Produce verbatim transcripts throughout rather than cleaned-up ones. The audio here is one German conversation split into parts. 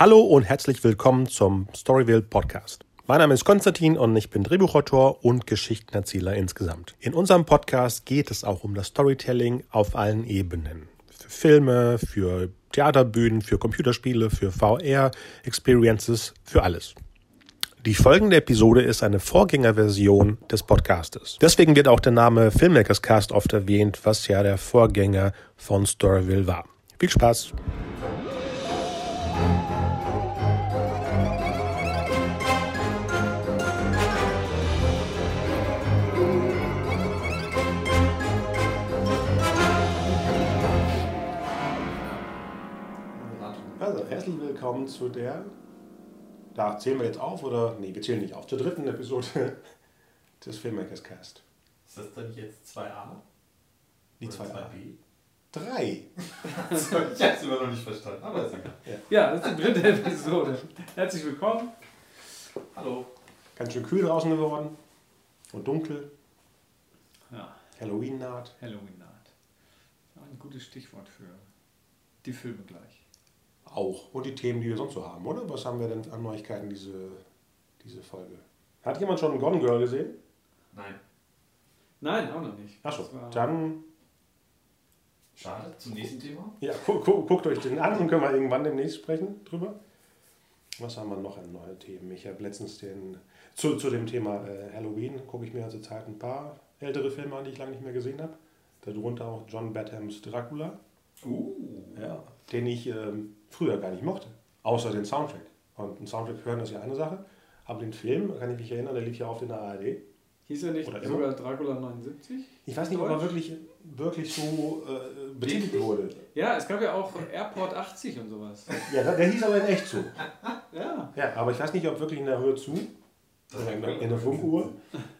Hallo und herzlich willkommen zum Storyville Podcast. Mein Name ist Konstantin und ich bin Drehbuchautor und Geschichtenerzähler insgesamt. In unserem Podcast geht es auch um das Storytelling auf allen Ebenen. Für Filme, für Theaterbühnen, für Computerspiele, für V R-Experiences, für alles. Die folgende Episode ist eine Vorgängerversion des Podcastes. Deswegen wird auch der Name Filmmakerscast oft erwähnt, was ja der Vorgänger von Storyville war. Viel Spaß! Willkommen zu der, da zählen wir jetzt auf oder, nee, wir zählen nicht auf, zur dritten Episode des Filmmakerscast. Ist das dann jetzt zwei a? Die zwei a. drei! Ich hab's immer noch nicht verstanden, aber ist egal. Ja, das ist die dritte Episode. Herzlich willkommen. Hallo. Ganz schön kühl draußen geworden und dunkel. Ja. Halloween naht. Halloween naht. Ein gutes Stichwort für die Filme gleich. Auch. Und die Themen, die wir sonst so haben, oder? Was haben wir denn an Neuigkeiten diese, diese Folge? Hat jemand schon Gone Girl gesehen? Nein. Nein, auch noch nicht. Achso, dann... Schade, zum nächsten Thema. Ja, gu- gu- guckt euch den an und können wir irgendwann demnächst sprechen drüber. Was haben wir noch an neuen Themen? Ich habe letztens den... Zu, zu dem Thema äh, Halloween gucke ich mir also Zeit ein paar ältere Filme an, die ich lange nicht mehr gesehen habe. Darunter auch John Badhams Dracula. Uh. Ja, den ich ähm, früher gar nicht mochte, außer den Soundtrack. Und einen Soundtrack hören ist ja eine Sache, aber den Film, kann ich mich erinnern, der lief ja oft in der A R D. Hieß er nicht oder sogar Dracula neunundsiebzig? Ich weiß nicht, Deutsch? Ob er wirklich, wirklich so äh, betitelt wurde. Ja, es gab ja auch Airport achtzig und sowas. Ja, der hieß aber in echt so. Ja. Ja, aber ich weiß nicht, ob wirklich in der Höhe zu, in der Funkuhr,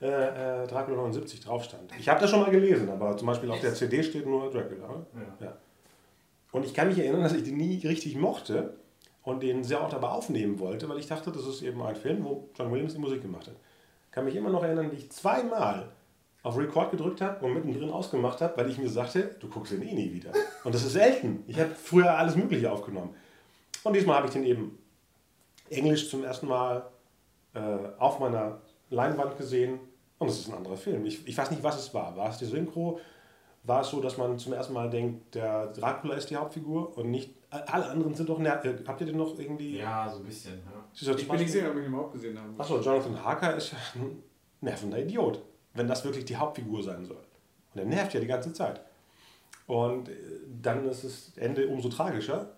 äh, äh, Dracula neunundsiebzig drauf stand. Ich habe das schon mal gelesen, aber zum Beispiel auf der C D steht nur Dracula. Ja. Ja. Und ich kann mich erinnern, dass ich den nie richtig mochte und den sehr oft aber aufnehmen wollte, weil ich dachte, das ist eben ein Film, wo John Williams die Musik gemacht hat. Ich kann mich immer noch erinnern, wie ich zweimal auf Record gedrückt habe und mittendrin ausgemacht habe, weil ich mir sagte, du guckst den eh nie wieder. Und das ist selten. Ich habe früher alles Mögliche aufgenommen. Und diesmal habe ich den eben englisch zum ersten Mal äh, auf meiner Leinwand gesehen. Und es ist ein anderer Film. Ich, ich weiß nicht, was es war. War es die Synchro? War es so, dass man zum ersten Mal denkt, der Dracula ist die Hauptfigur und nicht alle anderen sind doch ner- äh, habt ihr den noch irgendwie? Ja, so ein bisschen. Ja. Ich bin nicht gesehen, ob ich ihn überhaupt gesehen habe. Achso, Jonathan Harker ist ja ein nervender Idiot, wenn das wirklich die Hauptfigur sein soll. Und er nervt ja die ganze Zeit. Und dann ist das Ende umso tragischer.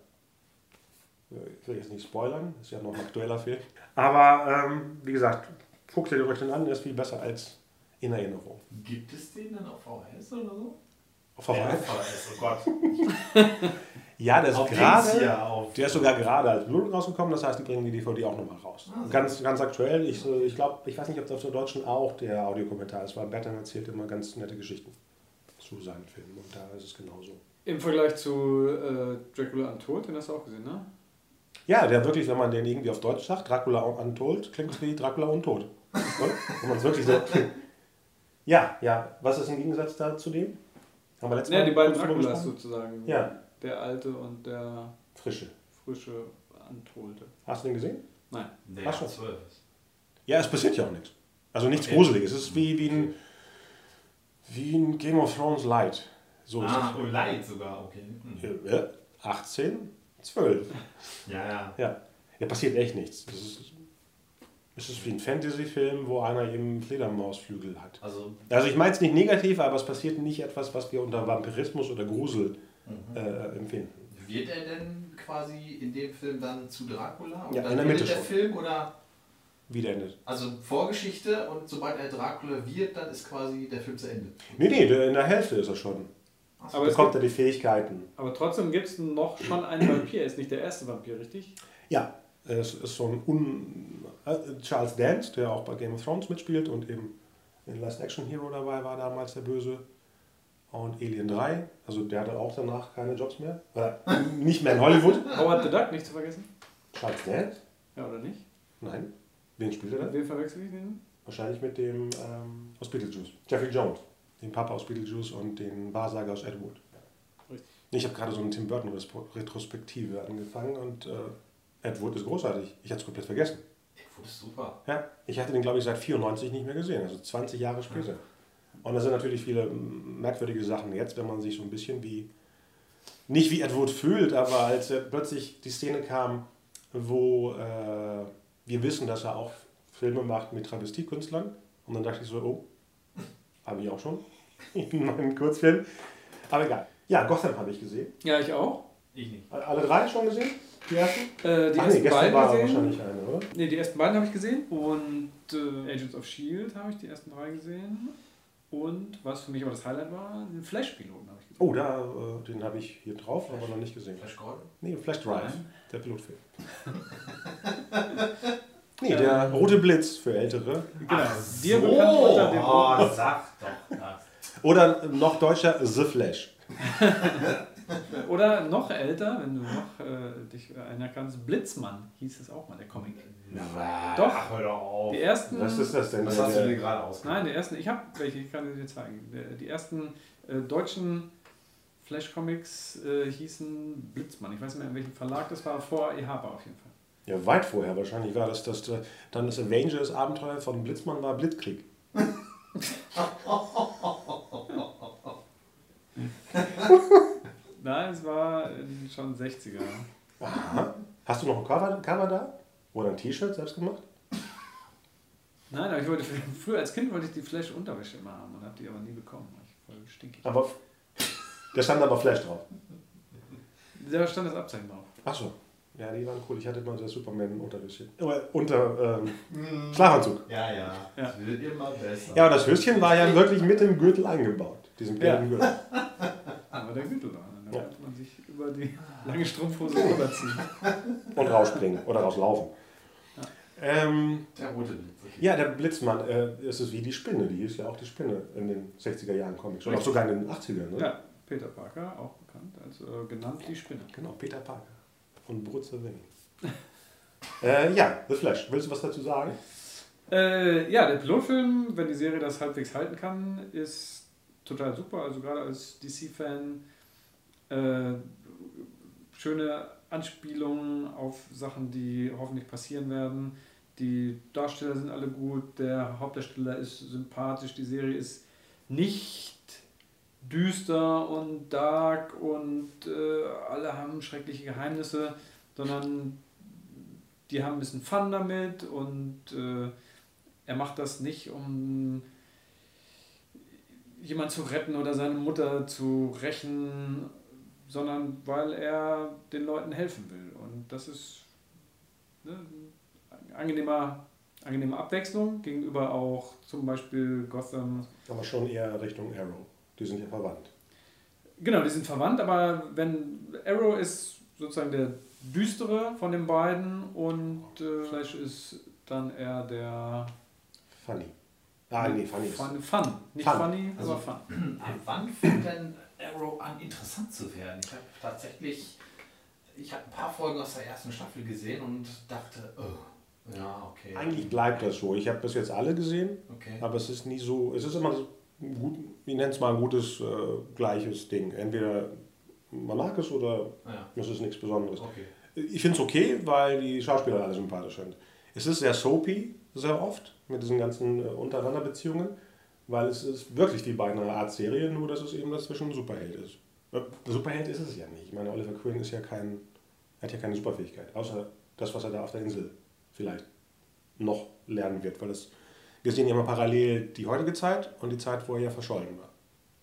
Ich will jetzt nicht spoilern, ist ja noch ein aktueller Film. Aber ähm, wie gesagt, guckt ihr euch den an, der ist viel besser als in Erinnerung. Gibt es den dann auf V H S oder so? Auf V H S, oh Gott. Ja, der ist gerade, der ist sogar gerade als Blu-ray rausgekommen, das heißt, die bringen die D V D auch nochmal raus. Ah, ganz, ganz aktuell, ich, ich glaube, ich weiß nicht, ob es auf der Deutschen auch der Audiokommentar ist, weil Bertan erzählt immer ganz nette Geschichten zu seinen Filmen und da ist es genauso. Im Vergleich zu äh, Dracula Untold, den hast du auch gesehen, ne? Ja, der wirklich, wenn man den irgendwie auf Deutsch sagt, Dracula Untold, klingt es wie Dracula Untold. Wenn man es wirklich so... Ja, ja. Was ist im Gegensatz da zu dem? Haben wir letztes ja, Mal die beiden Draculas sozusagen. Ja. Der alte und der frische. Frische Untold. Hast du den gesehen? Nein. Nee, hast du zwölf. Ja, es passiert ja auch nichts. Also nichts okay. Gruseliges. Es ist wie, wie, ein, wie ein Game of Thrones Light. So ah, oh, Light sogar, okay. Mhm. Ja, achtzehn, zwölf. Ja, ja. Ja, ja, passiert echt nichts. Das ist, es ist wie ein Fantasy-Film, wo einer eben Fledermausflügel hat. Also, also ich meine es nicht negativ, aber es passiert nicht etwas, was wir unter Vampirismus oder Grusel mhm. äh, empfinden. Wird er denn quasi in dem Film dann zu Dracula? Und ja, dann in der Mitte der schon. Film oder? Wie der endet. Also Vorgeschichte und sobald er Dracula wird, dann ist quasi der Film zu Ende. Nee, nee, in der Hälfte ist er schon. So. Aber bekommt er die Fähigkeiten. Aber trotzdem gibt es noch schon einen Vampir. Er ist nicht der erste Vampir, richtig? Ja. Es ist so ein Un... Charles Dance, der auch bei Game of Thrones mitspielt und eben in Last Action Hero dabei war damals der Böse. Und Alien drei, also der hatte auch danach keine Jobs mehr. Oder nicht mehr in Hollywood. Howard the Duck, nicht zu vergessen. Charles Dance? Ja, oder nicht? Nein. Wen spielt er da? Wen verwechsel ich denn? Wahrscheinlich mit dem ähm, aus Beetlejuice. Jeffrey Jones. Den Papa aus Beetlejuice und den Wahrsager aus Edward. Ich habe gerade so eine Tim Burton-Retrospektive angefangen und... Äh, Edward ist großartig. Ich hatte es komplett vergessen. Edward ist super. Ja, ich hatte den, glaube ich, seit vierundneunzig nicht mehr gesehen, also zwanzig Jahre später. Mhm. Und da sind natürlich viele merkwürdige Sachen jetzt, wenn man sich so ein bisschen wie, nicht wie Edward fühlt, aber als äh, plötzlich die Szene kam, wo äh, wir wissen, dass er auch Filme macht mit Travestiekünstlern. Und dann dachte ich so, oh, habe ich auch schon in meinem Kurzfilm. Aber egal. Ja, Gotham habe ich gesehen. Ja, ich auch. Ich nicht. Alle drei schon gesehen? Die ersten? Äh, die Ach, ersten nee, beiden war gesehen. Wahrscheinlich eine, oder? Nee, die ersten beiden habe ich gesehen. Und äh, Agents of Shield habe ich die ersten drei gesehen. Und was für mich aber das Highlight war, den Flash-Piloten habe ich gesehen. Oh, da, äh, den habe ich hier drauf, Flash, aber noch nicht gesehen. Flash Gordon? Nee, Flash Drive, Nein. der Pilotfilm. nee, der ähm, rote Blitz für Ältere. Genau. Ach so. Dir bekannt unter dem oh, sag doch das. Oder noch deutscher, The Flash. Oder noch älter, wenn du noch äh, dich erinnern kannst, Blitzmann hieß es auch mal, der Comic. Na, doch, ach, hör doch auf. Die ersten, was ist das denn? Was hast du dir gerade ausgedacht? Nein, die ersten, ich habe welche, ich kann dir zeigen. Die ersten äh, deutschen Flash-Comics äh, hießen Blitzmann. Ich weiß nicht mehr, in welchem Verlag das war, vor E H B A auf jeden Fall. Ja, weit vorher wahrscheinlich war das, dass das, dann das Avengers-Abenteuer von Blitzmann war Blitzkrieg. Nein, es war schon sechziger. Aha. Hast du noch ein Cover, Cover da? Oder ein T-Shirt selbst gemacht? Nein, aber ich wollte früher als Kind wollte ich die Flash-Unterwäsche immer haben und habe die aber nie bekommen. Ich war stinkig. Aber da stand aber Flash drauf. Da stand das Abzeichen drauf. Ach so. Ja, die waren cool. Ich hatte immer das Superman-Unterwäsche. Aber unter ähm, Schlafanzug. Ja, ja, ja. Das wird immer besser. Ja, aber das Höschen war ja wirklich mit dem Gürtel eingebaut. Diesen gelben ja. Gürtel. Aber der Gürtel war. Da ja. man sich über die lange Strumpfhose rüberziehen. Und rausspringen oder rauslaufen. Ja. Ähm, der rote Blitz. Okay. Ja, der Blitzmann. Äh, ist es wie die Spinne. Die hieß ja auch die Spinne in den sechziger Jahren Comics. Oder auch sogar in den achtzigern. Ne? Ja, Peter Parker, auch bekannt als äh, genannt die Spinne. Genau, Peter Parker. Von Brutze Winning. äh, ja, The Flash. Willst du was dazu sagen? Äh, ja, der Pilotfilm, wenn die Serie das halbwegs halten kann, ist total super. Also gerade als D C-Fan... Äh, schöne Anspielungen auf Sachen, die hoffentlich passieren werden. Die Darsteller sind alle gut, der Hauptdarsteller ist sympathisch, die Serie ist nicht düster und dark und äh, alle haben schreckliche Geheimnisse, sondern die haben ein bisschen Fun damit und äh, er macht das nicht, um jemanden zu retten oder seine Mutter zu rächen, sondern weil er den Leuten helfen will. Und das ist eine angenehme, angenehme Abwechslung gegenüber auch zum Beispiel Gotham. Aber schon eher Richtung Arrow. Die sind ja verwandt. Genau, die sind verwandt, aber wenn Arrow ist sozusagen der düstere von den beiden und äh, Flash ist dann eher der... Funny. Ah, nee, Funny ist... Fun, fun. Nicht fun. Funny, also, aber Fun. Ab wann fängt denn Arrow an, interessant zu werden? Ich habe tatsächlich, ich habe ein paar Folgen aus der ersten Staffel gesehen und dachte, oh, ja, okay. Eigentlich bleibt das so. Ich habe bis jetzt alle gesehen, okay. Aber es ist nie so, es ist immer so, gut, wie nennt es mal, ein gutes, äh, gleiches Ding. Entweder man mag es oder ja. Es ist nichts Besonderes. Okay. Ich finde es okay, weil die Schauspieler alle sympathisch sind. Es ist sehr soapy, sehr oft, mit diesen ganzen äh, untereinander Beziehungen. Weil es ist wirklich wie bei einer Art Serie, nur dass es eben dazwischen Superheld ist. Superheld ist es ja nicht. Ich meine, Oliver Queen ist ja kein, hat ja keine Superfähigkeit. Außer das, was er da auf der Insel vielleicht noch lernen wird. Weil das, wir sehen ja immer parallel die heutige Zeit und die Zeit, wo er ja verschollen war.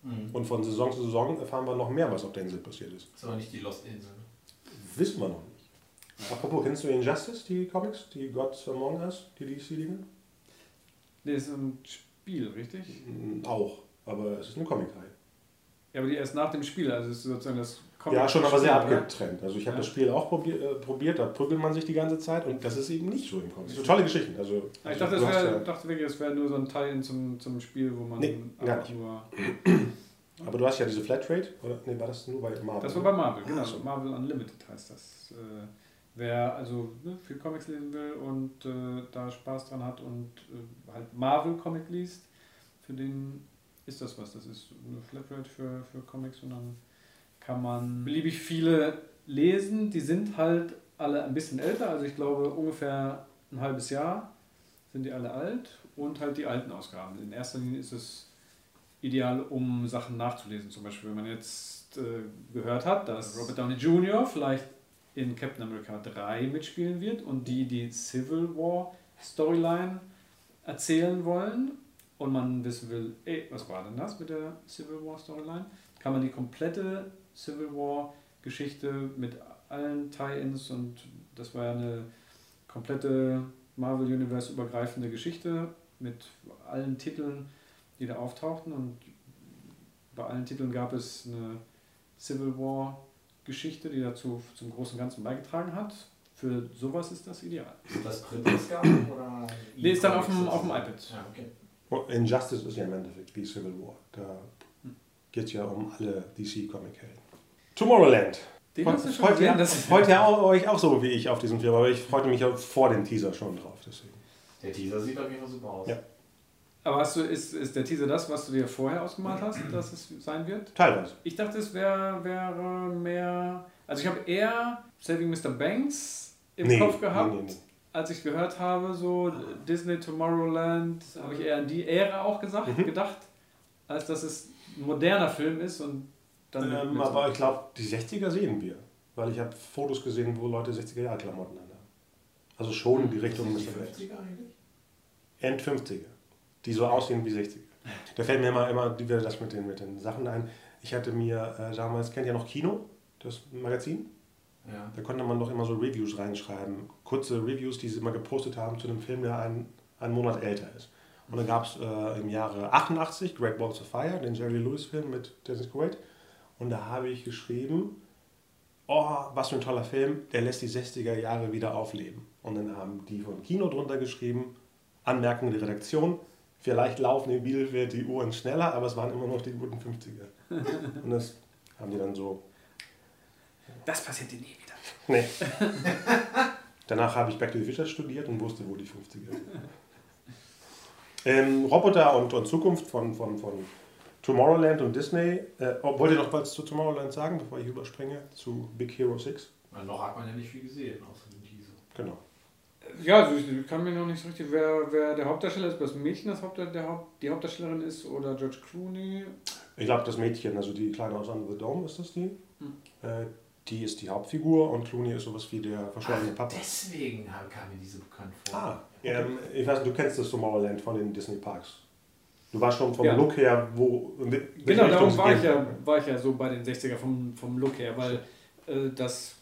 Mhm. Und von Saison zu Saison erfahren wir noch mehr, was auf der Insel passiert ist. Das ist aber nicht die Lost Insel. Wissen wir noch nicht. Apropos, kennst du Injustice, die Comics, die Gods Among Us, die D C-Dinge? Nee, ist ein Spiel, richtig? Auch, aber es ist eine Comic-Reihe. Ja, aber die erst nach dem Spiel, also es ist sozusagen das Comic. Ja, schon, aber sehr abgetrennt. Also ich habe ja. das Spiel auch probier, äh, probiert, da prügelt man sich die ganze Zeit und das ist eben nicht so im Comic. So tolle Geschichten. Also, ja, ich also, dachte, wär, ja dachte wirklich, das wäre nur so ein Teil zum, zum Spiel, wo man nee, einfach nur... Aber du hast ja diese Flatrate, oder? Nee, war das nur bei Marvel? Das war bei Marvel, genau. So. Marvel Unlimited heißt das. Äh, wer also ne, viel Comics lesen will und äh, da Spaß dran hat und äh, halt Marvel-Comic liest, für den ist das was. Das ist eine Flatrate für, für Comics und dann kann man beliebig viele lesen. Die sind halt alle ein bisschen älter, also ich glaube ungefähr ein halbes Jahr sind die alle alt und halt die alten Ausgaben. In erster Linie ist es ideal, um Sachen nachzulesen. Zum Beispiel, wenn man jetzt äh, gehört hat, dass Robert Downey Junior vielleicht in Captain America drei mitspielen wird und die die Civil War Storyline erzählen wollen und man wissen will, ey, was war denn das mit der Civil War Storyline, kann man die komplette Civil War Geschichte mit allen Tie-Ins, und das war ja eine komplette Marvel-Universe übergreifende Geschichte mit allen Titeln, die da auftauchten, und bei allen Titeln gab es eine Civil War Geschichte, die dazu zum großen Ganzen beigetragen hat. Für sowas ist das ideal. Ist das Printausgaben oder? Nee, ist dann auf dem, auf dem iPad. Ja, okay. Well, Injustice ist ja im Endeffekt wie Civil War. Da geht es ja um alle D C-Comic-Helden. Tomorrowland. Den Freut, hast du freut, gesehen, ihr, das freut ja auch, euch auch so wie ich auf diesen Film, aber ich freute mich ja vor dem Teaser schon drauf. Deswegen. Der Teaser sieht auf jeden Fall super aus. Ja. Aber hast du, ist, ist der Teaser das, was du dir vorher ausgemalt hast, dass es sein wird? Teilweise. Ich dachte, es wäre wär mehr... Also ich habe eher Saving Mister Banks im nee, Kopf gehabt, nee, nee, nee. als ich gehört habe, so Disney, Tomorrowland, habe ich eher an die Ära auch gesagt, mhm. gedacht, als dass es ein moderner Film ist. Und dann ähm, aber ich glaube, die sechziger sehen wir, weil ich habe Fotos gesehen, wo Leute sechziger-Jahre-Klamotten anhaben. Also schon in die Richtung Mister Banks. fünfziger eigentlich? End fünfziger. Die so aussehen wie sechziger. Da fällt mir immer, immer wieder das mit den, mit den Sachen ein. Ich hatte mir äh, damals, kennt ihr noch Kino, das Magazin? Ja. Da konnte man doch immer so Reviews reinschreiben. Kurze Reviews, die sie immer gepostet haben zu einem Film, der einen, einen Monat älter ist. Und dann gab es äh, im Jahre achtundachtzig Great Balls of Fire, den Jerry Lewis-Film mit Dennis Quaid. Und da habe ich geschrieben, oh, was für ein toller Film, der lässt die sechziger Jahre wieder aufleben. Und dann haben die von Kino drunter geschrieben, Anmerkung der Redaktion, vielleicht laufen in Bielefeld die Uhren schneller, aber es waren immer noch die guten fünfziger. Und das haben die dann so... Das passiert dir nie wieder. Nee. Danach habe ich Back to the Future studiert und wusste, wo die fünfziger sind. Ähm, Roboter und, und Zukunft von, von, von Tomorrowland und Disney. Äh, wollt ihr noch was zu Tomorrowland sagen, bevor ich überspringe? Zu Big Hero sechs? Na, noch hat man ja nicht viel gesehen, außer dem Teaser. Genau. Ja, also ich kann mir noch nicht so richtig, wer, wer der Hauptdarsteller ist, ob das Mädchen das Haupt, der Haupt, die Hauptdarstellerin ist oder George Clooney. Ich glaube, das Mädchen, also die Kleine aus Under the Dome, ist das die? Hm. Äh, die ist die Hauptfigur und Clooney ist sowas wie der verschollene Papa. Deswegen kam mir diese so bekannt vor. Ah, okay. ähm, ich weiß, du kennst das Tomorrowland von den Disney Parks. Du warst schon vom ja. Look her, wo... Genau, darum war ich, ja, war ich ja so bei den sechziger vom, vom Look her, weil äh, das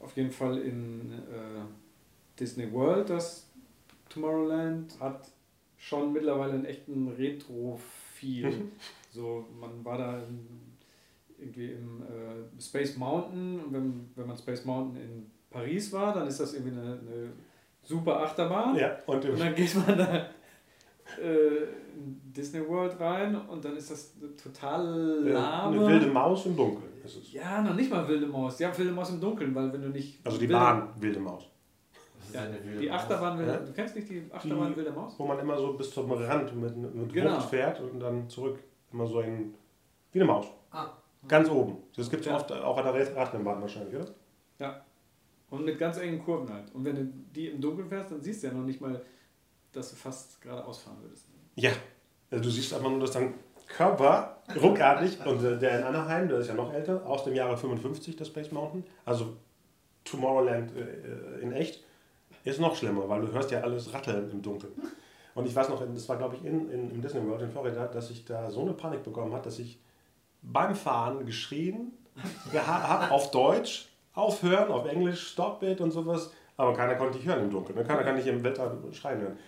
auf jeden Fall in... Äh, Disney World, das Tomorrowland, hat schon mittlerweile einen echten Retro-Feel. So, man war da irgendwie im äh, Space Mountain, und wenn, wenn man Space Mountain in Paris war, dann ist das irgendwie eine, eine super Achterbahn. Ja, und, und dann geht man da äh, in Disney World rein und dann ist das eine total lahme... Eine wilde Maus im Dunkeln ist es. Ja, noch nicht mal wilde Maus. Ja, wilde Maus im Dunkeln, weil wenn du nicht... Also die wilde, Bahn, wilde Maus. Ja, die Achterbahn, ja? Du kennst nicht die Achterbahn Wilder Maus? Wo man immer so bis zum Rand mit, mit genau. Wucht fährt und dann zurück immer so ein, wie eine Maus. Ah. Ganz oben. Das gibt es ja. oft auch an der Radrennbahn wahrscheinlich, oder? Ja. Und mit ganz engen Kurven halt. Und wenn du die im Dunkeln fährst, dann siehst du ja noch nicht mal, dass du fast geradeaus fahren würdest. Ja. Also du siehst einfach nur, dass dein Körper ruckartig, und der in Anaheim, der ist ja noch älter, aus dem Jahre fünfundfünfzig, das Space Mountain, also Tomorrowland äh, in echt, ist noch schlimmer, weil du hörst ja alles ratteln im Dunkeln. Und ich weiß noch, das war glaube ich in, in, im Disney World in Florida, dass ich da so eine Panik bekommen habe, dass ich beim Fahren geschrien habe, auf Deutsch, aufhören, auf Englisch, Stop it und sowas. Aber keiner konnte ich hören im Dunkeln. Keiner kann ich im Wetter schreien hören.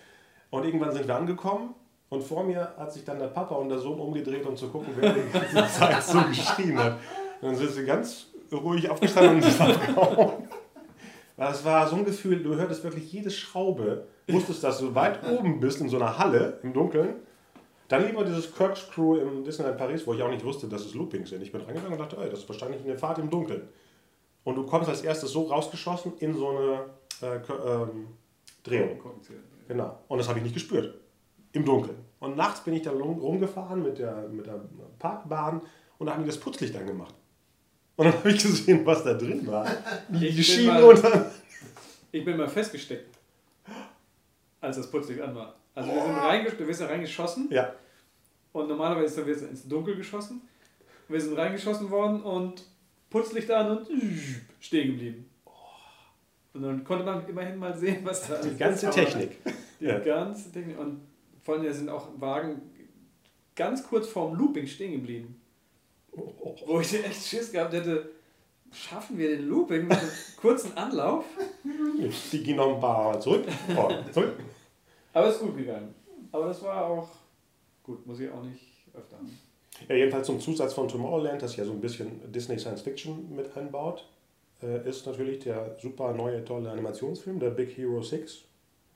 Und irgendwann sind wir angekommen und vor mir hat sich dann der Papa und der Sohn umgedreht, um zu gucken, wer die ganze Zeit so geschrien hat. Und dann sind sie ganz ruhig aufgestanden und sind abgehauen. Das war so ein Gefühl, du hörtest wirklich jede Schraube, wusstest, dass du weit oben bist in so einer Halle im Dunkeln. Dann lieber dieses Corkscrew im Disneyland Paris, wo ich auch nicht wusste, dass es Loopings sind. Ich bin reingegangen und dachte, ey, das ist wahrscheinlich eine Fahrt im Dunkeln. Und du kommst als erstes so rausgeschossen in so eine äh, ähm, Drehung. Genau. Und das habe ich nicht gespürt. Im Dunkeln. Und nachts bin ich dann rumgefahren mit der, mit der Parkbahn und da haben die das Putzlicht angemacht. Und dann habe ich gesehen, was da drin war. Die Schienen unter. Ich bin mal festgesteckt, als das plötzlich an war. Also oh. wir, sind reingesch- wir sind reingeschossen. Ja. Und normalerweise ist dann wir ins Dunkel geschossen. Wir sind reingeschossen worden und Putzlichter an und stehen geblieben. Und dann konnte man immerhin mal sehen, was da Die ganze ist. Technik. Die ja. ganze Technik. Und vor allem sind auch Wagen ganz kurz vorm Looping stehen geblieben. Oh, oh. Wo ich echt Schiss gehabt hätte, schaffen wir den Looping mit einem kurzen Anlauf? Die gehen noch ein paar zurück. Oh, zurück. Aber es ist gut gegangen. Aber das war auch gut, muss ich auch nicht öfter haben. Ja, jedenfalls zum Zusatz von Tomorrowland, das ja so ein bisschen Disney Science Fiction mit einbaut, ist natürlich der super neue, tolle Animationsfilm, der Big Hero sechs.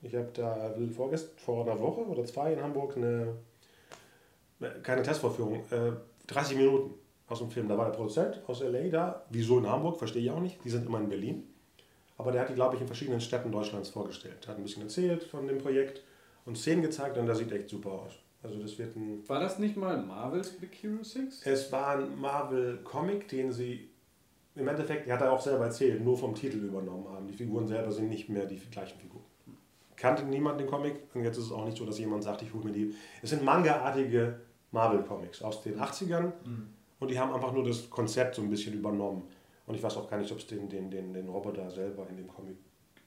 Ich habe da vorgestern, vor einer Woche oder zwei in Hamburg eine, keine Testvorführung, dreißig Minuten aus dem Film. Da war der Produzent aus L A da. Wieso in Hamburg, verstehe ich auch nicht. Die sind immer in Berlin. Aber der hat die, glaube ich, in verschiedenen Städten Deutschlands vorgestellt. Hat ein bisschen erzählt von dem Projekt und Szenen gezeigt und das sieht echt super aus. Also das wird ein war das nicht mal Marvels Big Hero sechs? Es war ein Marvel-Comic, den sie im Endeffekt, er hat er auch selber erzählt, nur vom Titel übernommen haben. Die Figuren selber sind nicht mehr die gleichen Figuren. Kannte niemand den Comic und jetzt ist es auch nicht so, dass jemand sagt, ich hole mir die. Es sind manga-artige Marvel-Comics aus den achtzigern mhm. und die haben einfach nur das Konzept so ein bisschen übernommen. Und ich weiß auch gar nicht, ob es den, den, den, den Roboter selber in dem Comic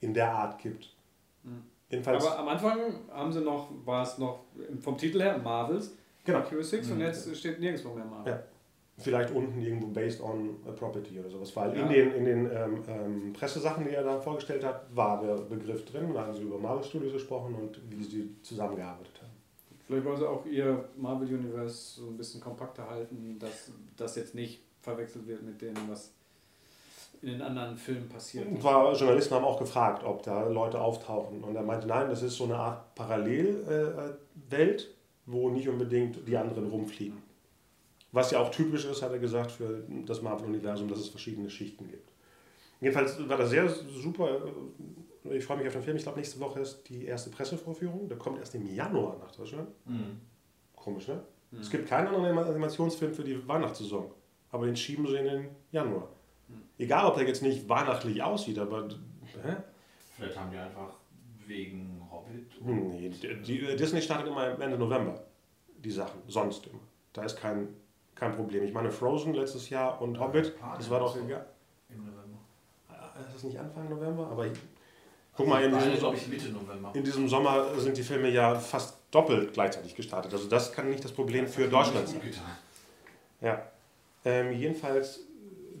in der Art gibt. Mhm. Jedenfalls aber am Anfang haben sie noch, war es noch vom Titel her Marvels, genau. Q sechs mhm. und jetzt steht nirgendwo mehr Marvel. Ja. Vielleicht unten irgendwo based on a property oder sowas, weil ja. in den, in den ähm, ähm, Pressesachen, die er da vorgestellt hat, war der Begriff drin und da haben sie über Marvel Studios gesprochen und wie sie zusammengearbeitet haben. Vielleicht wollen sie auch ihr Marvel Universe so ein bisschen kompakter halten, dass das jetzt nicht verwechselt wird mit dem, was in den anderen Filmen passiert. Und zwar Journalisten haben auch gefragt, ob da Leute auftauchen. Und er meinte, nein, das ist so eine Art Parallelwelt, wo nicht unbedingt die anderen rumfliegen. Was ja auch typisch ist, hat er gesagt, für das Marvel-Universum, dass es verschiedene Schichten gibt. Jedenfalls war das sehr super. Ich freue mich auf den Film. Ich glaube, nächste Woche ist die erste Pressevorführung. Der kommt erst im Januar nach Deutschland. Mhm. Komisch, ne? Mhm. Es gibt keinen anderen Animationsfilm für die Weihnachtssaison. Aber den schieben sie in den Januar. Egal, ob der jetzt nicht weihnachtlich aussieht, aber... Hä? Vielleicht haben die einfach wegen Hobbit... Nee, die, Disney startet immer Ende November, die Sachen, sonst immer. Da ist kein, kein Problem. Ich meine, Frozen letztes Jahr und Hobbit, das war doch egal. Im November. Ist das nicht Anfang November? Aber ich, guck mal, in diesem, in diesem Sommer sind die Filme ja fast doppelt gleichzeitig gestartet. Also das kann nicht das Problem für Deutschland sein. Ja. Ähm, jedenfalls...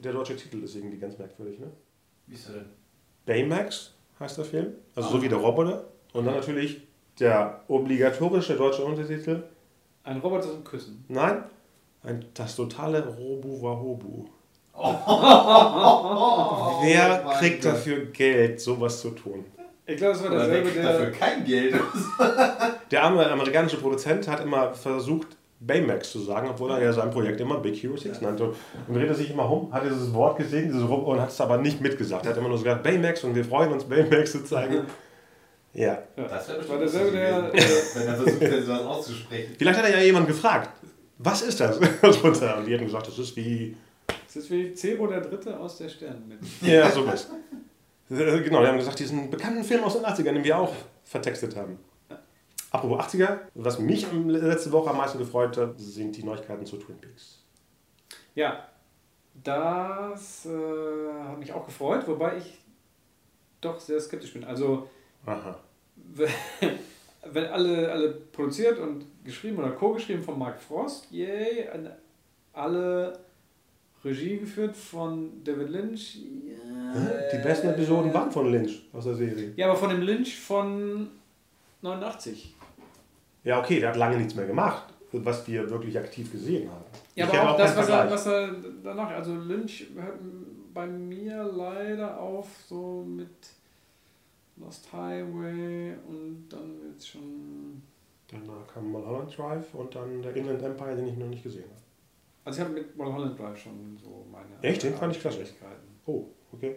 Der deutsche Titel ist irgendwie ganz merkwürdig, ne? Wie ist er denn? Baymax heißt der Film, also oh. so wie der Roboter. Und dann natürlich der obligatorische deutsche Untertitel. Ein Roboter zum Küssen. Nein, ein, das totale Robu-Wahobu. Oh. Oh, oh, oh, oh. Wer oh, kriegt Gott. dafür Geld, sowas zu tun? Ich glaube, das war derselbe, der... dafür kein Geld. Der arme amerikanische Produzent hat immer versucht, Baymax zu sagen, obwohl er ja sein Projekt immer Big Hero sechs nannte. Und drehte sich immer um, hat dieses Wort gesehen, dieses Rum, und hat es aber nicht mitgesagt. Er hat immer nur so gesagt, Baymax, und wir freuen uns, Baymax zu zeigen. Ja. ja. Das wäre bestimmt das gewesen, der, wenn er versucht, so auszusprechen. Vielleicht hat er ja jemanden gefragt, was ist das? Und die hätten gesagt, das ist wie... Das ist wie Zero der Dritte aus der Sternenmitte. Ja, sowas. Genau, die haben gesagt, diesen bekannten Film aus den achtzigern, den wir auch vertextet haben. Apropos achtziger, was mich letzte Woche am meisten gefreut hat, sind die Neuigkeiten zu Twin Peaks. Ja, das äh, hat mich auch gefreut, wobei ich doch sehr skeptisch bin. Also, Aha. wenn alle, alle produziert und geschrieben oder co-geschrieben von Mark Frost, yay, alle Regie geführt von David Lynch. Yeah. Die besten Episoden waren von Lynch aus der Serie. Ja, aber von dem Lynch von neunundachtzig. Ja, okay, der hat lange nichts mehr gemacht, was wir wirklich aktiv gesehen haben. Ja, ich aber auch das, was er, was er danach, also Lynch hört bei mir leider auf, so mit Lost Highway und dann jetzt schon... Danach kam Mulholland Drive und dann der Inland Empire, den ich noch nicht gesehen habe. Also ich habe mit Mulholland Drive schon so meine... Echt? Den fand ich klasse. Oh, okay.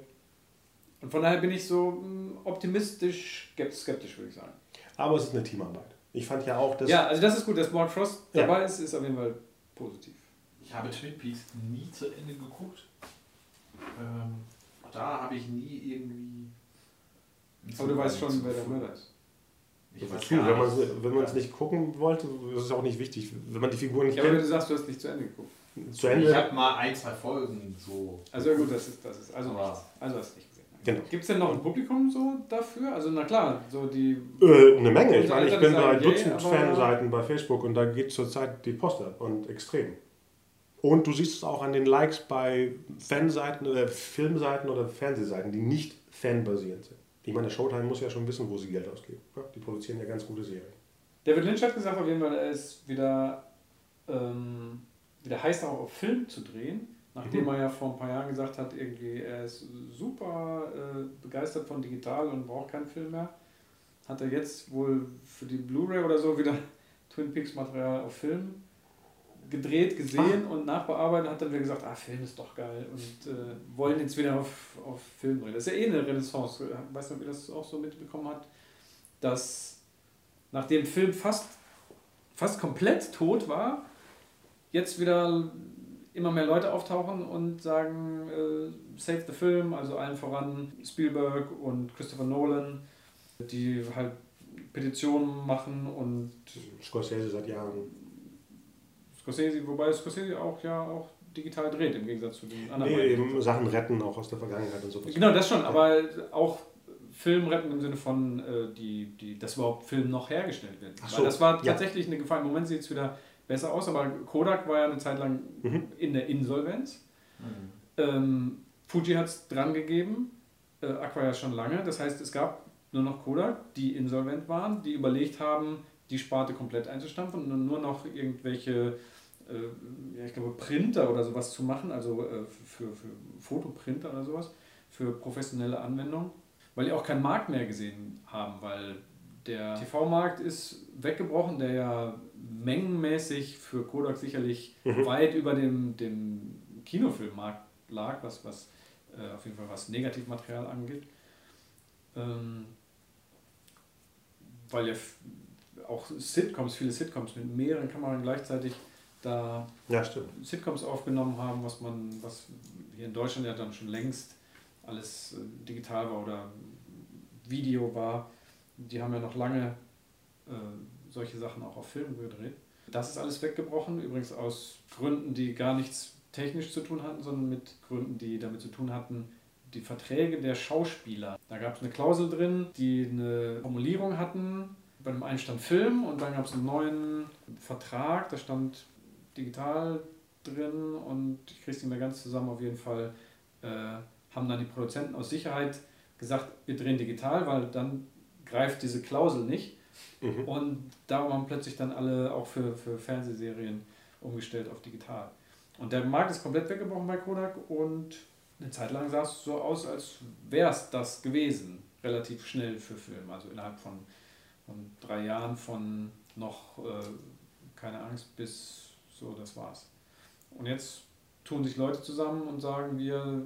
Und von daher bin ich so optimistisch, skeptisch, würde ich sagen. Aber es ist eine Teamarbeit. Ich fand ja auch, dass... Ja, also das ist gut, dass Mark Frost dabei ja. ist, ist auf jeden Fall positiv. Ich habe Twin Peaks nie zu Ende geguckt. Ähm, da habe ich nie irgendwie... Aber du weißt schon, wer der Mörder ist. Ich weiß gar wenn man es wenn ja. nicht gucken wollte, ist es auch nicht wichtig. Wenn man die Figuren nicht ja, kennt... Ja, aber du sagst, du hast nicht zu Ende geguckt. Zu Ende? Ich habe mal ein, zwei Folgen so... Also gut, das ist... Das ist also, nichts. also hast du nicht gesehen. Genau. Gibt es denn noch ein Publikum so dafür? Also na klar, so die... Äh, eine Menge. Ich meine, ich bin bei Dutzend Fanseiten bei Facebook und da geht zurzeit die Post ab und extrem. Und du siehst es auch an den Likes bei Fanseiten oder Filmseiten oder Fernsehseiten, die nicht fanbasierend sind. Ich meine, der Showtime muss ja schon wissen, wo sie Geld ausgeben. Die produzieren ja ganz gute Serien. David Lynch hat gesagt, auf jeden Fall, er ist wieder, ähm, wieder heiß darauf, auf Film zu drehen. Nachdem mhm. er ja vor ein paar Jahren gesagt hat, irgendwie, er ist super äh, begeistert von digital und braucht keinen Film mehr, hat er jetzt wohl für die Blu-ray oder so wieder Twin Peaks Material auf Film gedreht, gesehen Ach. und nachbearbeitet, hat dann wieder gesagt, ah, Film ist doch geil und äh, wollen jetzt wieder auf, auf Film drehen. Das ist ja eh eine Renaissance. Weißt du, ob ihr das auch so mitbekommen habt, dass nachdem Film fast, fast komplett tot war, jetzt wieder immer mehr Leute auftauchen und sagen, äh, save the Film, also allen voran Spielberg und Christopher Nolan, die halt Petitionen machen und... Scorsese seit Jahren. Scorsese, wobei Scorsese auch ja auch digital dreht, im Gegensatz zu den anderen. Nee, eben Sachen retten, auch aus der Vergangenheit und so. Genau, das schon, ja. Aber auch Film retten im Sinne von, äh, die, die, dass überhaupt Film noch hergestellt wird. Ach so. Weil das war tatsächlich ja. eine Gefahr. Im Moment sieht es wieder besser aus, aber Kodak war ja eine Zeit lang mhm. in der Insolvenz. Mhm. Ähm, Fuji hat es dran gegeben, äh, Aqua ja schon lange. Das heißt, es gab nur noch Kodak, die insolvent waren, die überlegt haben, die Sparte komplett einzustampfen und nur noch irgendwelche äh, ja, ich glaube Printer oder sowas zu machen, also äh, für, für Fotoprinter oder sowas, für professionelle Anwendungen, weil die auch keinen Markt mehr gesehen haben, weil der T V-Markt ist weggebrochen, der ja mengenmäßig für Kodak sicherlich mhm. weit über dem, dem Kinofilmmarkt lag, was, was äh, auf jeden Fall was Negativmaterial angeht. Ähm, weil ja auch Sitcoms, viele Sitcoms mit mehreren Kameran gleichzeitig da ja, Sitcoms aufgenommen haben, was man, was hier in Deutschland ja dann schon längst alles digital war oder Video war. Die haben ja noch lange äh, solche Sachen auch auf Film gedreht. Das ist alles weggebrochen, übrigens aus Gründen, die gar nichts technisch zu tun hatten, sondern mit Gründen, die damit zu tun hatten, die Verträge der Schauspieler. Da gab es eine Klausel drin, die eine Formulierung hatten. Bei dem einen stand Film und dann gab es einen neuen Vertrag, da stand digital drin und ich kriege es nicht mehr ganz zusammen. Auf jeden Fall äh, haben dann die Produzenten aus Sicherheit gesagt, wir drehen digital, weil dann greift diese Klausel nicht. Mhm. Und darum haben plötzlich dann alle auch für, für Fernsehserien umgestellt auf digital. Und der Markt ist komplett weggebrochen bei Kodak und eine Zeit lang sah es so aus, als wäre es das gewesen, relativ schnell für Film, also innerhalb von Und drei Jahren von noch, äh, keine Angst, bis so, das war's. Und jetzt tun sich Leute zusammen und sagen, wir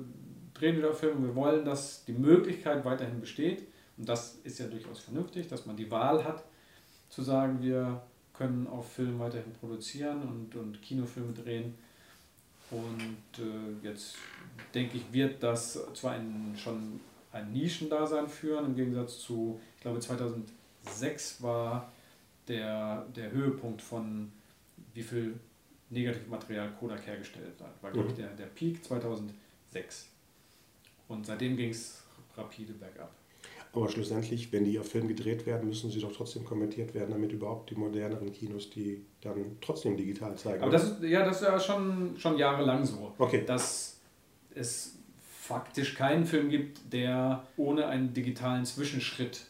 drehen wieder Filme, wir wollen, dass die Möglichkeit weiterhin besteht. Und das ist ja durchaus vernünftig, dass man die Wahl hat, zu sagen, wir können auch Film weiterhin produzieren und, und Kinofilme drehen. Und äh, jetzt, denke ich, wird das zwar ein, schon ein Nischendasein führen, im Gegensatz zu, ich glaube, zweitausendsechs war der, der Höhepunkt von wie viel Negativmaterial Kodak hergestellt hat. War, glaube ich, der, der Peak zweitausendsechs. Und seitdem ging es rapide bergab. Aber schlussendlich, wenn die auf Film gedreht werden, müssen sie doch trotzdem kommentiert werden, damit überhaupt die moderneren Kinos die dann trotzdem digital zeigen. Aber das ist ja, das ist ja schon, schon jahrelang so, okay. dass es faktisch keinen Film gibt, der ohne einen digitalen Zwischenschritt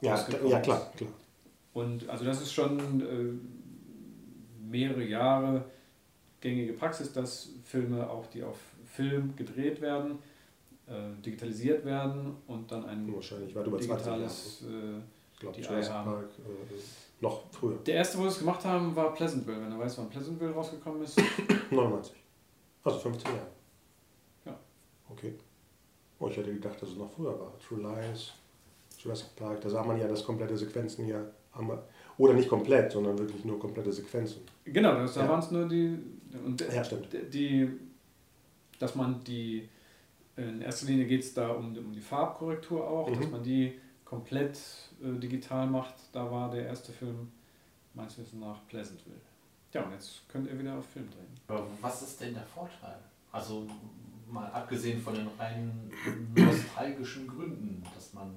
Ja, ja, klar, klar. Und also das ist schon äh, mehrere Jahre gängige Praxis, dass Filme, auch die auf Film gedreht werden, äh, digitalisiert werden und dann ein Wahrscheinlich, weil über digitales äh, ich glaube, Jurassic Park, äh, noch früher. Der erste, wo wir es gemacht haben, war Pleasantville. Wenn du weißt, wann Pleasantville rausgekommen ist. neunundneunzig. Also fünfzehn Jahre. Ja. Okay. Oh, ich hätte gedacht, dass es noch früher war. True Lies... Jurassic Park, da sah man ja, dass komplette Sequenzen hier haben wir, oder nicht komplett, sondern wirklich nur komplette Sequenzen. Genau, das, da ja. waren es nur die, und ja, stimmt. die, dass man die In erster Linie geht es da um, um die Farbkorrektur auch, mhm. dass man die komplett äh, digital macht. Da war der erste Film meines Wissens nach Pleasantville. Ja, und jetzt könnt ihr wieder auf Film drehen. Aber was ist denn der Vorteil? Also mal abgesehen von den rein nostalgischen Gründen, dass man,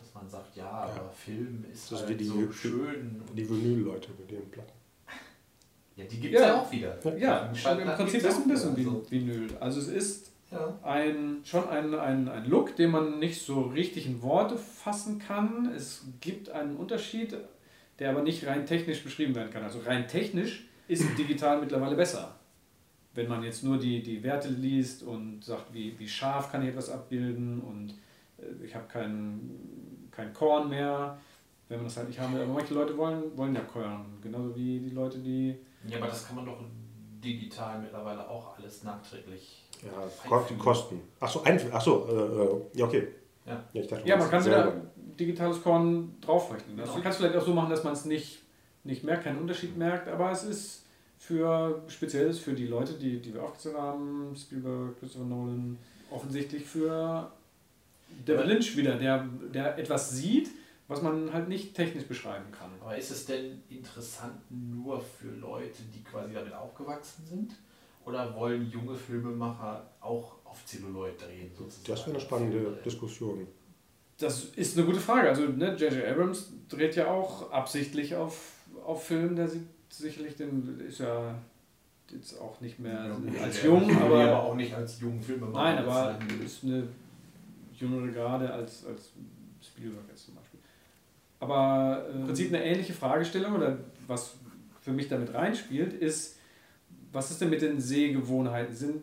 dass man sagt, ja, aber ja. Film ist das halt die, die so die, schön. Die Vinyl-Leute mit ihren Platten. Ja, die gibt es ja. ja auch wieder. Ja, ja schon im Prinzip ist es ein bisschen wie also. Vinyl. Also es ist ja. ein, schon ein, ein, ein Look, den man nicht so richtig in Worte fassen kann. Es gibt einen Unterschied, der aber nicht rein technisch beschrieben werden kann. Also rein technisch ist digital mittlerweile besser. Wenn man jetzt nur die, die Werte liest und sagt, wie, wie scharf kann ich etwas abbilden und äh, ich habe kein, kein Korn mehr, wenn man das halt nicht haben will. Aber manche Leute wollen, wollen ja Korn, genauso wie die Leute, die... Ja, aber das kann man doch digital mittlerweile auch alles nachträglich... Ja, die Kosten. Achso, achso, äh, ja okay. Ja, ja, ich dachte, ja man kann wieder digitales Korn draufrechnen. Das genau. kannst du vielleicht auch so machen, dass man es nicht, nicht merkt, keinen Unterschied merkt, aber es ist... Für spezielles für die Leute, die, die wir aufgezählt haben, Spielberg, Christopher Nolan, offensichtlich für David Lynch wieder, der, der etwas sieht, was man halt nicht technisch beschreiben kann. Aber ist es denn interessant nur für Leute, die quasi damit aufgewachsen sind? Oder wollen junge Filmemacher auch auf Zelluloid drehen? Sozusagen? Das wäre eine spannende Diskussion. Das ist eine gute Frage. Also ne, J J Abrams dreht ja auch absichtlich auf, auf Film, der sieht sicherlich, denn ist ja jetzt auch nicht mehr ja, als jung, ja, aber, aber auch nicht als jungen Filmemacher. Nein, aber ist eine jüngere Garde als, als Spielberg jetzt zum Beispiel. Aber äh, im Prinzip eine ähnliche Fragestellung, oder was für mich damit reinspielt, ist, was ist denn mit den Sehgewohnheiten? Sind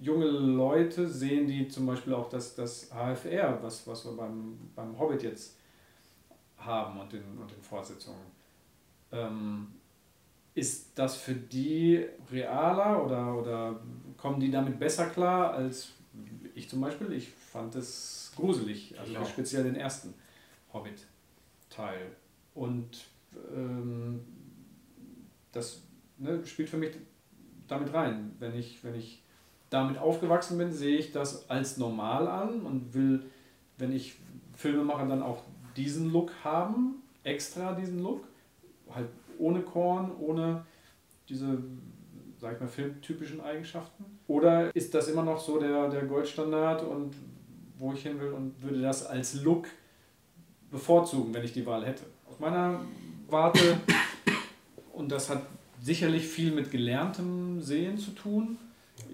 junge Leute, sehen die zum Beispiel auch das, das H F R, was, was wir beim, beim Hobbit jetzt haben und den, und den Fortsetzungen? Ähm, ist das für die realer oder, oder kommen die damit besser klar als ich zum Beispiel? Ich fand es gruselig, also ja. speziell den ersten Hobbit-Teil. Und ähm, das ne, spielt für mich damit rein. Wenn ich, wenn ich damit aufgewachsen bin, sehe ich das als normal an und will, wenn ich Filme mache, dann auch diesen Look haben, extra diesen Look. Halt ohne Korn, ohne diese, sag ich mal, filmtypischen Eigenschaften? Oder ist das immer noch so der, der Goldstandard und wo ich hin will und würde das als Look bevorzugen, wenn ich die Wahl hätte? Aus meiner Warte, und das hat sicherlich viel mit gelerntem Sehen zu tun,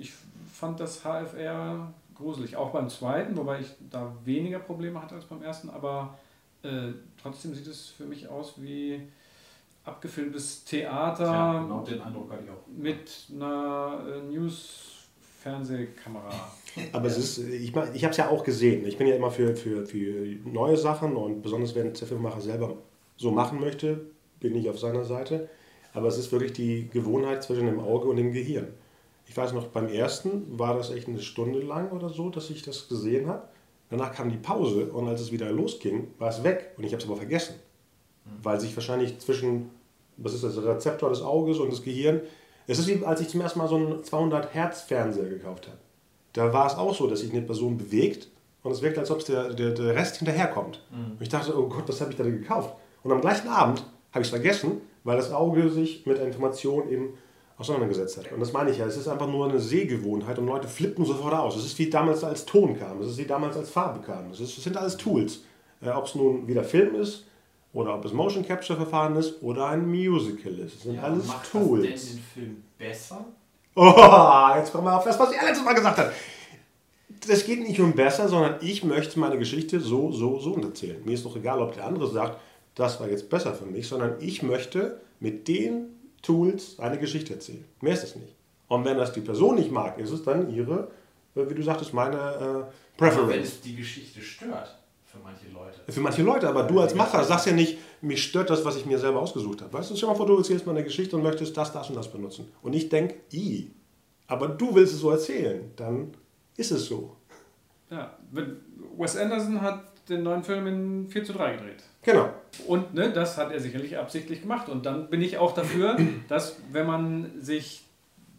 ich fand das H F R gruselig, auch beim zweiten, wobei ich da weniger Probleme hatte als beim ersten, aber äh, trotzdem sieht es für mich aus wie... abgefilmtes Theater, ja, genau, den Eindruck hatte ich auch. Mit einer News-Fernsehkamera. Aber es ist, ich, ich habe es ja auch gesehen. Ich bin ja immer für, für, für neue Sachen und besonders wenn der Filmemacher selber so machen möchte, bin ich auf seiner Seite. Aber es ist wirklich die Gewohnheit zwischen dem Auge und dem Gehirn. Ich weiß noch, beim ersten war das echt eine Stunde lang oder so, dass ich das gesehen habe. Danach kam die Pause und als es wieder losging, war es weg und ich habe es aber vergessen. Weil sich wahrscheinlich zwischen, was ist das, der Rezeptor des Auges und des Gehirns, es ist wie, als ich zum ersten Mal so einen zweihundert Hertz Fernseher gekauft habe. Da war es auch so, dass sich eine Person bewegt und es wirkt, als ob es der, der, der Rest hinterherkommt. Mhm. Und ich dachte, oh Gott, was habe ich da denn gekauft? Und am gleichen Abend habe ich es vergessen, weil das Auge sich mit der Information eben auseinandergesetzt hat. Und das meine ich ja, es ist einfach nur eine Sehgewohnheit und Leute flippen sofort aus. Es ist wie damals, als Ton kam, es ist wie damals, als Farbe kam. Es sind alles Tools, äh, ob es nun wieder Film ist, oder ob es Motion Capture Verfahren ist oder ein Musical ist. Das sind ja, alles macht Tools. Macht das denn den Film besser? Oh, jetzt kommen wir auf das, was ich letztes Mal gesagt habe. Das geht nicht um besser, sondern ich möchte meine Geschichte so, so, so erzählen. Mir ist doch egal, ob der andere sagt, das war jetzt besser für mich, sondern ich möchte mit den Tools eine Geschichte erzählen. Mehr ist es nicht. Und wenn das die Person nicht mag, ist es dann ihre, wie du sagtest, meine äh, Preference. Aber wenn es die Geschichte stört. Für manche Leute. Für manche Leute, aber du als Macher sagst ja nicht, mich stört das, was ich mir selber ausgesucht habe. Weißt du, stell mal vor, du erzählst mal eine Geschichte und möchtest das, das und das benutzen. Und ich denke, i, aber du willst es so erzählen, dann ist es so. Ja, Wes Anderson hat den neuen Film in vier zu drei gedreht. Genau. Und ne, das hat er sicherlich absichtlich gemacht. Und dann bin ich auch dafür, dass wenn man sich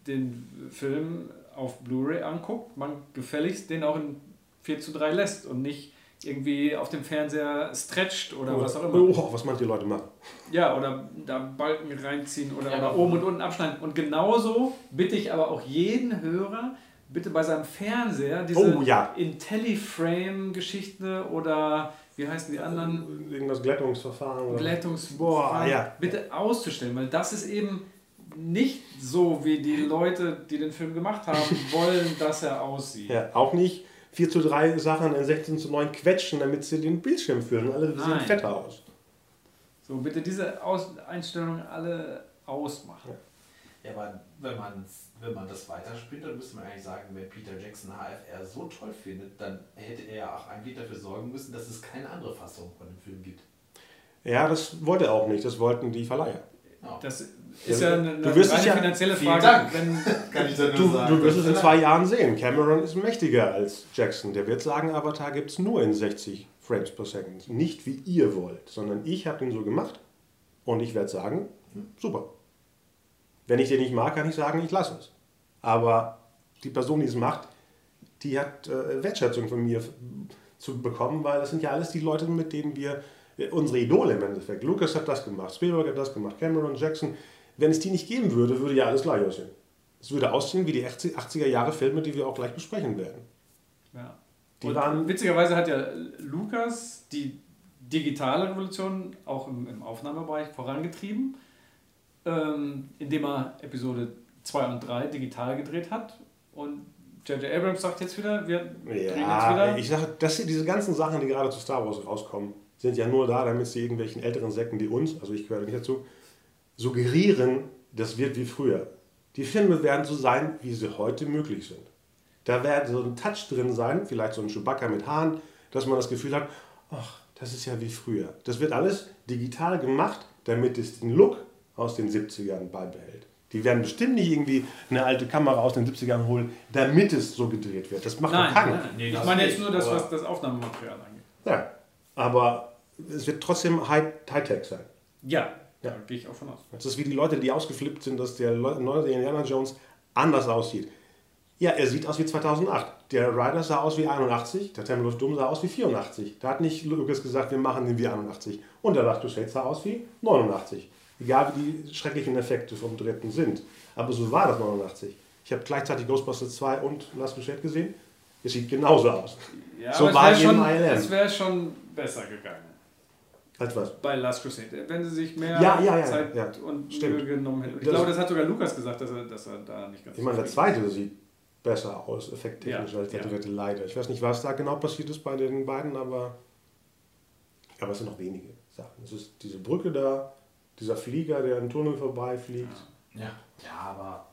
den Film auf Blu-ray anguckt, man gefälligst den auch in vier zu drei lässt und nicht irgendwie auf dem Fernseher stretcht oder, oder was auch immer. Oh, was manche Leute machen. Ja, oder da Balken reinziehen oder, ja, oder oben und unten abschneiden. Und genauso bitte ich aber auch jeden Hörer, bitte bei seinem Fernseher diese oh, ja. IntelliFrame-Geschichte oder wie heißen die anderen? Irgendwas Glättungsverfahren. Oder? Glättungsverfahren. Boah, ja. Bitte auszustellen, weil das ist eben nicht so, wie die Leute, die den Film gemacht haben, wollen, dass er aussieht. Ja, auch nicht vier zu drei Sachen in sechzehn zu neun quetschen, damit sie den Bildschirm füllen. Alle sehen Nein. fetter aus. So, bitte diese aus Einstellungen alle ausmachen. Ja, ja aber wenn, man's, wenn man das weiterspinnt, dann müsste man eigentlich sagen, wenn Peter Jackson H F R so toll findet, dann hätte er ja auch eigentlich dafür sorgen müssen, dass es keine andere Fassung von dem Film gibt. Ja, das wollte er auch nicht. Das wollten die Verleiher. Ja. Das ist ja eine, eine ja, finanzielle Frage. Dank. Wenn, kann ich dann nur du, sagen. Du wirst es in zwei Jahren sehen. Cameron ist mächtiger als Jackson. Der wird sagen, Avatar gibt es nur in sechzig Frames per Second. Nicht wie ihr wollt, sondern ich habe den so gemacht und ich werde sagen, super. Wenn ich den nicht mag, kann ich sagen, ich lasse es. Aber die Person, die es macht, die hat äh, Wertschätzung von mir zu bekommen, weil das sind ja alles die Leute, mit denen wir unsere Idole im Endeffekt. Lucas hat das gemacht, Spielberg hat das gemacht, Cameron, Jackson. Wenn es die nicht geben würde, würde ja alles gleich aussehen. Es würde aussehen wie die achtziger Jahre Filme, die wir auch gleich besprechen werden. Ja. Die Und waren witzigerweise hat ja Lucas die digitale Revolution auch im, im Aufnahmebereich vorangetrieben, ähm, indem er Episode zwei und drei digital gedreht hat. Und J J Abrams sagt jetzt wieder, wir drehen ja, jetzt wieder. Ich sage, dass diese ganzen Sachen, die gerade zu Star Wars rauskommen, sind ja nur da, damit sie irgendwelchen älteren Säcken, die uns, also ich gehöre nicht dazu, suggerieren, das wird wie früher. Die Filme werden so sein, wie sie heute möglich sind. Da wird so ein Touch drin sein, vielleicht so ein Chewbacca mit Haaren, dass man das Gefühl hat, ach, das ist ja wie früher. Das wird alles digital gemacht, damit es den Look aus den siebzigern beibehält. Die werden bestimmt nicht irgendwie eine alte Kamera aus den siebzigern holen, damit es so gedreht wird. Das macht man keinen. Nein, nein, nein. Ich meine jetzt nur das, was das Aufnahmematerial angeht. Ja, aber es wird trotzdem Hightech sein. Ja, ja, da gehe ich auch von aus. Das ist wie die Leute, die ausgeflippt sind, dass der neue Indiana Jones anders aussieht. Ja, er sieht aus wie zweitausendacht. Der Ryder sah aus wie einundachtzig, der Temple of Doom sah aus wie vierundachtzig. Da hat nicht Lucas gesagt, wir machen den wie einundachtzig. Und der Last of Shades sah aus wie neunundachtzig. Egal wie die schrecklichen Effekte vom dritten sind. Aber so war das neunundachtzig. Ich habe gleichzeitig Ghostbusters zwei und Last of Shades gesehen. Es sieht genauso aus. Ja, so war es eben I L M. Es wäre schon besser gegangen. Halt was? Bei Last Crusade, wenn sie sich mehr ja, ja, ja, Zeit ja, und Mühe genommen hätten. Ich das glaube, das hat sogar Lucas gesagt, dass er, dass er da nicht ganz... Ich meine, der zweite ist. Sieht besser aus, effekttechnisch, ja, als der ja. dritte leider. Ich weiß nicht, was da genau passiert ist bei den beiden, aber, aber es sind noch wenige Sachen. Es ist diese Brücke da, dieser Flieger, der im Tunnel vorbeifliegt. Ja, ja, ja, aber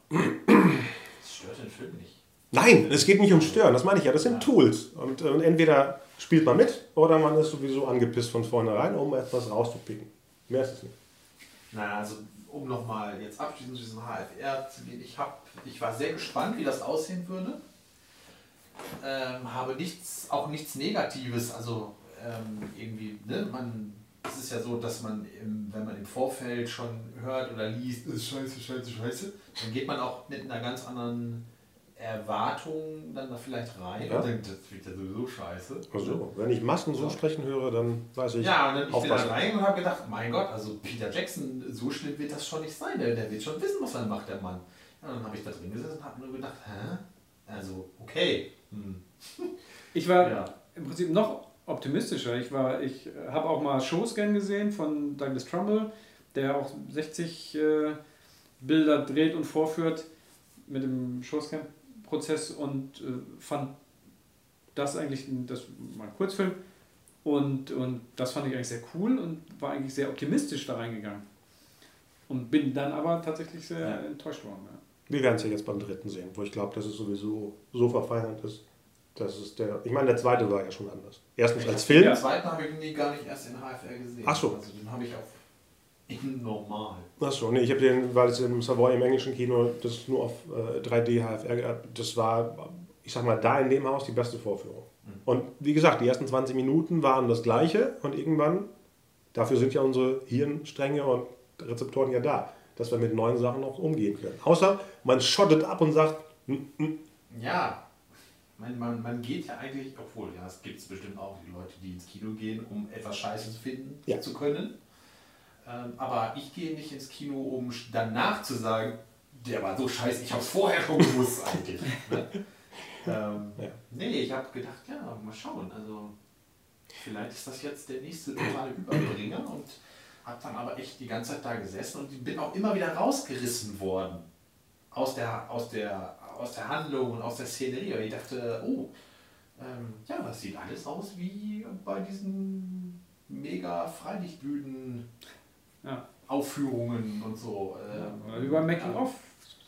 es stört den Film nicht. Nein, es geht nicht um Stören, das meine ich ja, das sind ja. Tools. Und, und entweder spielt man mit oder man ist sowieso angepisst von vornherein, um etwas rauszupicken. Mehr ist es nicht. Naja, also um nochmal jetzt abschließend zu diesem H F R zu gehen, ich, hab, ich war sehr gespannt, wie das aussehen würde. Ähm, habe nichts, auch nichts Negatives, also ähm, irgendwie, ne, man, es ist ja so, dass man, im, wenn man im Vorfeld schon hört oder liest, ist scheiße, scheiße, scheiße, dann geht man auch mit einer ganz anderen Erwartungen dann da vielleicht rein ja. und denkt, das wird ja sowieso scheiße. Also, wenn ich Masken so sprechen höre, dann weiß ich. Ja, und dann bin ich da rein und habe gedacht, mein Gott, also Peter Jackson, so schlimm wird das schon nicht sein, der, der wird schon wissen, was er macht, der Mann. Ja, dann habe ich da drin gesessen und habe nur gedacht, hä? Also, okay. Hm. Ich war ja. im Prinzip noch optimistischer. Ich, war, ich habe auch mal Showscan gesehen von Douglas Trumbull, der auch sechzig äh, Bilder dreht und vorführt mit dem Showscan. Prozess und äh, fand das eigentlich, das war ein Kurzfilm und, und das fand ich eigentlich sehr cool und war eigentlich sehr optimistisch da reingegangen und bin dann aber tatsächlich sehr ja. enttäuscht worden. Ja. Wir werden es ja jetzt beim dritten sehen, wo ich glaube, dass es sowieso so verfeinert ist, dass es der, ich meine der zweite war ja schon anders. Erstens ich als Film. Den zweiten habe ich nie gar nicht erst in H F R gesehen. Ach so. Also den habe ich auch in normal. Achso, nee, ich habe den, weil es im Savoy im englischen Kino, das ist nur auf äh, drei D H F R gab, das war, ich sag mal, da in dem Haus die beste Vorführung. Mhm. Und wie gesagt, die ersten zwanzig Minuten waren das Gleiche und irgendwann, dafür sind ja unsere Hirnstränge und Rezeptoren ja da, dass wir mit neuen Sachen auch umgehen können. Außer man schottet ab und sagt, Ja, man, man, man geht ja eigentlich, obwohl, ja, es gibt bestimmt auch die Leute, die ins Kino gehen, um etwas Scheiße zu finden, ja. zu können. Ähm, aber ich gehe nicht ins Kino, um danach zu sagen, der war so scheiße, ich habe es vorher schon gewusst eigentlich. Ne? ähm, ja. Nee, ich habe gedacht, ja, mal schauen. Also vielleicht ist das jetzt der nächste totale Überbringer und habe dann aber echt die ganze Zeit da gesessen und bin auch immer wieder rausgerissen worden aus der, aus der, aus der Handlung und aus der Szenerie. Und ich dachte, oh, ähm, ja, das sieht alles aus wie bei diesen mega Freilichtbühnen ja. Aufführungen und so. Ähm, über Making-of.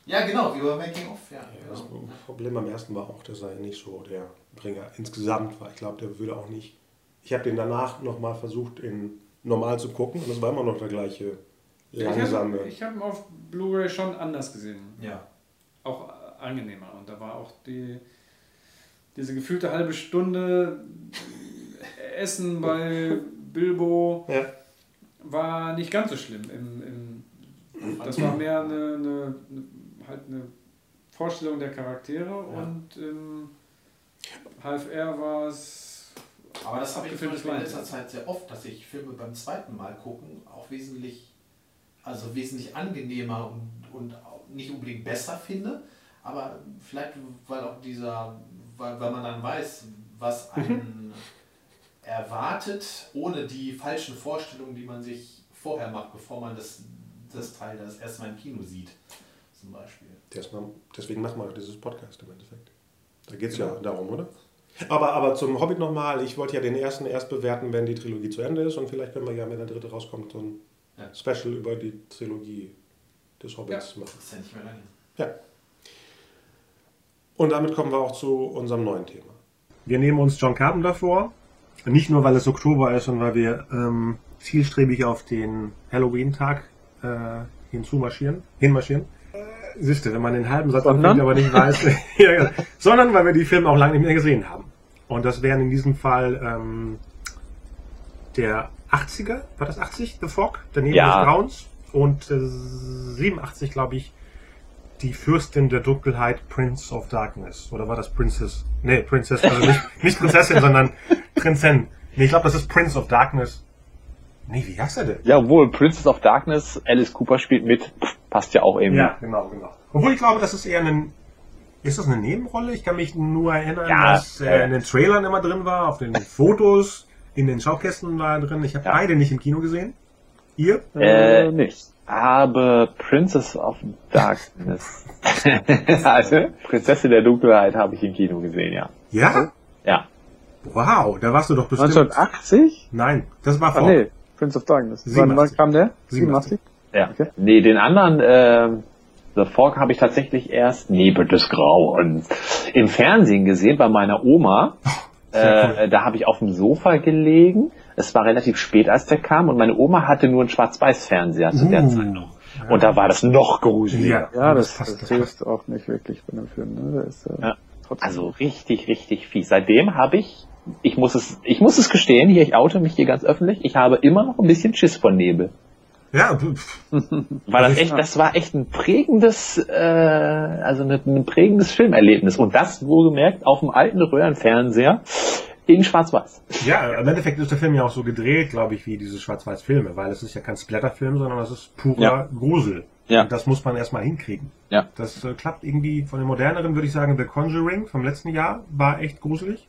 Ja, genau, über Making-of. Ja, ja, das genau. Problem am ersten war auch, dass er nicht so der Bringer insgesamt war. Ich glaube, der würde auch nicht... Ich habe den danach nochmal versucht, in normal zu gucken und das war immer noch der gleiche langsame... Ich habe ihn auf Blu-ray schon anders gesehen. Ja. Auch angenehmer. Und da war auch die diese gefühlte halbe Stunde Essen bei Bilbo ja. war nicht ganz so schlimm. Im, im, das war mehr eine, eine, halt eine Vorstellung der Charaktere ja. und im H F R war es... Aber das habe ich in letzter Zeit sehr oft, dass ich Filme beim zweiten Mal gucken auch wesentlich, also wesentlich angenehmer und, und nicht unbedingt besser finde, aber vielleicht weil auch dieser, weil, weil man dann weiß, was einen erwartet, ohne die falschen Vorstellungen, die man sich vorher macht, bevor man das, das Teil das erstmal im Kino sieht, zum Beispiel. Deswegen machen wir dieses Podcast im Endeffekt. Da geht es ja darum, oder? Aber, aber zum Hobbit nochmal, ich wollte ja den ersten erst bewerten, wenn die Trilogie zu Ende ist und vielleicht können wir ja, wenn der dritte rauskommt, so ein ja. Special über die Trilogie des Hobbits ja. machen. Das ist ja nicht mehr lange. Ja. Und damit kommen wir auch zu unserem neuen Thema. Wir nehmen uns John Carpenter vor, nicht nur weil es Oktober ist und weil wir ähm, zielstrebig auf den Halloween-Tag äh, hinzumarschieren, hinmarschieren. Siehst du, wenn man den halben Satz anfängt, aber nicht weiß, ja, sondern weil wir die Filme auch lange nicht mehr gesehen haben. Und das wären in diesem Fall ähm, der achtziger, war das achtzig, The Fog, der Nebel ja. des Grauens und äh, siebenundachtzig, glaube ich, die Fürstin der Dunkelheit, Prince of Darkness. Oder war das Princess? Nee, Princess, also nicht, nicht Prinzessin, sondern Prinzen. Nee, ich glaube, das ist Prince of Darkness. Nee, wie heißt er denn? Jawohl, Princess of Darkness, Alice Cooper spielt mit, passt ja auch eben. Ja, genau, genau. Obwohl ich glaube, das ist eher ein... Ist das eine Nebenrolle? Ich kann mich nur erinnern, ja, dass er äh, in den Trailern immer drin war, auf den Fotos, in den Schaukästen war er drin. Ich habe ja. beide nicht im Kino gesehen. Ihr? Äh, äh nicht. Aber Princess of Darkness. Also, Prinzessin der Dunkelheit habe ich im Kino gesehen, ja. Ja? Ja. Wow, da warst du doch bestimmt... neunzehnhundertachtzig? Nein, das war vor... Oh, nee. Prince of Darkness. Wann kam der? siebenundachtzig? Ja. Okay. Nee, den anderen, äh, The Fog habe ich tatsächlich erst Nebel des Grauens im Fernsehen gesehen bei meiner Oma. Oh, äh, cool. Da habe ich auf dem Sofa gelegen. Es war relativ spät, als der kam und meine Oma hatte nur einen Schwarz-Weiß-Fernseher zu uh, der Zeit noch. Ja. Und da war das noch gruseliger. Ja, ja, das, das, das hilft auch nicht wirklich bei einem Film. Ne? Das ist, äh, ja. Also richtig, richtig fies. Seitdem habe ich Ich muss es, ich muss es gestehen, hier, ich oute mich hier ganz öffentlich, ich habe immer noch ein bisschen Schiss vor Nebel. Ja. Weil das echt, das war echt ein prägendes, äh, also ein, ein prägendes Filmerlebnis. Und das wohlgemerkt auf dem alten Röhrenfernseher in Schwarz-Weiß. Ja, im Endeffekt ist der Film ja auch so gedreht, glaube ich, wie diese Schwarz-Weiß-Filme, weil es ist ja kein Splatterfilm, sondern das ist purer ja. Grusel. Ja. Und das muss man erstmal hinkriegen. Ja. Das äh, klappt irgendwie von den moderneren, würde ich sagen, The Conjuring vom letzten Jahr war echt gruselig.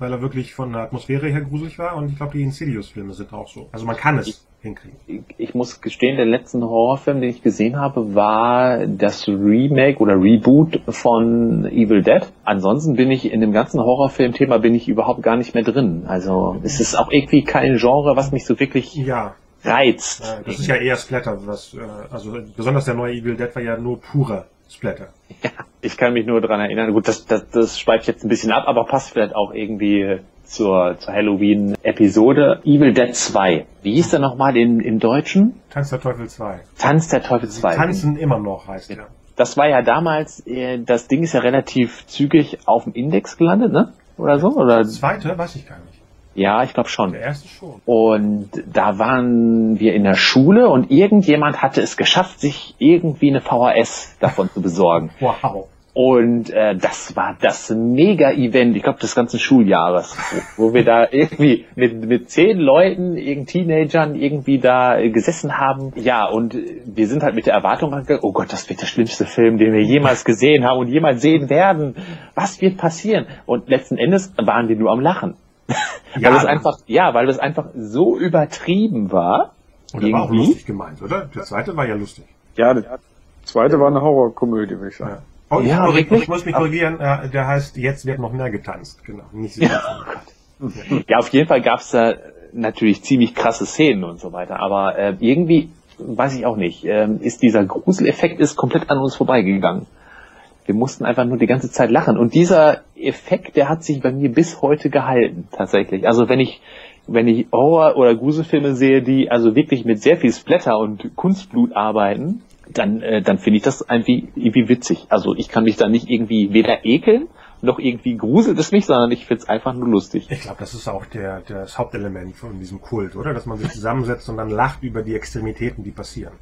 Weil er wirklich von der Atmosphäre her gruselig war und ich glaube, die Insidious-Filme sind auch so. Also man kann es ich, hinkriegen. Ich, ich muss gestehen, der letzte Horrorfilm, den ich gesehen habe, war das Remake oder Reboot von Evil Dead. Ansonsten bin ich in dem ganzen Horrorfilm-Thema bin ich überhaupt gar nicht mehr drin. Also es ist auch irgendwie kein Genre, was mich so wirklich ja. reizt. Ja, das ist ja eher Splatter. Was, also besonders der neue Evil Dead war ja nur purer Splatter. Ja, ich kann mich nur daran erinnern. Gut, das, das, das schweift jetzt ein bisschen ab, aber passt vielleicht auch irgendwie zur, zur Halloween-Episode. Evil Dead zwei. Wie hieß der nochmal in, im Deutschen? Tanz der Teufel zwei. Tanz der Teufel zwei. Sie tanzen immer noch, heißt der. Das war ja damals, das Ding ist ja relativ zügig auf dem Index gelandet, ne? Oder so? Oder? Das zweite weiß ich gar nicht. Ja, ich glaube schon. Der erste schon. Und da waren wir in der Schule und irgendjemand hatte es geschafft, sich irgendwie eine V H S davon zu besorgen. Wow. Und äh, das war das Mega-Event, ich glaube, des ganzen Schuljahres, wo, wo wir da irgendwie mit mit zehn Leuten, irgendeinen Teenagern irgendwie da äh, gesessen haben. Ja, und wir sind halt mit der Erwartung angegangen, oh Gott, das wird der schlimmste Film, den wir jemals gesehen haben und jemals sehen werden. Was wird passieren? Und letzten Endes waren wir nur am Lachen. Ja, weil es einfach, ja, weil es einfach so übertrieben war. Und das war auch lustig gemeint, oder? Das zweite war ja lustig. Ja, das zweite war eine Horrorkomödie, würde ich sagen. Ja. Oh, ich, ja, korrig, ich, ich muss mich korrigieren, äh, der heißt, jetzt wird noch mehr getanzt. Genau. Nicht so ja, oh Gott. Ja, auf jeden Fall gab es da natürlich ziemlich krasse Szenen und so weiter, aber äh, irgendwie, weiß ich auch nicht, äh, ist dieser Gruseleffekt ist komplett an uns vorbeigegangen. Wir mussten einfach nur die ganze Zeit lachen. Und dieser Effekt, der hat sich bei mir bis heute gehalten, tatsächlich. Also wenn ich wenn ich Horror- oder Gruselfilme sehe, die also wirklich mit sehr viel Splatter und Kunstblut arbeiten, dann, äh, dann finde ich das irgendwie, irgendwie witzig. Also ich kann mich da nicht irgendwie weder ekeln, noch irgendwie gruselt es mich, sondern ich finde es einfach nur lustig. Ich glaube, das ist auch der, das Hauptelement von diesem Kult, oder? Dass man sich zusammensetzt und dann lacht über die Extremitäten, die passieren.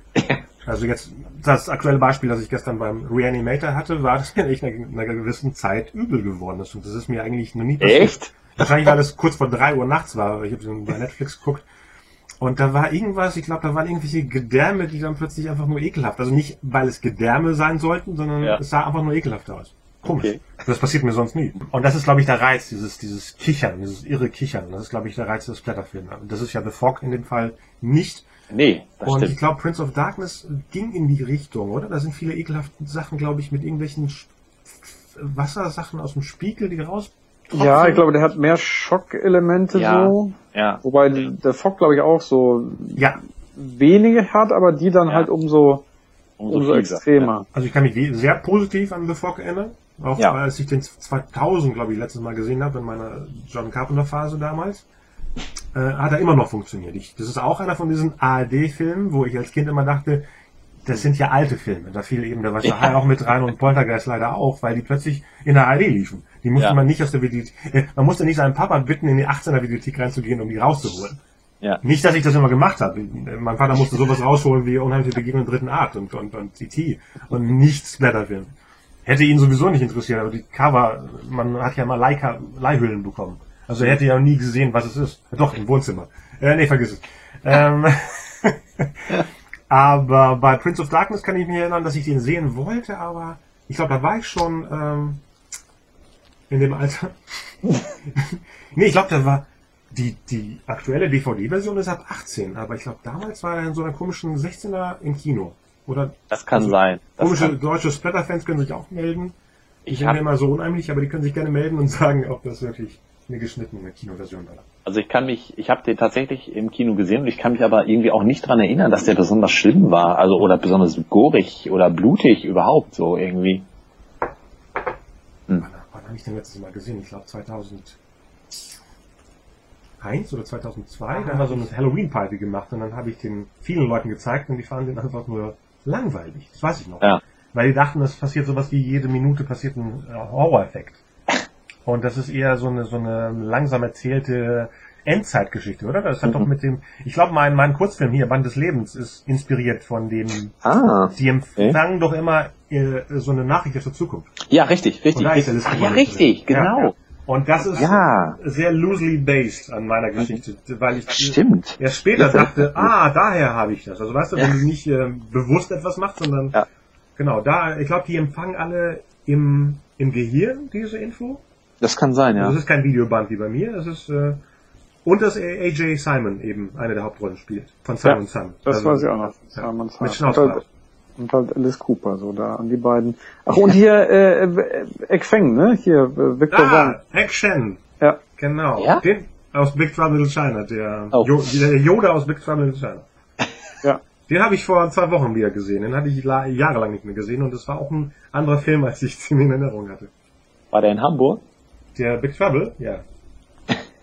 Also jetzt, das aktuelle Beispiel, das ich gestern beim Reanimator hatte, war, dass mir echt in einer gewissen Zeit übel geworden ist. Und das ist mir eigentlich noch nie passiert. Echt? Wahrscheinlich, weil es kurz vor drei Uhr nachts war. Ich habe bei Netflix geguckt. Und da war irgendwas, ich glaube, da waren irgendwelche Gedärme, die dann plötzlich einfach nur ekelhaft. Also nicht, weil es Gedärme sein sollten, sondern ja, es sah einfach nur ekelhaft aus. Komisch. Okay. Das passiert mir sonst nie. Und das ist, glaube ich, der Reiz, dieses dieses Kichern, dieses irre Kichern. Das ist, glaube ich, der Reiz des Blätterfilms. Das ist ja The Fog in dem Fall nicht. Nee, das stimmt. Und ich glaube, Prince of Darkness ging in die Richtung, oder? Da sind viele ekelhafte Sachen, glaube ich, mit irgendwelchen Wassersachen aus dem Spiegel, die raus... Tropfen. Ja, ich glaube, der hat mehr Schockelemente ja, so. Ja. Wobei der Fog, glaube ich, auch so ja, wenige hat, aber die dann ja, halt umso, umso, umso extremer. Ja. Also ich kann mich sehr positiv an The Fog erinnern. Auch ja, als ich den zweitausend, glaube ich, letztes Mal gesehen habe, in meiner John Carpenter-Phase damals, äh, hat er immer noch funktioniert. Ich, das ist auch einer von diesen A R D-Filmen, wo ich als Kind immer dachte, das sind ja alte Filme. Da fiel eben der Weiße ja, Hai auch mit rein und Poltergeist leider auch, weil die plötzlich in der A R D liefen. Die musste ja, man nicht aus der Videothek, äh, man musste nicht seinen Papa bitten, in die achtzehner-Videothek reinzugehen, um die rauszuholen. Ja. Nicht, dass ich das immer gemacht habe. Mein Vater musste sowas rausholen wie Unheimliche Begegnung der dritten Art und und und E T und nichts Blätterfilm. Hätte ihn sowieso nicht interessiert, aber die Cover, man hat ja mal Leica, Leihüllen bekommen. Also er hätte ja nie gesehen, was es ist. Doch, im Wohnzimmer. Äh, nee, vergiss es. Ähm, aber bei Prince of Darkness kann ich mich erinnern, dass ich den sehen wollte, aber ich glaube, da war ich schon... Ähm, in dem Alter. Nee, ich glaube, da war die, die aktuelle D V D-Version ist ab achtzehn, aber ich glaube, damals war er in so einer komischen sechzehner im Kino. Oder das kann also sein. Das komische kann. Deutsche Splatter-Fans können sich auch melden. Ich bin mir immer so unheimlich, aber die können sich gerne melden und sagen, ob das wirklich eine geschnittene Kinoversion war. Also ich kann mich, ich habe den tatsächlich im Kino gesehen und ich kann mich aber irgendwie auch nicht daran erinnern, dass der besonders schlimm war, also oder besonders gorig oder blutig überhaupt so irgendwie. Hm. Habe ich den letztes Mal gesehen? Ich glaube zweitausendeins oder zweitausendzwei. Da haben wir so eine Halloween-Party gemacht und dann habe ich den vielen Leuten gezeigt und die fanden den einfach nur langweilig. Das weiß ich noch. Ja. Weil die dachten, das passiert sowas wie jede Minute passiert ein Horror-Effekt. Und das ist eher so eine, so eine langsam erzählte Endzeitgeschichte, oder? Das hat mhm. doch mit dem, ich glaube, mein, mein Kurzfilm hier, Band des Lebens, ist inspiriert von dem, ah, die empfangen okay. doch immer äh, so eine Nachricht aus der Zukunft. Ja, richtig, richtig. Und richtig. Ist Ach, ja, richtig, drin. Genau. Ja. Und das ist ja. sehr loosely based an meiner Geschichte, weil ich Stimmt. erst später dachte, ah, daher habe ich das. Also weißt du, wenn ja. du nicht äh, bewusst etwas machst, sondern, ja. genau, da, ich glaube, die empfangen alle im, im Gehirn diese Info. Das kann sein, ja. Das ist kein Videoband wie bei mir, das ist, äh, und dass A J Simon eben eine der Hauptrollen spielt. Von Simon ja, Simon. Das also, weiß ich auch noch. Ja, Simon Simon. Mit Schnauzbart. Und halt Alice Cooper, so da an die beiden. Ach, und hier äh, Ekfeng, ne? Hier, äh, Victor Wong. Ah, Action. Ja. Genau. Ja? Den aus Big Trouble in Little China. Der, oh. der Yoda aus Big Trouble in Little China. Ja. Den habe ich vor zwei Wochen wieder gesehen. Den hatte ich jahrelang nicht mehr gesehen. Und das war auch ein anderer Film, als ich ihn in Erinnerung hatte. War der in Hamburg? Der Big Trouble? Ja.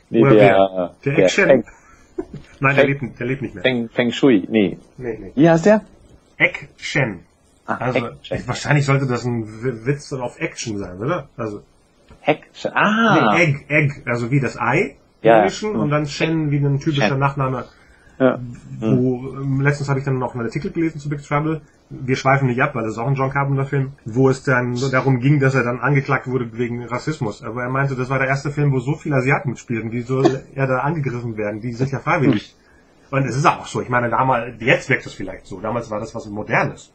Nee, der, der, der, der Action. Feng, Nein, Feng, der, lebt, der lebt nicht mehr. Feng, Feng Shui, nee. Nee, nee. Wie heißt der? Action. Ah, also, Action. Wahrscheinlich sollte das ein Witz dann auf Action sein, oder? Also. Action. Ah. Nee, Egg, Egg. Also wie das Ei. Ja. Im Englischen, und dann Shen wie ein typischer Shen. Nachname Ja. Wo, ähm, letztens habe ich dann noch einen Artikel gelesen zu Big Trouble. Wir schweifen nicht ab, weil das ist auch ein John Carpenter-Film, wo es dann darum ging, dass er dann angeklagt wurde wegen Rassismus. Aber er meinte, das war der erste Film, wo so viele Asiaten mitspielten, die so ja da angegriffen werden. Die sind ja freiwillig. Und es ist auch so. Ich meine, damals, jetzt wirkt es vielleicht so. Damals war das was Modernes.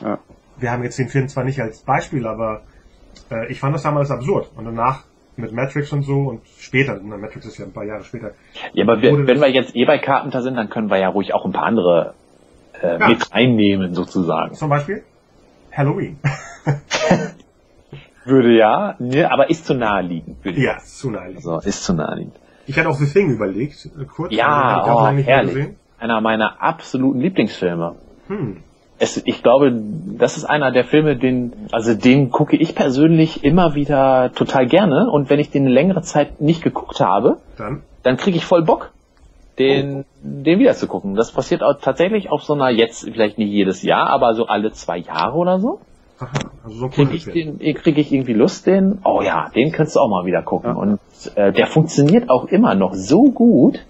Ja. Wir haben jetzt den Film zwar nicht als Beispiel, aber äh, ich fand das damals absurd. Und danach mit Matrix und so und später, na, Matrix ist ja ein paar Jahre später. Ja, aber wir, wenn wir jetzt eh bei Carpenter sind, dann können wir ja ruhig auch ein paar andere äh, ja. mit reinnehmen, sozusagen. Zum Beispiel Halloween. Würde ja, ne, aber ist zu naheliegend. Würde ja, ist zu naheliegend. Also, ist zu naheliegend. Ich hatte auch The Thing überlegt, kurz. Ja, oh, nicht herrlich. Einer meiner absoluten Lieblingsfilme. Hm. Es, ich glaube, das ist einer der Filme, den, also den gucke ich persönlich immer wieder total gerne. Und wenn ich den eine längere Zeit nicht geguckt habe, dann, dann kriege ich voll Bock, den, oh. den wieder zu gucken. Das passiert auch tatsächlich auf so einer, jetzt vielleicht nicht jedes Jahr, aber so alle zwei Jahre oder so. Aha, also so kriege ich, krieg ich irgendwie Lust, den, oh ja, den kannst du auch mal wieder gucken. Ja. Und äh, der funktioniert auch immer noch so gut.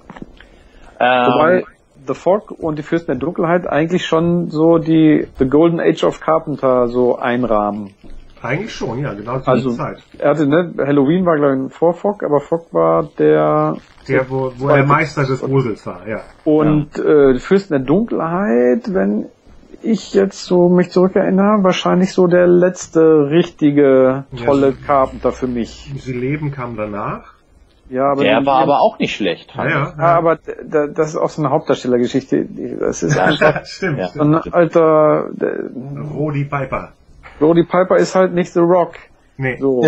Ähm, Wobei The Fog und die Fürsten der Dunkelheit eigentlich schon so die The Golden Age of Carpenter so einrahmen. Eigentlich schon, ja, genau zu also, dieser Zeit. Er hatte, ne, Halloween war, glaube ich, vor Fog, aber Fog war der... Der, wo, wo der Meister des Grusels war, ja. Und ja. Äh, die Fürsten der Dunkelheit, wenn ich jetzt so mich zurückerinnere, wahrscheinlich so der letzte richtige, tolle ja, Carpenter für mich. Sie leben kam danach. Ja, aber der war aber auch nicht schlecht. Ja, ja, ja, aber das ist auch so eine Hauptdarstellergeschichte. Das ist einfach stimmt, ja. so ein alter... Roddy Piper. Roddy Piper ist halt nicht The Rock. Nee. So,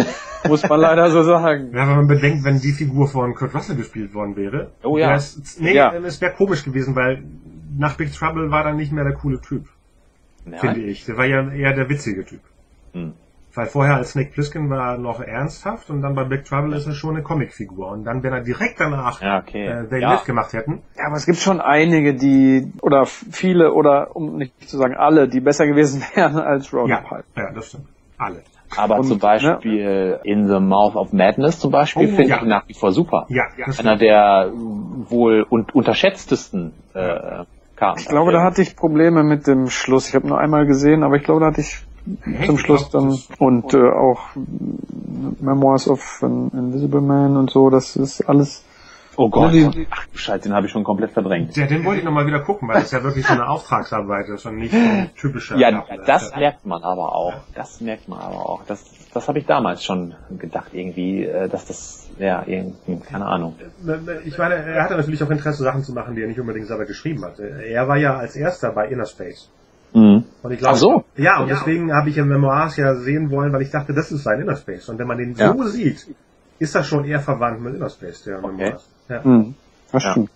muss man leider so sagen. Ja, wenn man bedenkt, wenn die Figur von Kurt Russell gespielt worden wäre. Oh ja. Nee, ja. Es wäre komisch gewesen, weil nach Big Trouble war dann nicht mehr der coole Typ. Nein. Finde ich. Der war ja eher der witzige Typ. Hm. Weil vorher als Snake Plissken war er noch ernsthaft und dann bei Big Trouble ist er schon eine Comicfigur. Und dann, wenn er direkt danach ja, okay. äh, They ja. Live gemacht hätten. Ja, aber es gibt schon einige, die, oder viele, oder um nicht zu sagen alle, die besser gewesen wären als Roddy ja. Piper. Ja, das stimmt. Alle. Aber und, zum Beispiel ne? In the Mouth of Madness zum Beispiel oh, finde ja. ich nach wie vor super. Ja, ja, einer der wohl und unterschätztesten äh, Karten. Ich glaube, da hatte ich Probleme mit dem Schluss. Ich habe nur einmal gesehen, aber ich glaube, da hatte ich Hey, zum Schluss dann und äh, auch Memoirs of an Invisible Man und so, das ist alles... Oh Gott, die, ach Scheiße, den habe ich schon komplett verdrängt. Ja, den wollte ich nochmal wieder gucken, weil das ja wirklich so eine Auftragsarbeit ist und nicht so ein typischer... Ja, Arbeit. das merkt man aber auch, das merkt man aber auch. Das, das habe ich damals schon gedacht irgendwie, dass das, ja, irgendwie, keine Ahnung. Ich meine, er hatte natürlich auch Interesse, Sachen zu machen, die er nicht unbedingt selber geschrieben hat. Er war ja als erster bei Inner Space. Mhm. Und ich glaube, Ach so. Ja, und ja. deswegen habe ich ja Memoirs ja sehen wollen, weil ich dachte, das ist sein Inner Space. Und wenn man den ja. so sieht, ist das schon eher verwandt mit Inner Space, der okay. Memoirs. Ja. Mhm. Das stimmt.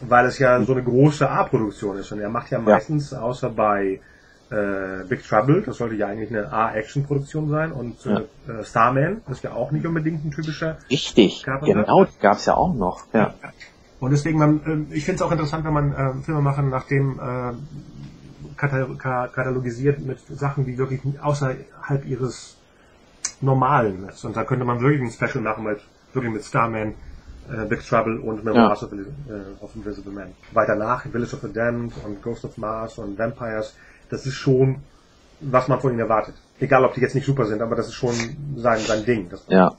Ja. Weil es ja so eine große A-Produktion ist. Und er macht ja meistens, ja. außer bei äh, Big Trouble, das sollte ja eigentlich eine A-Action-Produktion sein, und äh, ja. Starman ist ja auch nicht unbedingt ein typischer. Richtig, Carpenter. Genau, die gab es ja auch noch. Ja. Ja. Und deswegen, man, ich finde es auch interessant, wenn man äh, Filme machen, nachdem... Äh, katalogisiert mit Sachen, die wirklich außerhalb ihres Normalen ist. Und da könnte man wirklich ein Special machen, mit, wirklich mit Starman, äh, Big Trouble und Memoirs ja. of, äh, of Invisible Man. Weiter nach Village of the Damned und Ghost of Mars und Vampires, das ist schon, was man von ihnen erwartet. Egal, ob die jetzt nicht super sind, aber das ist schon sein, sein Ding. Das ja.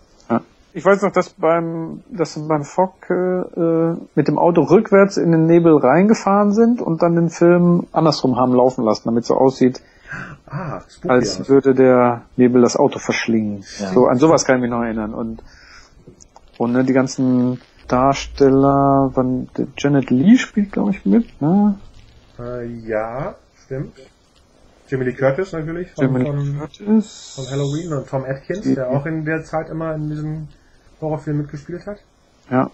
Ich weiß noch, dass beim, dass beim Fog äh, mit dem Auto rückwärts in den Nebel reingefahren sind und dann den Film andersrum haben laufen lassen, damit es so aussieht, ah, spooky, als ja. würde der Nebel das Auto verschlingen. Ja. So, an sowas kann ich mich noch erinnern. Und, und ne, die ganzen Darsteller, wann, Janet Leigh spielt, glaube ich, mit, ne? Äh, ja, stimmt. Jamie Lee Curtis natürlich, von, von, Curtis. von Halloween, und Tom Atkins, die, der auch in der Zeit immer in diesem Horrorfilm mitgespielt hat. Ja.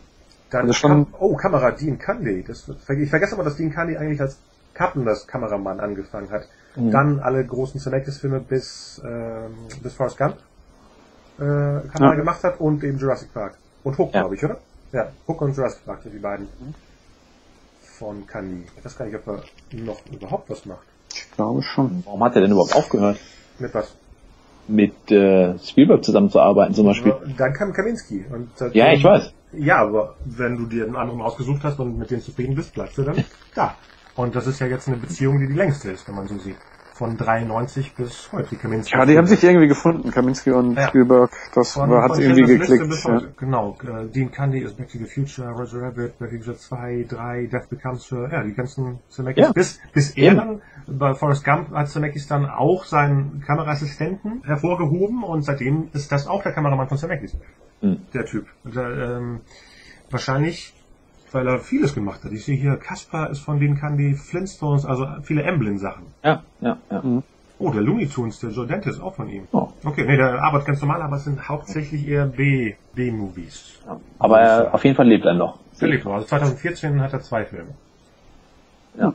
Dann also schon Kam- oh, Kamera, Dean Candy. Das, ich vergesse aber, dass Dean Candy eigentlich als Carpenters Kameramann angefangen hat. Mhm. Dann alle großen Selectus-Filme bis, äh, bis Forrest Gump äh, Kamera ja. gemacht hat und eben Jurassic Park. Und Hook, ja. glaube ich, oder? Ja, Hook und Jurassic Park sind die beiden von Candy. Ich weiß gar nicht, ob er noch überhaupt was macht. Ich glaube schon. Warum hat er denn überhaupt aufgehört? Mit was? Mit äh, Spielberg zusammenzuarbeiten zum Beispiel. Dann kam Kaminski. Und, äh, ja, ich weiß. Ja, aber wenn du dir einen anderen ausgesucht hast und mit denen zufrieden bist, bleibst du dann da. Und das ist ja jetzt eine Beziehung, die die längste ist, wenn man so sieht. Von dreiundneunzig bis heute. Kaminski ja, die haben sich irgendwie gefunden, Kaminski und ja. Spielberg. Das von, war, hat von irgendwie geklickt. Ja. Genau, äh, Dean Candy ist Back to the Future, Roger Rabbit, Back to the Future zwei, drei, Death Becomes Her, ja, die ganzen Zemeckis. Ja. Bis, bis ja. er dann, bei Forrest Gump hat Zemeckis dann auch seinen Kameraassistenten hervorgehoben und seitdem ist das auch der Kameramann von Zemeckis. Mhm. Der Typ. Der, ähm, wahrscheinlich, weil er vieles gemacht hat. Ich sehe hier, Kasper ist von denen Candy, Flintstones, also viele Emblem-Sachen. Ja, ja, ja. Mhm. Oh, der Looney Tunes, der Joe Dante ist auch von ihm. Oh. Okay, nee, der arbeitet ganz normal, aber es sind hauptsächlich eher B, B-Movies. Ja. Aber er, auf jeden Fall lebt er noch. Er lebt noch. Also zwanzig vierzehn hat er zwei Filme. Ja.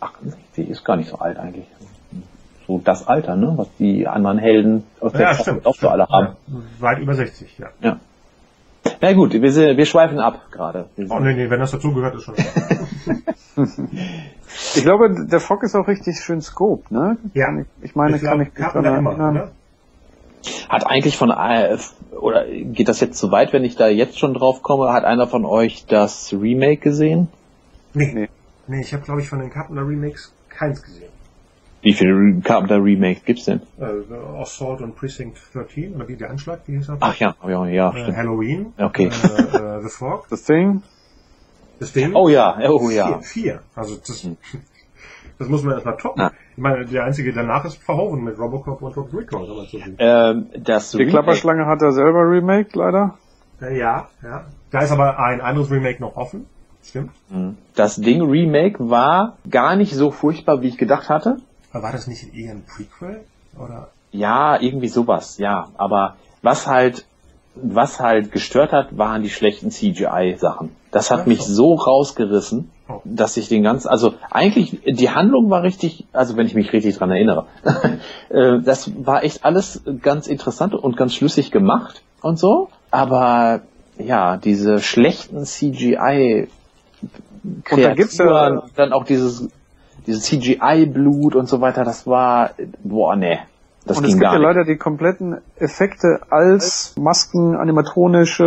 achtundsechzig ist gar nicht so alt eigentlich. So das Alter, ne? Was die anderen Helden aus der ja, Zeit auch so alle haben. Ja. Weit über sechzig, ja. Ja. Na gut, wir, wir schweifen ab gerade. Oh nee, nee, wenn das dazugehört, ist schon klar. Ich glaube, der Fog ist auch richtig schön Scope, ne? Ja. Ich meine, ich kann ich mich daran erinnern. Ne? Hat eigentlich von, oder geht das jetzt zu weit, wenn ich da jetzt schon drauf komme, hat einer von euch das Remake gesehen? Nee, nee. Nee, ich habe, glaube ich, von den Carpenter Remakes keins gesehen. Wie viele Carpenter Remakes gibt's denn? Äh, Assault und Precinct dreizehn, oder wie der Anschlag, wie hieß er? Ach ja, ja, ja. Äh, Halloween. Okay. Äh, äh, The Fog. Das Ding. Das Ding. Oh ja, oh ja. Vier, vier. Also das, das muss man erstmal toppen. Ah. Ich meine, der einzige danach ist verhauen mit Robocop und Rob Recall. So ähm, das Die Remake. Klapperschlange hat er selber Remake, leider. Äh, ja, ja. Da ist aber ein anderes Remake noch offen. Stimmt. Das Ding Remake war gar nicht so furchtbar, wie ich gedacht hatte. War das nicht eher ein Prequel? Oder? Ja, irgendwie sowas, ja. Aber was halt, was halt gestört hat, waren die schlechten C G I-Sachen. Das hat ja, mich so, so rausgerissen, oh. dass ich den ganzen... Also eigentlich, die Handlung war richtig, also wenn ich mich richtig dran erinnere, das war echt alles ganz interessant und ganz schlüssig gemacht und so. Aber ja, diese schlechten C G I-Kreaturen, dann, dann auch dieses... Dieses C G I-Blut und so weiter, das war, boah, nee. Das und ging es gibt gar ja nicht. Leider die kompletten Effekte als Masken, animatonische,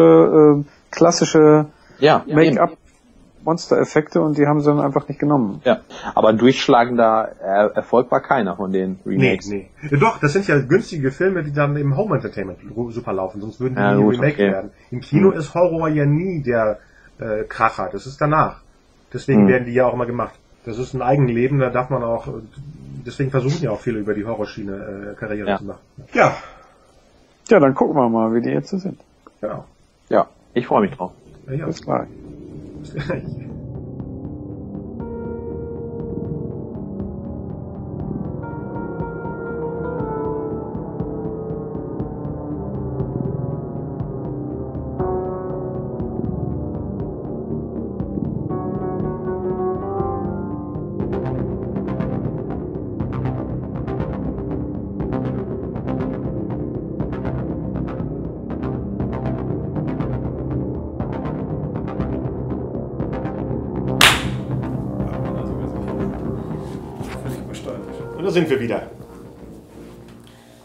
äh, klassische ja, Make-up-Monster-Effekte und die haben sie dann einfach nicht genommen. Ja, aber ein durchschlagender er- Erfolg war keiner von den Remakes. Nee, nee. Doch, das sind ja günstige Filme, die dann im Home-Entertainment super laufen, sonst würden die ja, nie gut, Remake okay. werden. Im Kino ist Horror ja nie der äh, Kracher, das ist danach. Deswegen mhm. werden die ja auch immer gemacht. Das ist ein Eigenleben, da darf man auch, deswegen versuchen ja auch viele über die Horrorschiene äh, Karriere ja. zu machen. Ja. Ja, dann gucken wir mal, wie die jetzt so sind. Genau. Ja, ich freue mich drauf. Ja, ja. Bis gleich. Bis gleich. Sind wir wieder.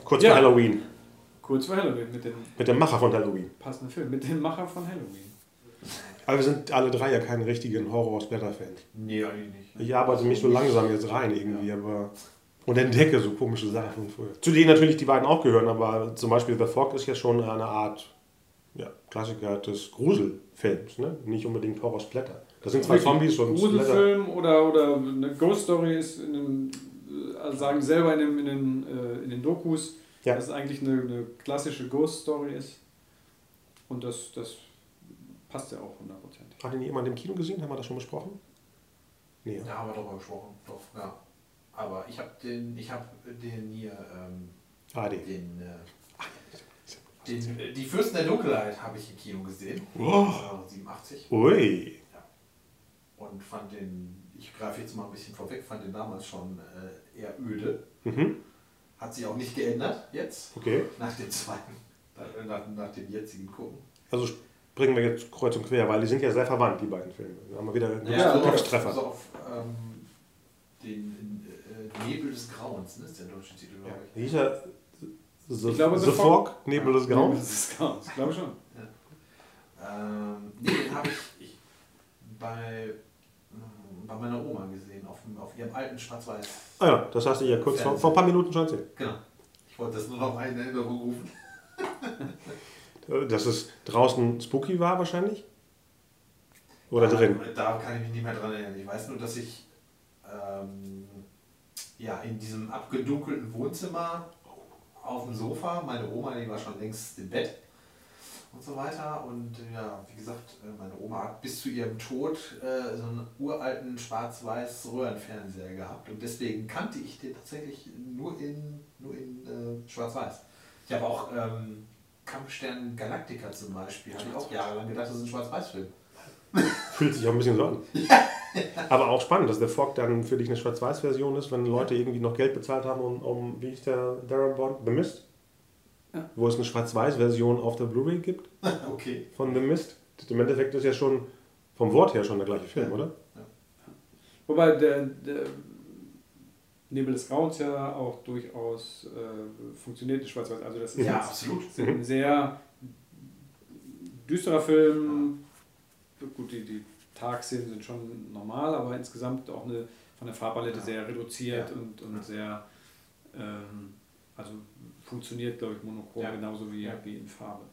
Kurz ja. vor Halloween. Kurz vor Halloween. Mit dem, mit dem Macher von Halloween. Passender Film. Mit dem Macher von Halloween. Aber wir sind alle drei ja keine richtigen Horror-Splatter-Fans. Nee, eigentlich nicht. Ich arbeite also mich so langsam jetzt rein irgendwie. Ja. aber Und entdecke so komische Sachen von früher. Zu denen natürlich die beiden auch gehören, aber zum Beispiel The Fog ist ja schon eine Art ja, Klassiker des Gruselfilms. Ne? Nicht unbedingt Horror-Splatter. Das sind zwei Zombies und Gruselfilm oder, oder eine Ghost-Story ist in einem... Also sagen selber in, dem, in, den, äh, in den Dokus, ja. dass es eigentlich eine, eine klassische Ghost-Story ist. Und das, das passt ja auch hundert Prozent. Hat ihn jemand im Kino gesehen? Haben wir das schon besprochen? Nee. Ja, haben wir darüber gesprochen. Doch, ja. Aber ich habe den, ich habe den hier, ähm, ah, den, den, äh, Ach, den, äh, die Fürsten der Dunkelheit habe ich im Kino gesehen. Oh. siebenundachtzig. Ui. Ja. Und fand den... Ich greife jetzt mal ein bisschen vorweg, fand den damals schon äh, eher öde. Mhm. Hat sich auch nicht geändert jetzt, okay. nach dem zweiten, nach, nach dem jetzigen Gucken. Also springen wir jetzt kreuz und quer, weil die sind ja sehr verwandt, die beiden Filme. Da haben wir wieder einen ja, Glückstreffer. Also auf ähm, den äh, Nebel des Grauens, ne, ist der deutsche Titel, glaube ich. Hieß er The Fog, Nebel des Grauens? Nebel des Grauens, glaube ich schon. Ähm, nee, den habe ich, ich bei, bei meiner Oma gesehen, auf, auf ihrem alten Schwarz-Weiß. Ah ja, das hast du ja kurz vor, vor ein paar Minuten schon erzählt. Genau. Ich wollte das nur noch in Erinnerung rufen. Dass es draußen spooky war wahrscheinlich? Oder da, drin? Da kann ich mich nicht mehr dran erinnern. Ich weiß nur, dass ich ähm, ja, in diesem abgedunkelten Wohnzimmer auf dem Sofa, meine Oma, die war schon längst im Bett und so weiter. Und ja, wie gesagt, meine Oma hat bis zu ihrem Tod äh, so einen uralten schwarz-weiß Röhrenfernseher gehabt. Und deswegen kannte ich den tatsächlich nur in, nur in äh, schwarz-weiß. Ich habe auch ähm, Kampfstern Galactica zum Beispiel, habe ich auch jahrelang gedacht, das ist ein Schwarz-Weiß-Film. Fühlt sich auch ein bisschen so an. Ja. Aber auch spannend, dass The Fog dann für dich eine Schwarz-Weiß-Version ist, wenn Leute irgendwie noch Geld bezahlt haben, um, um wie ich der Darren Bond, The Mist, ja. Wo es eine Schwarz-Weiß-Version auf der Blu-ray gibt, okay. Von The Mist. Im Endeffekt ist ja schon vom Wort her schon der gleiche Film, ja. Oder? Ja. Ja. Wobei der, der Nebel des Grauens ja auch durchaus äh, funktioniert in Schwarz-Weiß. Also das ist ja, absolut. Ist ein sehr düsterer Film. Gut, die, die Tagszenen sind schon normal, aber insgesamt auch eine, von der Farbpalette ja. Sehr reduziert ja. und, und ja. Sehr, ähm, also funktioniert, glaube ich, monochrom ja. Genauso wie, ja. Wie in Farbe.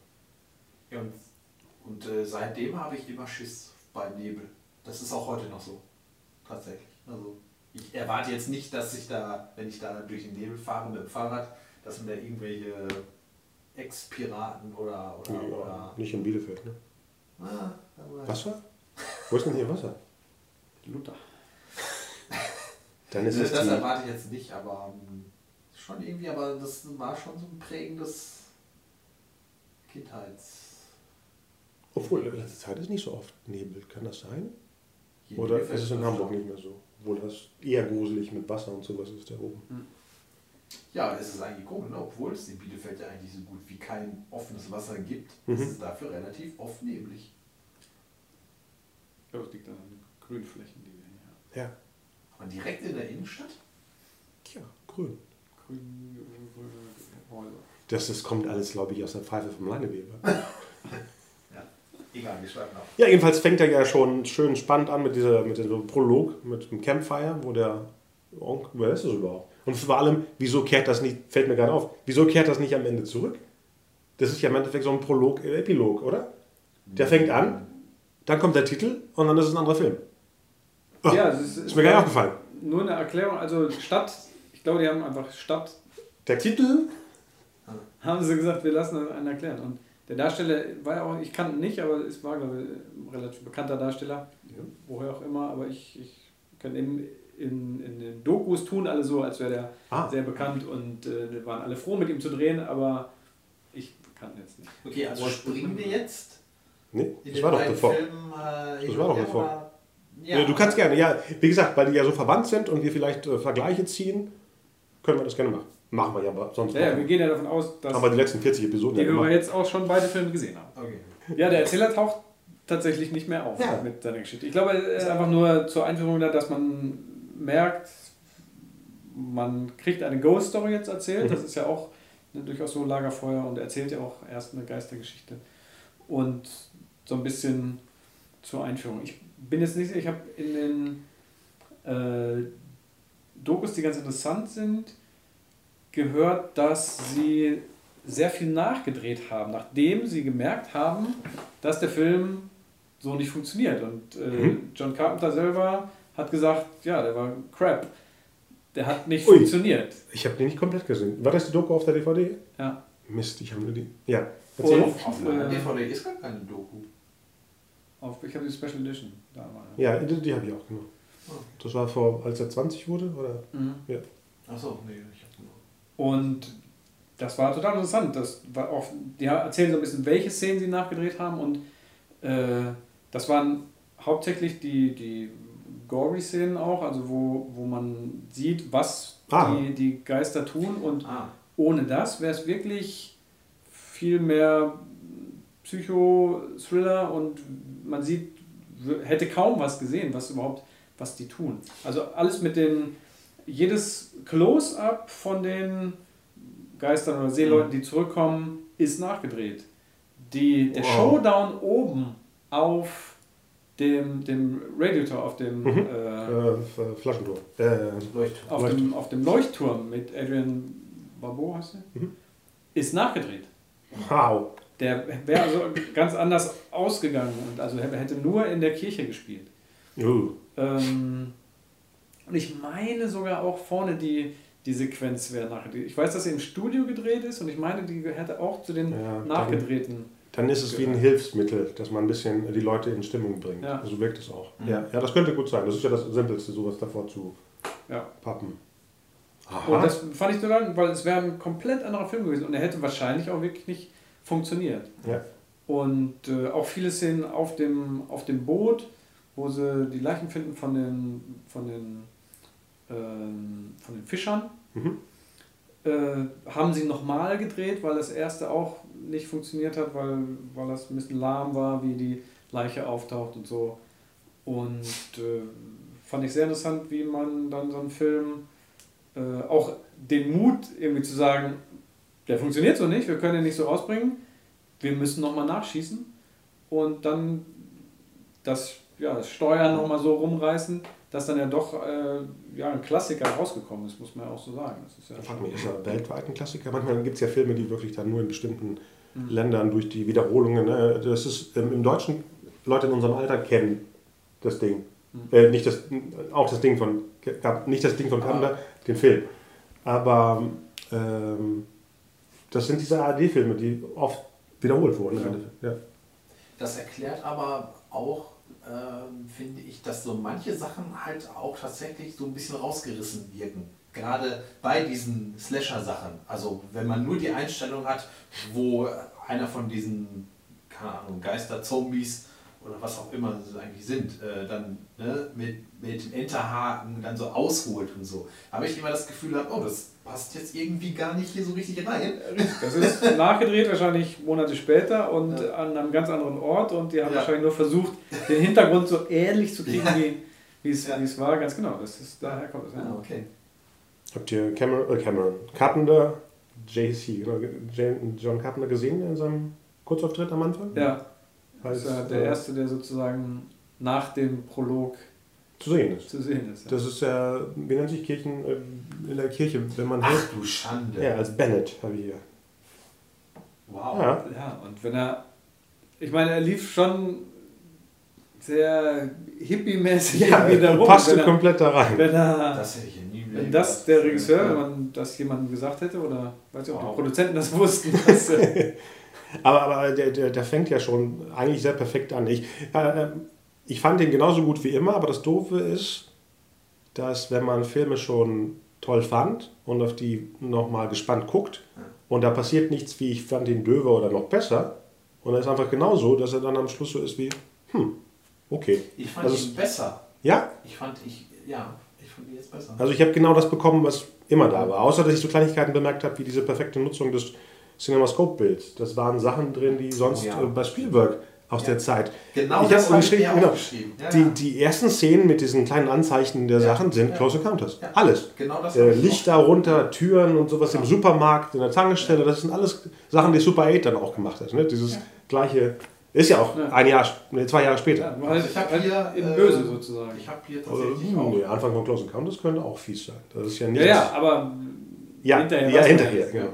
Ja, und, und äh, seitdem habe ich immer Schiss bei Nebel. Das ist auch heute noch so, tatsächlich. Also ich erwarte jetzt nicht, dass ich da, wenn ich da durch den Nebel fahre mit dem Fahrrad, dass mir da irgendwelche Ex-Piraten oder, oder, ja, oder... Nicht in Bielefeld, ne? Ah, Wasser? Wo ist denn hier Wasser? Luther. Dann ist das, das erwarte ich jetzt nicht, aber schon irgendwie, aber das war schon so ein prägendes Kindheits... Obwohl, in letzter Zeit ist nicht so oft Nebel, kann das sein? Hier oder ist es in Hamburg nicht mehr so? Obwohl das eher gruselig mit Wasser und sowas ist da oben. Hm. Ja, es ist eigentlich komisch, obwohl es in Bielefeld ja eigentlich so gut wie kein offenes Wasser gibt, mhm. Ist es dafür relativ oft neblig. Ich glaube, es liegt an den Grünflächen, die wir hier haben. Ja. Aber direkt in der Innenstadt? Tja, grün. Grün, grün, grün. Das, das kommt alles, glaube ich, aus der Pfeife vom Leineweber. Ja, egal, wir schreiben auf. Ja, jedenfalls fängt er ja schon schön spannend an mit, dieser, mit dem Prolog, mit dem Campfire, wo der Onkel, wer ist das überhaupt? Und vor allem, wieso kehrt das nicht, fällt mir gerade auf, wieso kehrt das nicht am Ende zurück? Das ist ja im Endeffekt so ein Prolog, äh, Epilog, oder? Der fängt an, dann kommt der Titel und dann ist es ein anderer Film. Oh, ja, das ist, ist mir gar nicht aufgefallen. Nur eine Erklärung, also Stadt, ich glaube, die haben einfach Stadt. Der Titel? Haben sie gesagt, wir lassen einen erklären. Und der Darsteller war ja auch, ich kannte ihn nicht, aber es war, glaube ich, ein relativ bekannter Darsteller, ja. Woher auch immer, aber ich, ich kann eben... In, in den Dokus tun alle so, als wäre der ah. sehr bekannt und äh, waren alle froh, mit ihm zu drehen, aber ich kann jetzt nicht. Okay, also springen wir jetzt? Nee, ich war doch davor. Äh, ich war doch davor. Ja. Ja, du kannst gerne, ja, wie gesagt, weil die ja so verwandt sind und wir vielleicht äh, Vergleiche ziehen, können wir das gerne machen. Machen wir ja, aber sonst ja, ja, wir gehen ja davon aus, dass aber die letzten vierzig Episoden die ja wir jetzt auch schon beide Filme gesehen haben. Okay. Ja, der Erzähler taucht tatsächlich nicht mehr auf ja. Mit seiner Geschichte. Ich glaube, es ist einfach nur zur Einführung da, dass man merkt, man kriegt eine Ghost-Story jetzt erzählt, das ist ja auch ne, durchaus so ein Lagerfeuer und erzählt ja auch erst eine Geistergeschichte und so ein bisschen zur Einführung. Ich bin jetzt nicht, ich habe in den äh, Dokus, die ganz interessant sind, gehört, dass sie sehr viel nachgedreht haben, nachdem sie gemerkt haben, dass der Film so nicht funktioniert und äh, John Carpenter selber hat gesagt, ja, der war crap. Der hat nicht Ui, funktioniert. Ich habe den nicht komplett gesehen. War das die Doku auf der D V D? Ja. Mist, ich habe nur die... Ja, erzähl. Auf, auf der D V D ist gar keine Doku. Auf, ich habe die Special Edition damals. Ja, die, die habe ich auch, genau. Oh. Das war vor, als er zwanzig wurde, oder? Mhm. Ja. Achso, nee, ich habe genau. Und das war total interessant. Das war auch, die erzählen so ein bisschen, welche Szenen sie nachgedreht haben und äh, das waren hauptsächlich die... die Gory-Szenen auch, also wo, wo man sieht, was ah. die, die Geister tun und ah. ohne das wäre es wirklich viel mehr Psycho-Thriller und man sieht, hätte kaum was gesehen, was überhaupt, was die tun. Also alles mit den, jedes Close-Up von den Geistern oder Seeleuten, die zurückkommen, ist nachgedreht. die, der wow. Showdown oben auf dem, dem Radiator, auf dem mhm. äh, äh, Flaschenturm. Äh, Leuchtturm. Auf, Leuchtturm. Dem, auf dem Leuchtturm mit Adrian Barbeau, heißt der, mhm. ist nachgedreht. Wow. Der wäre also ganz anders ausgegangen und also hätte nur in der Kirche gespielt. Uh. Ähm, und ich meine sogar auch vorne die, die Sequenz wäre nachgedreht. Ich weiß, dass sie im Studio gedreht ist und ich meine, die hätte auch zu den ja, nachgedrehten. Dann, dann ist es gehört. Wie ein Hilfsmittel, dass man ein bisschen die Leute in Stimmung bringt. Ja. Also wirkt es auch. Mhm. Ja. ja, das könnte gut sein. Das ist ja das Simpelste, sowas davor zu ja. pappen. Aha. Und das fand ich so lang, weil es wäre ein komplett anderer Film gewesen und er hätte wahrscheinlich auch wirklich nicht funktioniert. Ja. Und äh, auch viele Szenen auf dem, auf dem Boot, wo sie die Leichen finden von den, von den, ähm, von den Fischern, mhm. äh, haben sie nochmal gedreht, weil das erste auch nicht funktioniert hat, weil, weil das ein bisschen lahm war, wie die Leiche auftaucht und so. Und äh, fand ich sehr interessant, wie man dann so einen Film äh, auch den Mut irgendwie zu sagen, der funktioniert so nicht, wir können ihn nicht so rausbringen, wir müssen nochmal nachschießen und dann das, ja, das Steuern nochmal so rumreißen, dass dann ja doch äh, ja, ein Klassiker rausgekommen ist, muss man ja auch so sagen. Das ist ja, frag mich, ist ja weltweit ein Klassiker. Manchmal gibt es ja Filme, die wirklich dann nur in bestimmten mhm. Ländern durch die Wiederholungen, äh, das ist ähm, im Deutschen, Leute in unserem Alter kennen das Ding. Mhm. Äh, nicht das, auch das Ding von, nicht das Ding von Kander, den Film. Aber ähm, das sind diese A R D-Filme, die oft wiederholt wurden. Ja. Ja. Das erklärt aber auch, ähm, finde ich, dass so manche Sachen halt auch tatsächlich so ein bisschen rausgerissen wirken. Gerade bei diesen Slasher-Sachen. Also wenn man nur die Einstellung hat, wo einer von diesen, keine Ahnung, Geister-Zombies oder was auch immer sie eigentlich sind, äh, dann ne, mit, mit dem Enterhaken dann so ausholt und so. Aber ich immer das Gefühl habe, oh, das passt jetzt irgendwie gar nicht hier so richtig rein. Das ist nachgedreht, wahrscheinlich Monate später und ja. an einem ganz anderen Ort und die haben ja. wahrscheinlich nur versucht, den Hintergrund so ähnlich zu kriegen, ja. wie ja. es war. Ganz genau, das ist, daher kommt es. Ah, okay. Habt ihr Cameron, äh Cameron, Carpenter, J C, John Carpenter gesehen in seinem Kurzauftritt am Anfang? Ja. Das ist ja der erste, der sozusagen nach dem Prolog zu sehen ist. Zu sehen ist ja. Das ist ja, wie nennt sich Kirchen, in der Kirche, wenn man Ach hört, du Schande. Ja, als Bennett habe ich hier. Wow. Ja. ja, und wenn er, ich meine, er lief schon sehr hippie-mäßig ja, wieder rum. Passte er, komplett da rein. Wenn er, das hätte ich ja nie Wenn das der Regisseur, wenn man das jemandem gesagt hätte, oder weiß ich, ob wow. die Produzenten das wussten, dass Aber, aber der, der, der fängt ja schon eigentlich sehr perfekt an. Ich, äh, ich fand den genauso gut wie immer, aber das Doofe ist, dass wenn man Filme schon toll fand und auf die nochmal gespannt guckt und da passiert nichts wie ich fand den döver oder noch besser und er ist einfach genauso, dass er dann am Schluss so ist wie, hm, okay. Ich fand ihn besser. Ja? Ich fand, ich, ja, ich fand ihn jetzt besser. Also ich habe genau das bekommen, was immer da war. Außer, dass ich so Kleinigkeiten bemerkt habe, wie diese perfekte Nutzung des Cinemascope-Bild. Das waren Sachen drin, die sonst oh, ja. äh, bei Spielberg aus ja. der Zeit. Genau, ich das habe ich mir genau, aufgeschrieben. Ja, die, ja. die ersten Szenen mit diesen kleinen Anzeichen der ja. Sachen sind ja. Close Encounters. Ja. Alles. Genau das äh, Licht darunter, Türen und sowas ja. im Supermarkt, in der Tankstelle. Ja. Das sind alles Sachen, die Super acht dann auch gemacht hat. Ne? Dieses ja. gleiche. Ist ja auch ja. ein Jahr, nee, zwei Jahre später. Ja, also ich habe hier in Böse sozusagen. Ich habe hier tatsächlich also, auch. Der Anfang von Close Encounters könnte auch fies sein. Das ist ja nicht. Ja, ja aber ja, hinterher. Ja, hinterher. Genau.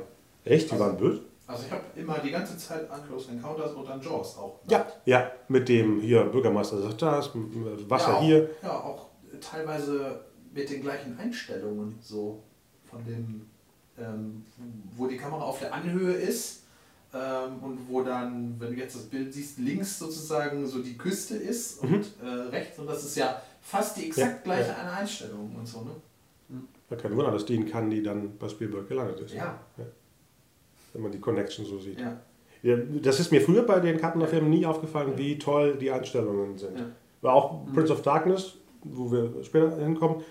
Echt? Die also, waren böse? Also ich habe immer die ganze Zeit an Close Encounters und an Jaws auch gedacht. Ja, ja, mit dem hier Bürgermeister sagt das, Wasser ja, auch, hier. Ja, auch teilweise mit den gleichen Einstellungen so von dem, ähm, wo die Kamera auf der Anhöhe ist ähm, und wo dann, wenn du jetzt das Bild siehst, links sozusagen so die Küste ist mhm. und äh, rechts und das ist ja fast die exakt ja, gleiche ja. Einstellung und so, ne? Mhm. Ja, kein Wunder, dass die in Cannes dann bei Spielberg gelandet ist. Ja. ja. wenn man die Connection so sieht. Ja. Ja, das ist mir früher bei den Carpenter-Filmen nie aufgefallen, ja. wie toll die Einstellungen sind. Ja. Auch mhm. Prince of Darkness, wo wir später hinkommen,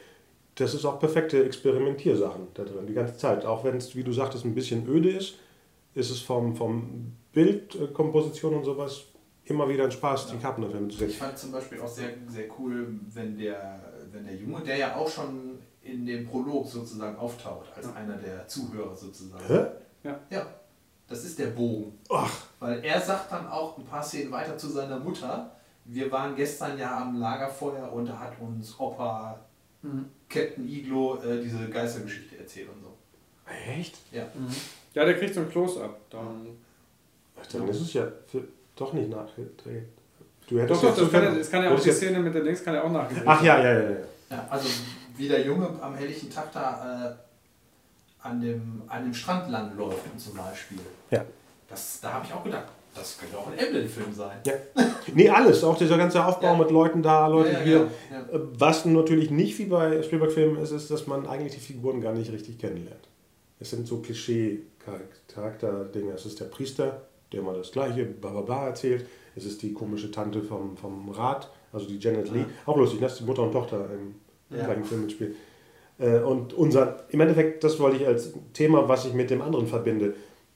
das ist auch perfekte Experimentiersachen da drin, die ganze Zeit. Auch wenn es, wie du sagtest, ein bisschen öde ist, ist es vom, vom Bildkomposition und sowas immer wieder ein Spaß, ja. die Carpenter-Filme zu sehen. Ich fand zum Beispiel auch sehr, sehr cool, wenn der, wenn der Junge, der ja auch schon in dem Prolog sozusagen auftaucht, als einer der Zuhörer sozusagen. Hä? Ja. ja, Das ist der Bogen. Och. Weil er sagt dann auch ein paar Szenen weiter zu seiner Mutter, wir waren gestern ja am Lagerfeuer und da hat uns Opa mhm. Captain Iglo äh, diese Geistergeschichte erzählt und so. Echt? Ja. Mhm. Ja, der kriegt so ein Close-Up. Dann, Ach, dann ist es ja für, doch nicht nachträglich. Du hättest doch, doch, das kann, er, das kann ja auch die Szene mit der Links kann ja auch nachgesehen. Ach ja, ja, ja, ja. Ja, also wie der Junge am helllichen Tag da äh, an, dem, an dem Strand langläuft zum Beispiel. Ja. Das, da habe ich auch gedacht, das könnte auch ein Amblin-Film sein. Ja. Nee, alles. Auch dieser ganze Aufbau ja. mit Leuten da, Leuten ja, ja, hier. Ja, ja. Was natürlich nicht wie bei Spielberg-Filmen ist, ist, dass man eigentlich die Figuren gar nicht richtig kennenlernt. Es sind so Klischee-Charakter-Dinge. Es ist der Priester, der immer das Gleiche bababa erzählt. Es ist die komische Tante vom, vom Rat, also die Janet Leigh. Auch lustig, dass die Mutter und Tochter im ja. gleichen Film mitspielen. Äh, und unser, im Endeffekt, das wollte ich als Thema, was ich mit dem anderen verbinde.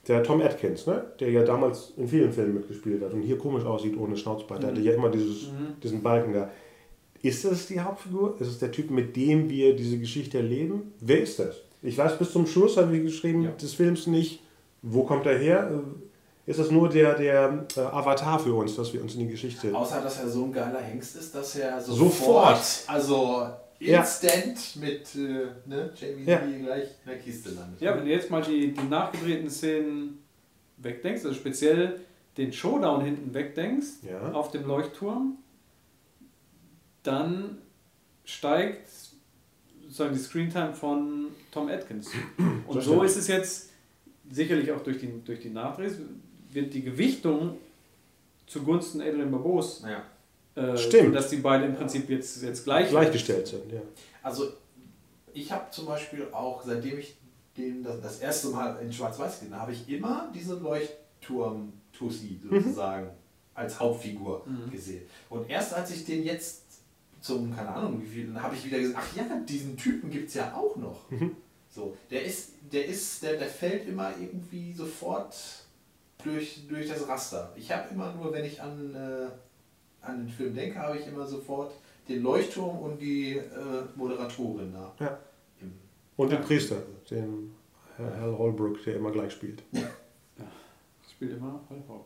Der Tom Atkins, ne? Der ja damals in vielen Filmen mitgespielt hat und hier komisch aussieht ohne Schnauzbart, mhm. hatte ja immer dieses, mhm. diesen Balken da. Ist das die Hauptfigur? Ist es der Typ, mit dem wir diese Geschichte erleben? Wer ist das? Ich weiß, bis zum Schluss haben wir geschrieben, ja. des Films nicht, wo kommt er her? Ist das nur der, der äh, Avatar für uns, dass wir uns in die Geschichte... Außer, dass er so ein geiler Hengst ist, dass er sofort, sofort. also instant ja. mit äh, ne, Jamie ja. Lee gleich in der Kiste landet. Ja, wenn du jetzt mal die, die nachgedrehten Szenen wegdenkst, also speziell den Showdown hinten wegdenkst, ja. auf dem Leuchtturm, dann steigt sozusagen die Screentime von Tom Atkins. Und so, so ist es jetzt sicherlich auch durch die, durch die Nachdrehs, wird die Gewichtung zugunsten Adrian Barbos, ja. äh, stimmt, dass die beiden im Prinzip jetzt, jetzt gleich gleichgestellt sind. Ja. Also ich habe zum Beispiel auch, seitdem ich den das, das erste Mal in Schwarz-Weiß gesehen habe, ich immer diesen Leuchtturm-Tussi sozusagen mhm. als Hauptfigur mhm. gesehen. Und erst als ich den jetzt zum, keine Ahnung wie viel, habe ich wieder gesagt, ach ja, diesen Typen gibt es ja auch noch. Mhm. So, der ist, der ist, der, der fällt immer irgendwie sofort durch, durch das Raster. Ich habe immer nur, wenn ich an, äh, an den Film denke, habe ich immer sofort den Leuchtturm und die äh, Moderatorin da. Ja. Im und den Priester, den Hal Holbrook, der immer gleich spielt. Ja. Ja. Spielt immer Hal Holbrook.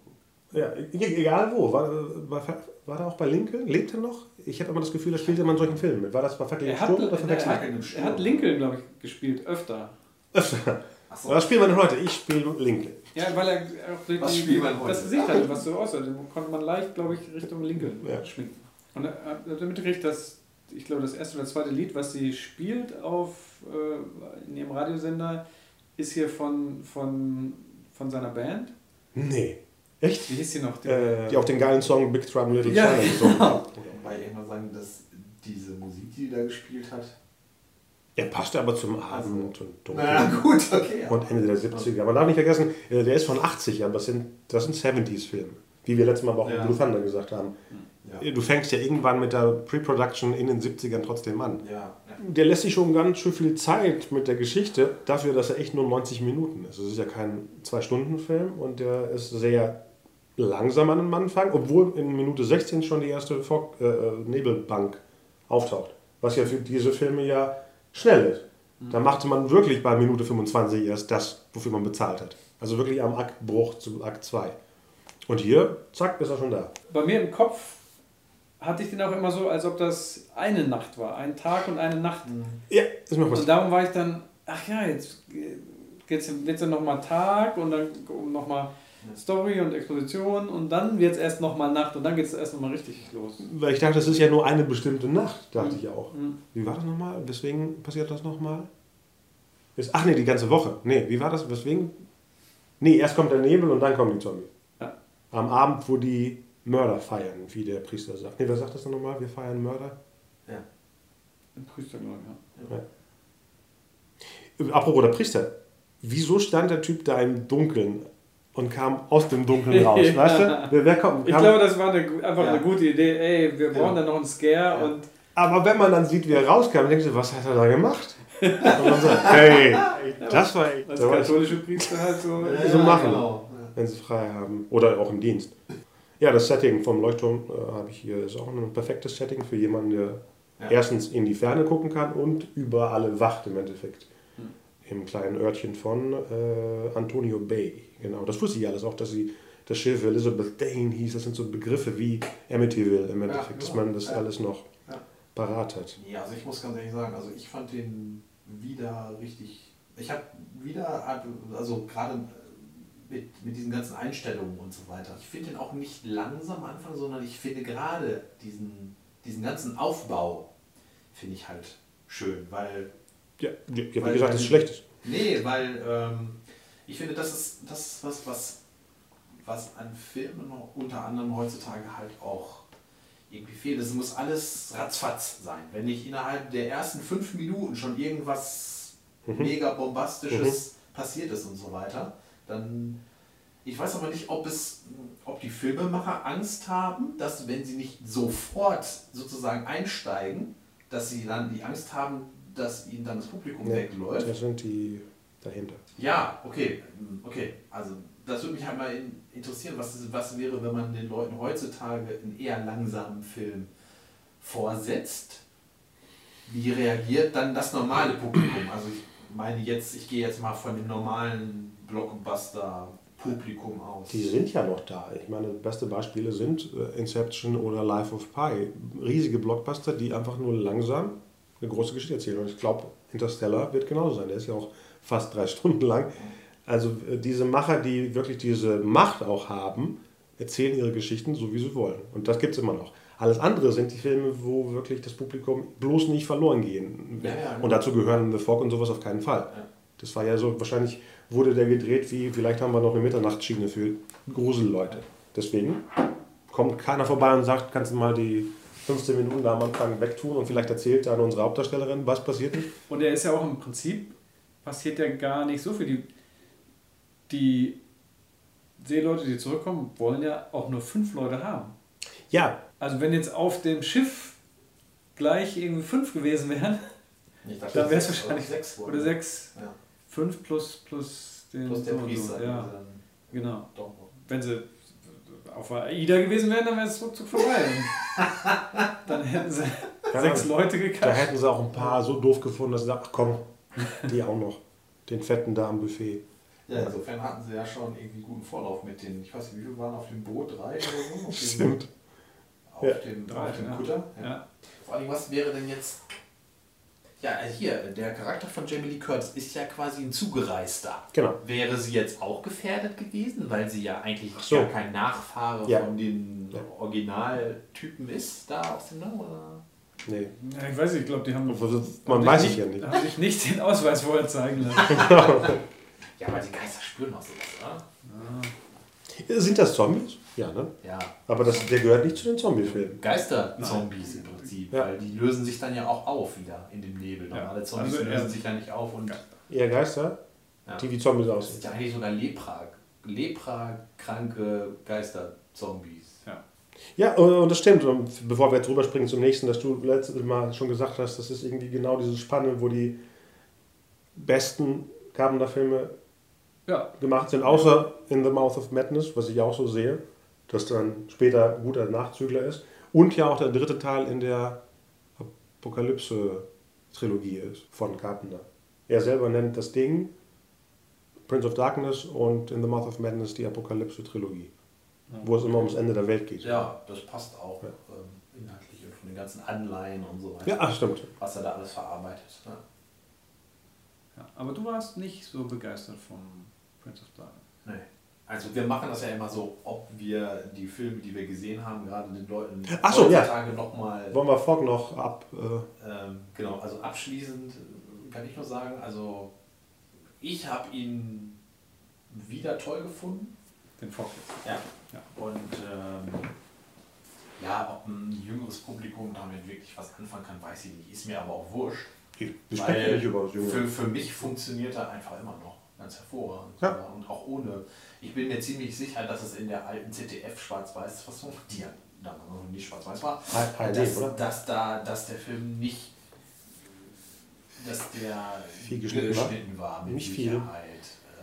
Ja, egal wo. War, war, war da auch bei Lincoln? Lebt er noch? Ich habe immer das Gefühl, da spielte man in solchen Filmen mit. War das bei Fackel im Sturm oder Fackel im Sturm? Er hat Lincoln, glaube ich, gespielt. Öfter. Öfter. So. Das spielt man heute. Ich spiele Lincoln. Ja, weil er auch was spielt man heute? Das Gesicht hatte, was so aussah. Den konnte man leicht, glaube ich, Richtung Lincoln ja. schwingen. Und damit kriegt das, ich glaube, das erste oder zweite Lied, was sie spielt auf, äh, in ihrem Radiosender, ist hier von, von, von seiner Band. Nee. Echt? Wie hieß die noch? Die, äh, die auch den geilen Song Big Trouble in Little China gesungen hat. Wobei ich immer sagen, dass diese Musik, die die da gespielt hat... Er passte aber zum Abend also, und Dunkel. Na gut, okay. Und Ende der siebziger. Man darf nicht vergessen, der ist von achtzig, aber das sind, das sind siebziger-Filme. Wie wir letztes Mal aber auch ja. mit Blue Thunder gesagt haben. Ja. Du fängst ja irgendwann mit der Pre-Production in den siebzigern trotzdem an. Ja. Ja. Der lässt sich schon ganz schön viel Zeit mit der Geschichte, dafür, dass er echt nur neunzig Minuten ist. Es ist ja kein zwei Stunden Film und der ist sehr... langsam an den Anfang, obwohl in Minute sechzehn schon die erste Fog, äh, Nebelbank auftaucht. Was ja für diese Filme ja schnell ist. Mhm. Da machte man wirklich bei Minute fünfundzwanzig erst das, wofür man bezahlt hat. Also wirklich am Aktbruch zu Akt zwei. Und hier, zack, ist er schon da. Bei mir im Kopf hatte ich den auch immer so, als ob das eine Nacht war. Ein Tag und eine Nacht. Mhm. Ja, ist mir was. Und darum war ich dann, ach ja, jetzt wird es dann nochmal Tag und dann nochmal... Story und Exposition und dann wird es erst nochmal Nacht und dann geht es erst nochmal richtig los. Weil ich dachte, das ist ja nur eine bestimmte Nacht, dachte mhm. ich auch. Mhm. Wie war das nochmal? Weswegen passiert das nochmal? Ach nee, die ganze Woche. Nee, wie war das? Weswegen? Nee, erst kommt der Nebel und dann kommen die Zombie. Ja. Am Abend, wo die Mörder feiern, wie der Priester sagt. Nee, wer sagt das nochmal? Wir feiern Mörder? Ja. Ein Priester, glaube ich, ja. ja. Apropos der Priester. Wieso stand der Typ da im Dunkeln? Und kam aus dem Dunkeln raus, weißt du? Wer, wer kommt, ich glaube, das war eine, einfach ja. eine gute Idee. Ey, wir brauchen ja. da noch einen Scare. Ja. Und aber wenn man dann sieht, wie er rauskam, denkst du, was hat er da gemacht? Und man sagt, hey, das war echt. Als da katholische Priester halt so, ja, so machen, genau. wenn sie frei haben. Oder auch im Dienst. Ja, das Setting vom Leuchtturm äh, habe ich hier. Ist auch ein perfektes Setting für jemanden, der ja. erstens in die Ferne gucken kann und über alle wacht im Endeffekt. im kleinen Örtchen von äh, Antonio Bay. Genau, das wusste ich alles auch, dass sie das Schiff Elizabeth Dane hieß. Das sind so Begriffe wie Amityville im Endeffekt, ja, dass ja, man das ja. alles noch ja. parat hat. Ja, also ich muss ganz ehrlich sagen, also ich fand den wieder richtig, ich habe wieder, also gerade mit, mit diesen ganzen Einstellungen und so weiter, ich finde den auch nicht langsam am Anfang, sondern ich finde gerade diesen, diesen ganzen Aufbau, finde ich halt schön, weil... Ja, ja wie weil, gesagt, das ist schlecht. Nee, weil ähm, ich finde, das ist, das ist was, was, was an Filmen unter anderem heutzutage halt auch irgendwie fehlt. Es muss alles ratzfatz sein. Wenn nicht innerhalb der ersten fünf Minuten schon irgendwas mhm. mega bombastisches mhm. passiert ist und so weiter, dann... Ich weiß aber nicht, ob, es, ob die Filmemacher Angst haben, dass wenn sie nicht sofort sozusagen einsteigen, dass sie dann die Angst haben, dass ihnen dann das Publikum ja, wegläuft. Das sind die dahinter. Ja, okay. okay. Also das würde mich halt mal in, interessieren, was, was wäre, wenn man den Leuten heutzutage einen eher langsamen Film vorsetzt. Wie reagiert dann das normale Publikum? Also ich meine jetzt, ich gehe jetzt mal von dem normalen Blockbuster-Publikum aus. Die sind ja noch da. Ich meine, beste Beispiele sind Inception oder Life of Pi. Riesige Blockbuster, die einfach nur langsam eine große Geschichte erzählen. Und ich glaube, Interstellar wird genauso sein. Der ist ja auch fast drei Stunden lang. Also diese Macher, die wirklich diese Macht auch haben, erzählen ihre Geschichten so, wie sie wollen. Und das gibt es immer noch. Alles andere sind die Filme, wo wirklich das Publikum bloß nicht verloren gehen. Ja, ja. Und dazu gehören The Fog und sowas auf keinen Fall. Ja. Das war ja so, wahrscheinlich wurde der gedreht wie, vielleicht haben wir noch eine Mitternachtsschiene für Gruselleute. Deswegen kommt keiner vorbei und sagt, kannst du mal die fünfzehn Minuten da am Anfang wegtun und vielleicht erzählt dann unsere Hauptdarstellerin, was passiert ist. Und er ist ja auch im Prinzip, passiert ja gar nicht so viel. Die, die Seeleute, die zurückkommen, wollen ja auch nur fünf Leute haben. Ja. Also wenn jetzt auf dem Schiff gleich irgendwie fünf gewesen wären, dann wäre es wahrscheinlich sechs. Oder sechs. Ja. Fünf plus, plus den... Plus der Priester. Ja, genau. Wenn sie auf AIDA gewesen wären, dann wäre es ruckzuck vorbei. Dann hätten sie ja, sechs Leute gekauft. Da hätten sie auch ein paar so doof gefunden, dass sie sagten, ach komm, die auch noch, den fetten da am Buffet. Ja, also. Insofern hatten sie ja schon irgendwie guten Vorlauf mit den, ich weiß nicht, wie viele waren auf dem Boot, drei oder so? Auf Stimmt. Auf ja. dem, drei, auf dem ja. Kutter? Ja. Ja. Vor allem, was wäre denn jetzt... Ja, hier, der Charakter von Jamie Lee Curtis ist ja quasi ein Zugereister. Genau. Wäre sie jetzt auch gefährdet gewesen, weil sie ja eigentlich so. gar kein Nachfahre ja. von den ja. Originaltypen ist, da aus dem Norden? Nee. Ja, ich weiß nicht, ich glaube, die haben... Man weiß ich ja nicht. Haben sich nicht den Ausweis vorher zeigen lassen. Ja, aber die Geister spüren auch sowas, oder? Ja. Sind das Zombies? Ja, ne? Ja. Aber das, der gehört nicht zu den Zombie-Filmen. Geister-Zombies im Prinzip, ja. weil die lösen sich dann ja auch auf wieder in dem Nebel. Normale ja. Zombies also, lösen ja. sich ja nicht auf. Und eher Geister, ja. die wie Zombies aussehen. Das sind ja eigentlich sogar Lepra, Lepra-kranke Geister-Zombies. Ja. ja, und das stimmt. Und bevor wir jetzt rüberspringen zum nächsten, dass du letztes Mal schon gesagt hast, das ist irgendwie genau diese Spanne, wo die besten Carpenter-Filme ja. gemacht sind, außer In the Mouth of Madness, was ich auch so sehe. Dass dann später guter Nachzügler ist. Und ja auch der dritte Teil in der Apokalypse-Trilogie ist von Carpenter. Er selber nennt das Ding Prince of Darkness und In the Mouth of Madness die Apokalypse-Trilogie. Ja. Wo es immer ums Ende der Welt geht. Ja, das passt auch ja. ähm, inhaltlich und von den ganzen Anleihen und so weiter. Ja, ach, stimmt. Was er da alles verarbeitet. Ne? Ja, aber du warst nicht so begeistert von Prince of Darkness. Nee. Also wir machen das ja immer so, ob wir die Filme, die wir gesehen haben, gerade den Leuten Ach so, heutzutage ja. nochmal... Wollen wir Fog noch ab... Äh ähm, genau, also abschließend kann ich nur sagen, also ich habe ihn wieder toll gefunden. Den Fog jetzt. Ja. ja. Und ähm, ja, ob ein jüngeres Publikum damit wirklich was anfangen kann, weiß ich nicht. Ist mir aber auch wurscht. Ich spreche nicht über das Junge. Für, für mich funktioniert er einfach immer noch. Ganz hervorragend. Ja. Und auch ohne. Ich bin mir ziemlich sicher, dass es in der alten Z D F-Schwarz-Weiß-Fassung, die ja damals noch nicht schwarz-weiß war, H D, dass, oder? Dass, da, dass der Film nicht. Dass der viel geschnitten war. war mit nicht viel.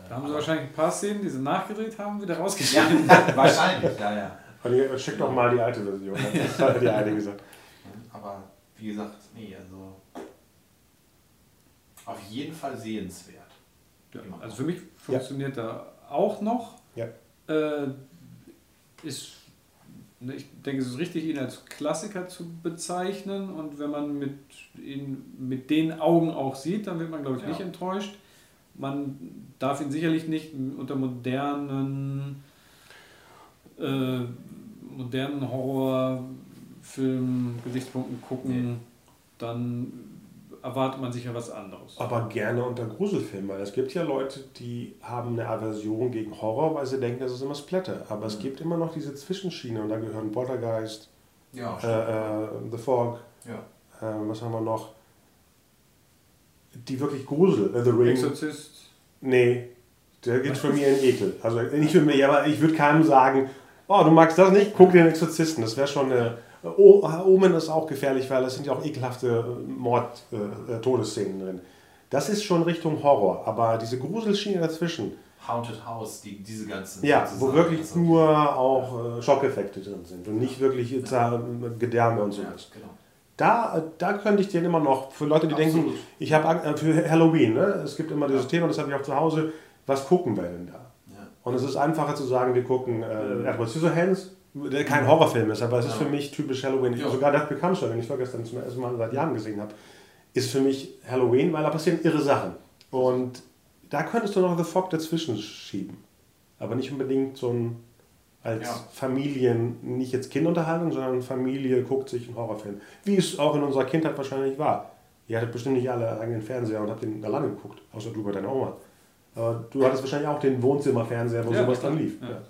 Da haben sie wahrscheinlich ein paar Szenen, die sie nachgedreht haben, wieder rausgeschnitten. Ja, wahrscheinlich, ja, ja. Und ihr schickt doch mal die alte Version. Das hat die eine gesagt. Aber wie gesagt, nee, also. Auf jeden Fall sehenswert. Ja, also für mich funktioniert ja. er auch noch. Ja. Äh, ist, ich denke, es ist richtig, ihn als Klassiker zu bezeichnen. Und wenn man mit, ihn, mit den Augen auch sieht, dann wird man, glaube ich, ja. nicht enttäuscht. Man darf ihn sicherlich nicht unter modernen, äh, modernen Horrorfilm-Gesichtspunkten gucken. Nee. Dann erwartet man sicher was anderes. Aber gerne unter Gruselfilmen, weil es gibt ja Leute, die haben eine Aversion gegen Horror, weil sie denken, das ist immer Splatter. Aber mhm. es gibt immer noch diese Zwischenschiene und da gehören Poltergeist, ja, äh, äh, The Fog, ja. äh, was haben wir noch? Die wirklich Grusel, äh, The Ring. Exorzist? Nee, da gibt es von mir einen Ekel. Also nicht für mich, aber ich würde keinem sagen, oh, du magst das nicht, guck dir den Exorzisten. Das wäre schon eine... O Omen ist auch gefährlich, weil das sind ja auch ekelhafte Mord-Todesszenen äh, drin. Das ist schon Richtung Horror, aber diese Gruselschiene dazwischen. Haunted House, die, diese ganzen... Ja, wo wirklich nur auch äh, Schockeffekte drin sind und nicht wirklich äh, Gedärme und so. Ja, genau. Da, da könnte ich den immer noch, für Leute, die Absolut. denken, ich habe Angst, äh, für Halloween, ne? Es gibt immer dieses Thema, das habe ich auch zu Hause, was gucken wir denn da? Ja. Und es ist einfacher zu sagen, wir gucken äh, Edward Scissorhands, der kein Horrorfilm ist, aber es ist ja. für mich typisch Halloween. Ich ja. sogar Nacht bekam schon, wenn ich vorgestern zum ersten Mal seit Jahren gesehen habe, ist für mich Halloween, weil da passieren irre Sachen. Und da könntest du noch The Fog dazwischen schieben. Aber nicht unbedingt so ein, als ja. Familien, nicht jetzt Kindunterhaltung, sondern Familie guckt sich einen Horrorfilm. Wie es auch in unserer Kindheit wahrscheinlich war. Ihr hattet bestimmt nicht alle eigenen Fernseher und habt den alleine geguckt, außer du bei deiner Oma. Aber du hattest wahrscheinlich auch den Wohnzimmerfernseher, wo ja, sowas dann lief. Ja. Ja.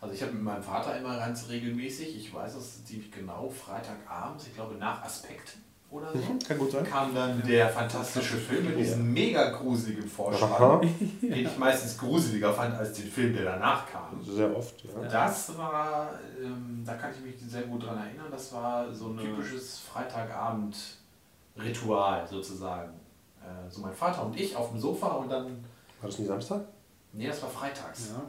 Also ich habe mit meinem Vater immer ganz regelmäßig, ich weiß es ziemlich genau, Freitagabends, ich glaube nach Aspekt oder so, mhm, kann gut sein. kam dann der fantastische Film mit diesem mega gruseligen Vorspann, den ich meistens gruseliger fand als den Film, der danach kam. Sehr oft, ja. Das war, ähm, da kann ich mich sehr gut dran erinnern, das war so ein typisches Freitagabend-Ritual sozusagen. Äh, so mein Vater und ich auf dem Sofa und dann... War das nicht Samstag? Nee, das war freitags. Ja,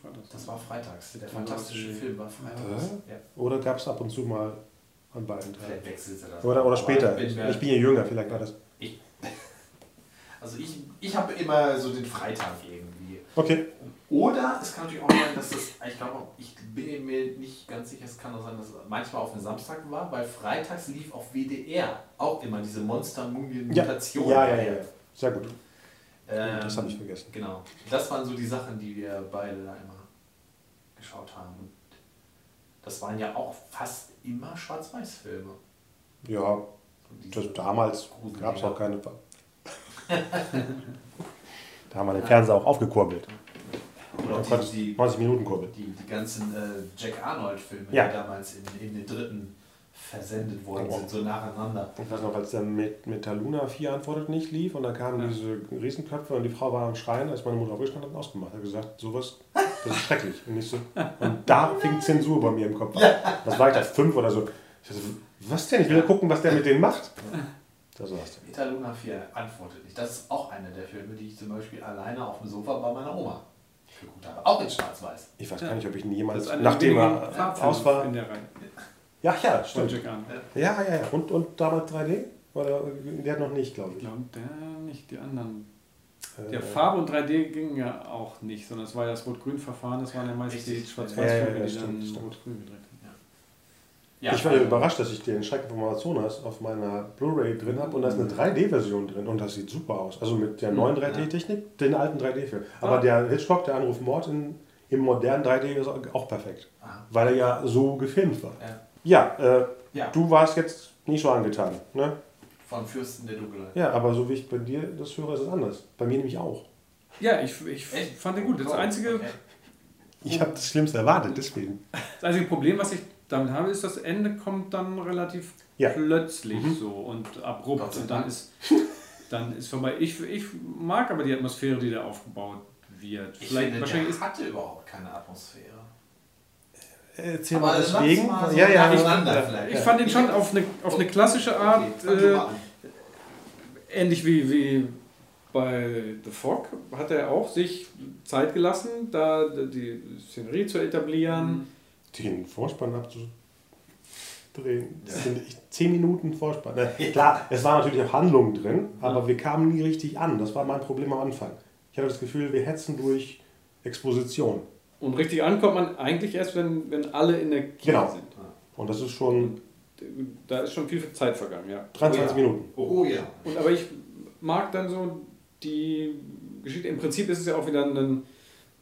freitags. Das war freitags. Der fantastische Film war freitags. Äh? Ja. Oder gab es ab und zu mal an beiden Tagen? Vielleicht wechselt er das. Oder, oder später. Ich, ich bin ja jünger, vielleicht war das. Ich, also ich, ich habe immer so den Freitag irgendwie. Okay. Oder es kann natürlich auch sein, dass das, ich glaube, ich bin mir nicht ganz sicher, es kann auch sein, dass es manchmal auf einem Samstag war, weil freitags lief auf W D R auch immer diese Monster-Mumien-Mutation. Ja. ja, ja, ja. Sehr gut. Das habe ich vergessen. Genau. Das waren so die Sachen, die wir beide da immer geschaut haben. Und das waren ja auch fast immer Schwarz-Weiß-Filme. Ja, das damals gab es auch keine... Da haben wir den Fernseher auch aufgekurbelt. Oder die, die, neunzig Minuten Kurbel. Die, die ganzen äh, Jack-Arnold-Filme, ja. die damals in, in den dritten versendet worden oh. sind, so nacheinander. Ich weiß noch, als der mit, mit der Luna vier antwortet nicht lief und da kamen ja. diese Riesenköpfe und die Frau war am Schreien, als meine Mutter aufgestanden hat und ausgemacht hat, gesagt, sowas, das ist schrecklich. Und, ich so, und da fing Zensur bei mir im Kopf an. Ja. Das war ich da fünf oder so. Ich so, was denn? Ich will ja gucken, was der mit denen macht. Das war's. Mit der Luna vier antwortet nicht. Das ist auch einer der Filme, die ich zum Beispiel alleine auf dem Sofa bei meiner Oma geguckt habe. Auch in Schwarz-Weiß. Ich weiß ja. gar nicht, ob ich ihn jemals, nachdem er äh, aus war... In der Ja, ja, stimmt. Ja, ja, ja. Und, und damals drei D? Oder der hat noch nicht, glaube ich. Ich glaube, der nicht, die anderen. Äh, der Farbe und drei D ging ja auch nicht, sondern es war ja das Rot-Grün-Verfahren, das waren ja meistens die Schwarz-Weiß-Filme, ja, ja, die stimmt, dann Rot-Grün gedreht haben. Ja. Ja, ich war ja überrascht, dass ich den Schrecken vom Amazonas auf meiner Blu-ray drin habe und da ist eine drei D-Version drin und das sieht super aus. Also mit der neuen drei D-Technik, ja. den alten drei D-Film. Aber ah. der Hitchcock, der Anruf Mord in, im modernen drei D ist auch perfekt, ah. weil er ja so gefilmt war. Ja. Ja, äh, ja, du warst jetzt nicht so angetan, ne? Von Fürsten der Dunkelheit. Ja, aber so wie ich bei dir das höre, ist es anders. Bei mir nämlich auch. Ja, ich, ich fand den gut. Das einzige... Okay. Ich habe das Schlimmste erwartet, deswegen. Das einzige Problem, was ich damit habe, ist, das Ende kommt dann relativ ja. plötzlich mhm. so und abrupt. Und dann ist, dann ist vorbei. Ich, ich mag aber die Atmosphäre, die da aufgebaut wird. Ich Vielleicht, finde, wahrscheinlich ist hatte überhaupt keine Atmosphäre. Erzähl mal deswegen. So ja, ja, ich, ich, ich fand ihn schon auf eine, auf eine klassische Art, okay, äh, ähnlich wie, wie bei The Fog, hat er auch sich Zeit gelassen, da die Szenerie zu etablieren. Den Vorspann abzu... drehen. Das sind zehn Minuten Vorspann. Na, klar, es war natürlich auch Handlung drin, aber wir kamen nie richtig an. Das war mein Problem am Anfang. Ich hatte das Gefühl, wir hetzen durch Exposition. Und richtig ankommt man eigentlich erst, wenn, wenn alle in der Kino genau. sind. Und das ist schon... Da ist schon viel Zeit vergangen, ja. dreiundzwanzig oh ja. Minuten. Oh, oh ja. Und, aber ich mag dann so die Geschichte. Im Prinzip ist es ja auch wieder eine, eine,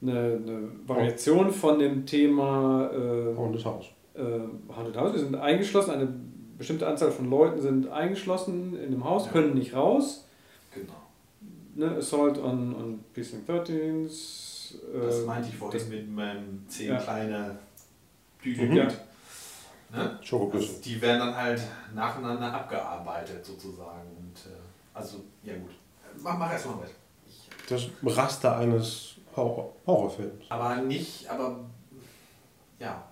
eine Variation von dem Thema äh, Haunted House. Äh, Haunted House. Wir sind eingeschlossen, eine bestimmte Anzahl von Leuten sind eingeschlossen in einem Haus, ja. können nicht raus. Genau. Ne, Assault on, on Precinct thirteens. Äh, das meinte ich vorhin mit meinem zehn ja. kleine Blüten. Mhm. Ja. Ne? Also die werden dann halt nacheinander abgearbeitet sozusagen. Und, äh, also, ja gut. Mach, mach erstmal weiter. Das Raster eines Horror Horrorfilms. Aber nicht, aber ja,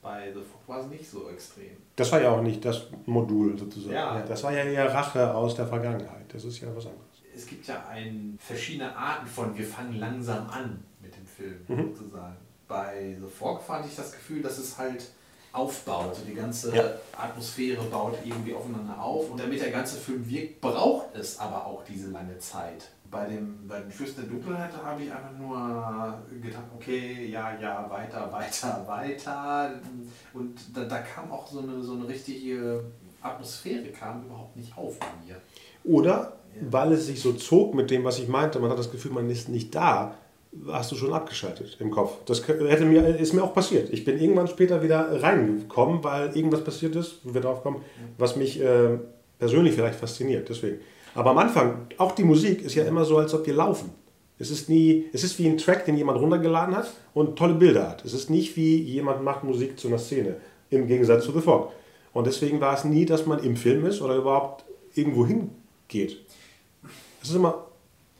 bei The Fog war es nicht so extrem. Das war ja auch nicht das Modul sozusagen. Ja. Das war ja eher Rache aus der Vergangenheit. Das ist ja was anderes. Es gibt ja ein, verschiedene Arten von wir fangen langsam an mit dem Film mhm. sozusagen. Bei The Fog fand ich das Gefühl, dass es halt aufbaut, also die ganze ja. Atmosphäre baut irgendwie aufeinander auf und damit der ganze Film wirkt, braucht es aber auch diese lange Zeit. Bei dem, bei den Fürsten der Dunkelheit habe ich einfach nur gedacht, okay, ja, ja, weiter, weiter, weiter und da, da kam auch so eine, so eine richtige Atmosphäre, kam überhaupt nicht auf bei mir. Oder, ja. weil es sich so zog mit dem, was ich meinte, man hat das Gefühl, man ist nicht da. Hast du schon abgeschaltet im Kopf. Das hätte mir, ist mir auch passiert. Ich bin irgendwann später wieder reingekommen, weil irgendwas passiert ist, wo wir drauf kommen, was mich äh, persönlich vielleicht fasziniert. Deswegen. Aber am Anfang, auch die Musik ist ja immer so, als ob wir laufen. Es ist, nie, es ist wie ein Track, den jemand runtergeladen hat und tolle Bilder hat. Es ist nicht wie jemand macht Musik zu einer Szene, im Gegensatz zu The Fog. Und deswegen war es nie, dass man im Film ist oder überhaupt irgendwo hingeht. Es ist immer...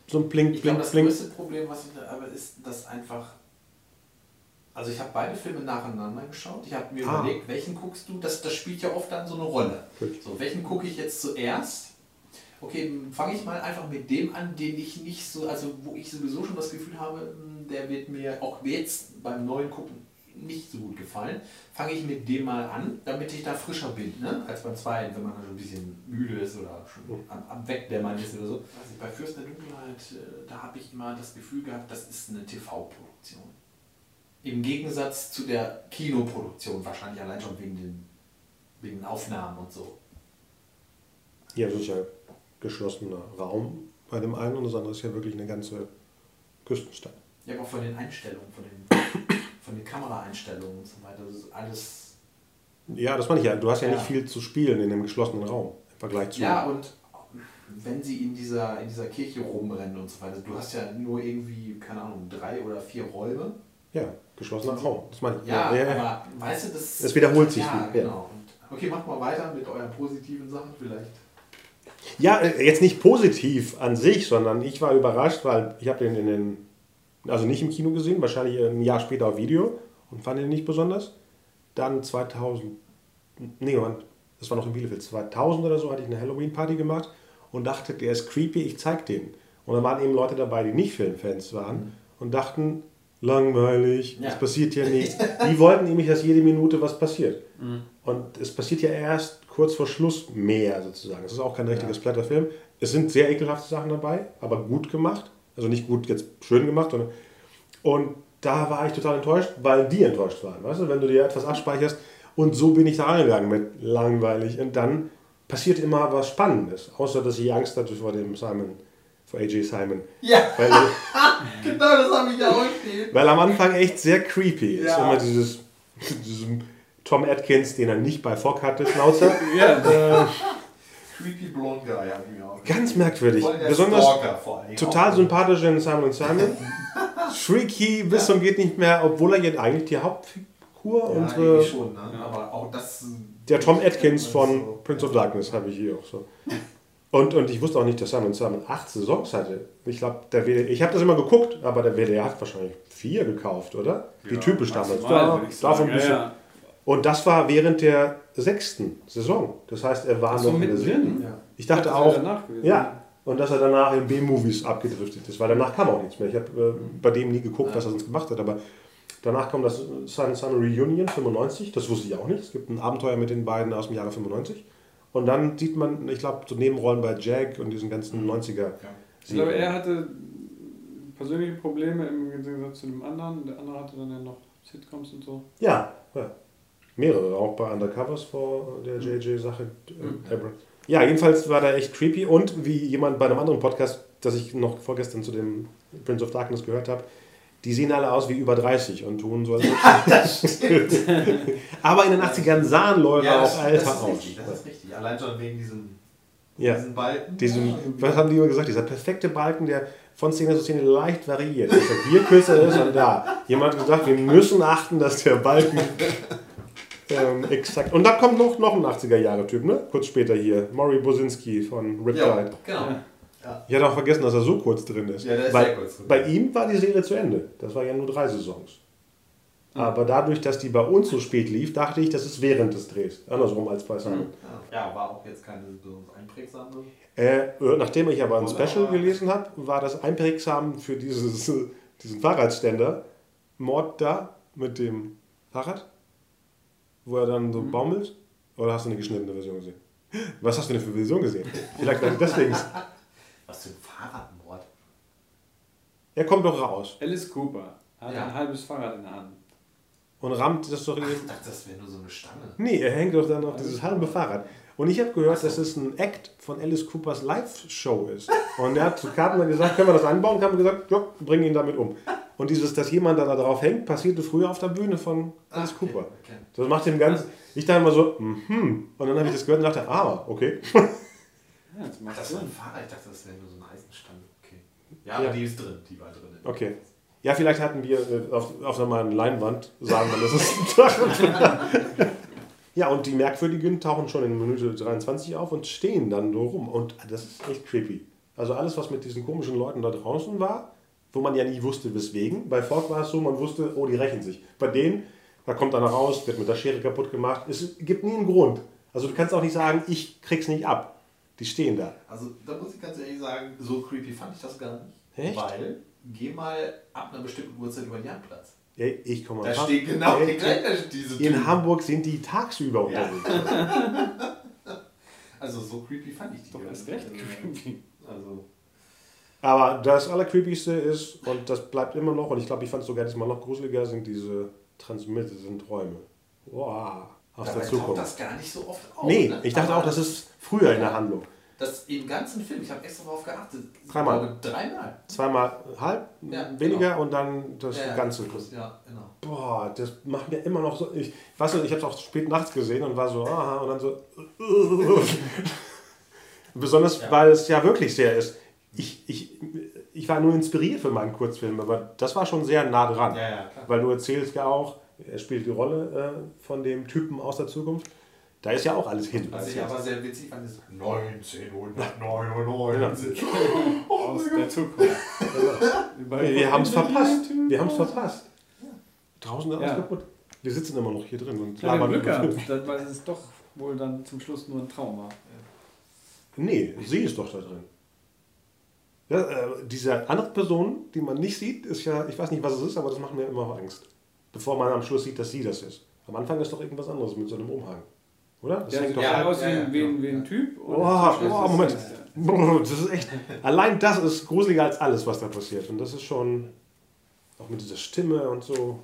So ein Blink, Blink, ich glaube, das Blink. größte Problem, was ich habe, ist, dass einfach... Also ich habe beide Filme nacheinander geschaut. Ich habe mir ah. überlegt, welchen guckst du? Das, das spielt ja oft dann so eine Rolle. Gut. So, welchen gucke ich jetzt zuerst? Okay, fange ich mal einfach mit dem an, den ich nicht so... Also wo ich sowieso schon das Gefühl habe, der wird mir auch jetzt beim neuen Gucken nicht so gut gefallen. Fange ich mit dem mal an, damit ich da frischer bin, ne? Als beim zweiten, wenn man schon ein bisschen müde ist oder schon am, am Wegdämmern ist oder so. Also bei Fürst der Dunkelheit, da habe ich immer das Gefühl gehabt, das ist eine T V-Produktion. Im Gegensatz zu der Kinoproduktion, wahrscheinlich allein schon wegen den, wegen den Aufnahmen und so. Ja, das ist ja ein geschlossener Raum bei dem einen und das andere ist ja wirklich eine ganze Küstenstadt. Ja, aber von den Einstellungen, von den... Von den Kameraeinstellungen und so weiter, das ist alles... Ja, das meine ich ja. Du hast ja, ja nicht viel zu spielen in einem geschlossenen Raum im Vergleich zu... Ja, und wenn sie in dieser, in dieser Kirche rumrennen und so weiter, du hast ja nur irgendwie, keine Ahnung, drei oder vier Räume. Ja, geschlossener Raum, das meine ich. Ja, ja, ja, ja. aber weißt du, das... Es wiederholt sich. Ja, viel. Genau. Und, okay, macht mal weiter mit euren positiven Sachen vielleicht. Ja, jetzt nicht positiv an sich, sondern ich war überrascht, weil ich habe den in den... Also nicht im Kino gesehen, wahrscheinlich ein Jahr später auf Video und fand ihn nicht besonders. Dann zweitausend, nee, das war noch in Bielefeld, zweitausend oder so hatte ich eine Halloween-Party gemacht und dachte, der ist creepy, ich zeig den. Und dann waren eben Leute dabei, die nicht Filmfans waren und dachten, langweilig, ja. es passiert ja nichts. Die wollten nämlich, dass jede Minute was passiert. Mhm. Und es passiert ja erst kurz vor Schluss mehr sozusagen. Es ist auch kein richtiges ja. Splatterfilm. Es sind sehr ekelhafte Sachen dabei, aber gut gemacht. Also nicht gut jetzt schön gemacht, sondern und da war ich total enttäuscht, weil die enttäuscht waren, weißt du, wenn du dir etwas abspeicherst und so bin ich da reingegangen mit langweilig und dann passiert immer was Spannendes, außer dass ich Angst hatte vor dem Simon, vor A J Simon. Ja, weil, genau das habe ich ja auch gesehen. Weil am Anfang echt sehr creepy ist, ja. immer dieses, dieses Tom Atkins, den er nicht bei Fog hatte, Schnauzer. ja, äh, Creepy Blonde Guy habe ich mir auch. Ganz merkwürdig. Besonders total sympathisch in Simon und Simon. Shrieky bis ja. und geht nicht mehr, obwohl er jetzt eigentlich die Hauptfigur ja, unsere. Eigentlich schon, ne? ja. Aber auch das. Der Tom Atkins von so. Prince of Darkness habe ich hier auch so. Und, und ich wusste auch nicht, dass Simon und Simon acht Saisons hatte. Ich glaube, der W D R, ich habe das immer geguckt, aber der W D R hat wahrscheinlich vier gekauft, oder? Wie ja, typisch damals. Da, davon ein bisschen. Ja, ja. Und das war während der sechsten Saison. Das heißt, er war noch in der siebten. Ich dachte ja, auch, ja, und dass er danach in B-Movies abgedriftet ist, weil danach kam auch nichts mehr. Ich habe äh, bei dem nie geguckt, ja. was er sonst gemacht hat, aber Danach kommt das Silent Summer Reunion fünfundneunzig, das wusste ich auch nicht. Es gibt ein Abenteuer mit den beiden aus dem Jahre fünfundneunzig. Und dann sieht man, ich glaube, so Nebenrollen bei Jack und diesen ganzen neunziger. Ja. Ich glaube, er hatte persönliche Probleme im Gegensatz zu dem anderen. Der andere hatte dann ja noch Sitcoms und so. Ja, ja. Mehrere, auch bei Undercovers vor der J J-Sache. Mhm. Ja, jedenfalls war der echt creepy. Und wie jemand bei einem anderen Podcast, das ich noch vorgestern zu dem Prince of Darkness gehört habe, die sehen alle aus wie über dreißig und tun so. Ja, das stimmt. Aber in den achtzigern sahen Leute ja, auch alter aus. Richtig, das ist richtig. Allein schon wegen diesem, ja, diesem Balken. Diesem, was haben die immer gesagt? Dieser perfekte Balken, der von Szene zu Szene leicht variiert. Hier kürzer ist und da. Jemand hat gesagt, wir müssen achten, dass der Balken ähm, exakt. Und da kommt noch, noch ein achtziger-Jahre-Typ, ne? Kurz später hier. Maury Bosinski von Riptide. Ja, genau. Ja. Ich hatte auch vergessen, dass er so kurz drin ist. Ja, der ist bei, sehr kurz drin. Bei ihm war die Serie zu Ende. Das waren ja nur drei Saisons. Mhm. Aber dadurch, dass die bei uns so spät lief, dachte ich, das ist während des Drehs. Andersrum als bei Simon. Mhm. Ja, war auch jetzt keine besonders einprägsame. Äh, nachdem ich aber ein Special gelesen habe, war das einprägsam für dieses, diesen Fahrradständer. Mord da mit dem Fahrrad, wo er dann so mhm. baumelt. Oder hast du eine geschnittene Version gesehen? Was hast du denn für eine Version gesehen? Vielleicht deswegen... Was für ein Fahrradmord? Er kommt doch raus. Alice Cooper hat ja ein halbes Fahrrad in der Hand. Und rammt das doch... Ach, ich dachte, das wäre nur so eine Stange. Nee, er hängt doch dann auf also dieses halbe Fahrrad. Und ich habe gehört, so, dass es ein Act von Alice Coopers Live-Show ist. Und er hat zu Carpenter gesagt, können wir das anbauen? Und haben gesagt, ja, bring ihn damit um. Und dieses, dass jemand da drauf hängt, passierte früher auf der Bühne von Alice Cooper. Okay, okay. Das macht dem Ganzen... Ich dachte immer so, mhm. Und dann habe ich das gehört und dachte, ah, okay. Ja, das macht Ach, das Sinn. War ein Fahrrad, ich dachte, das wäre nur so ein Eisenstand. Okay. Ja, aber ja, die ist drin, die war drin. Okay. Ja, vielleicht hatten wir äh, auf, auf einer normalen Leinwand, sagen wir, das ist ein Fahrrad. Ja, und die Merkwürdigen tauchen schon in Minute dreiundzwanzig auf und stehen dann so rum. Und das ist echt creepy. Also alles, was mit diesen komischen Leuten da draußen war, wo man ja nie wusste, weswegen. Bei Ford war es so, man wusste, oh, die rächen sich. Bei denen, da kommt einer raus, wird mit der Schere kaputt gemacht. Es gibt nie einen Grund. Also du kannst auch nicht sagen, ich krieg's nicht ab. Die stehen da. Also da muss ich ganz ehrlich sagen, so creepy fand ich das gar nicht. Echt? Weil, geh mal ab einer bestimmten Uhrzeit über den Jagdplatz. Ja, ich komme da steht genau die gleiche, diese Typen. In Hamburg sind die tagsüber unterwegs. Ja. Also so creepy fand ich die. Du hast recht creepy. Also. Aber das Allercreepyste ist, und das bleibt immer noch, und ich glaube, ich fand es sogar diesmal noch gruseliger, sind diese transmitteten Träume. Wow. Aus dabei der Zukunft. Taucht das gar nicht so oft auf. Nee, ne? Ich dachte aber auch, das ist früher ja, in der Handlung. Das im ganzen Film, ich habe extra darauf geachtet. Dreimal. Dreimal. Zweimal halb, ja, weniger genau. Und dann das ja, ja, Ganze. Ja, genau. Boah, das macht mir immer noch so. Ich weiß nicht, ich habe es auch spät nachts gesehen und war so, aha, und dann so. Besonders, ja, weil es ja wirklich sehr ist. Ich, ich, ich war nur inspiriert für meinen Kurzfilm, aber das war schon sehr nah dran. Ja, ja, weil du erzählst ja auch, er spielt die Rolle äh, von dem Typen aus der Zukunft. Da ist ja auch alles hin. Was ich aber sehr witzig fand, ist neunzehnhundertneunundneunzig. Oh, aus der Zukunft. Wir haben es verpasst. Wir haben es verpasst. Ja. Draußen ist alles ja kaputt. Wir sitzen immer noch hier drin und labern Glück gehabt, weil es ist doch wohl dann zum Schluss nur ein Trauma. Nee, sie ist doch da drin. Ja, äh, diese andere Person, die man nicht sieht, ist ja, ich weiß nicht, was es ist, aber das macht mir immer auch Angst. Bevor man am Schluss sieht, dass sie das ist. Am Anfang ist doch irgendwas anderes mit so einem Umhang. Oder? Das ja, hängt doch ja, aus ja, ja, wie, wie, wie ein Typ. Und oh, oh, Moment. Das ist echt... Allein das ist gruseliger als alles, was da passiert. Und das ist schon... Auch mit dieser Stimme und so...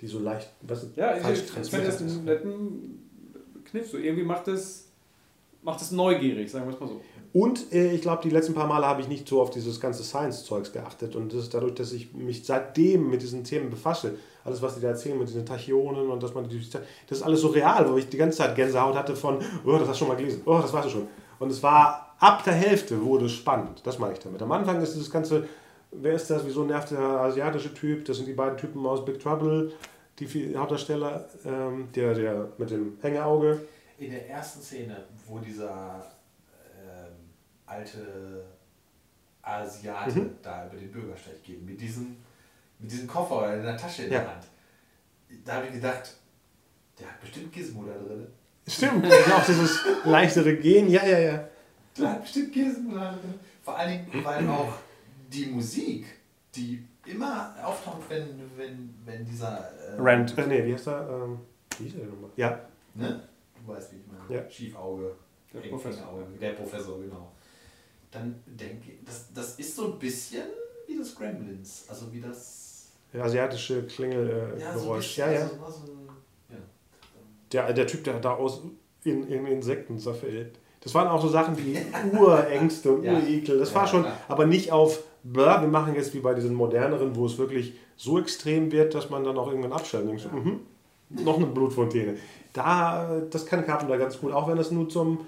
Die so leicht... Was, ja, falsch ich, ich finde das einen netten Kniff. So irgendwie macht es... Macht es neugierig, sagen wir es mal so. Und äh, ich glaube, die letzten paar Male habe ich nicht so auf dieses ganze Science-Zeugs geachtet. Und das ist dadurch, dass ich mich seitdem mit diesen Themen befasse. Alles, was die da erzählen mit diesen Tachyonen und dass man... Die, das ist alles so real, wo ich die ganze Zeit Gänsehaut hatte von, oh, das hast du schon mal gelesen, oh, das weißt du schon. Und es war, ab der Hälfte wurde es spannend. Das meine ich damit. Am Anfang ist dieses ganze, wer ist das, wieso nervt der asiatische Typ? Das sind die beiden Typen aus Big Trouble, die Hauptdarsteller, ähm, der, der mit dem Hängeauge. In der ersten Szene, wo dieser ähm, alte Asiate mhm. da über den Bürgersteig geht, mit diesem, mit diesem Koffer oder in der Tasche in ja. der Hand, da habe ich gedacht, der hat bestimmt Gizmo da drin. Stimmt, auch dieses leichtere Gehen, ja, ja, ja. Der hat bestimmt Gizmo da drin. Vor allen Dingen, weil auch die Musik, die immer auftaucht, wenn, wenn, wenn dieser... Äh, Rand. Äh, nee, wie heißt er? Ähm, wie hieß er denn nochmal? Ja. Ne? Du weißt, wie ich meine. Ja. Schiefauge. Der Professor. Auge, der Professor, genau. Dann denke ich, das, das ist so ein bisschen wie das Gremlins. Also wie das... Ja, asiatische Klingelgeräusch. Äh, ja, so ja, ja. Also, ja. Der, der Typ, der da aus in, in Insekten zerfällt. Das waren auch so Sachen wie Urängste und ja. Urekel. Das ja, war schon, ja. aber nicht auf... Blah, wir machen jetzt wie bei diesen moderneren, wo es wirklich so extrem wird, dass man dann auch irgendwann abschaltet. Ja. Mhm. Noch eine Blutfontäne. Da, das kann Carpenter ganz gut, auch wenn es nur zum...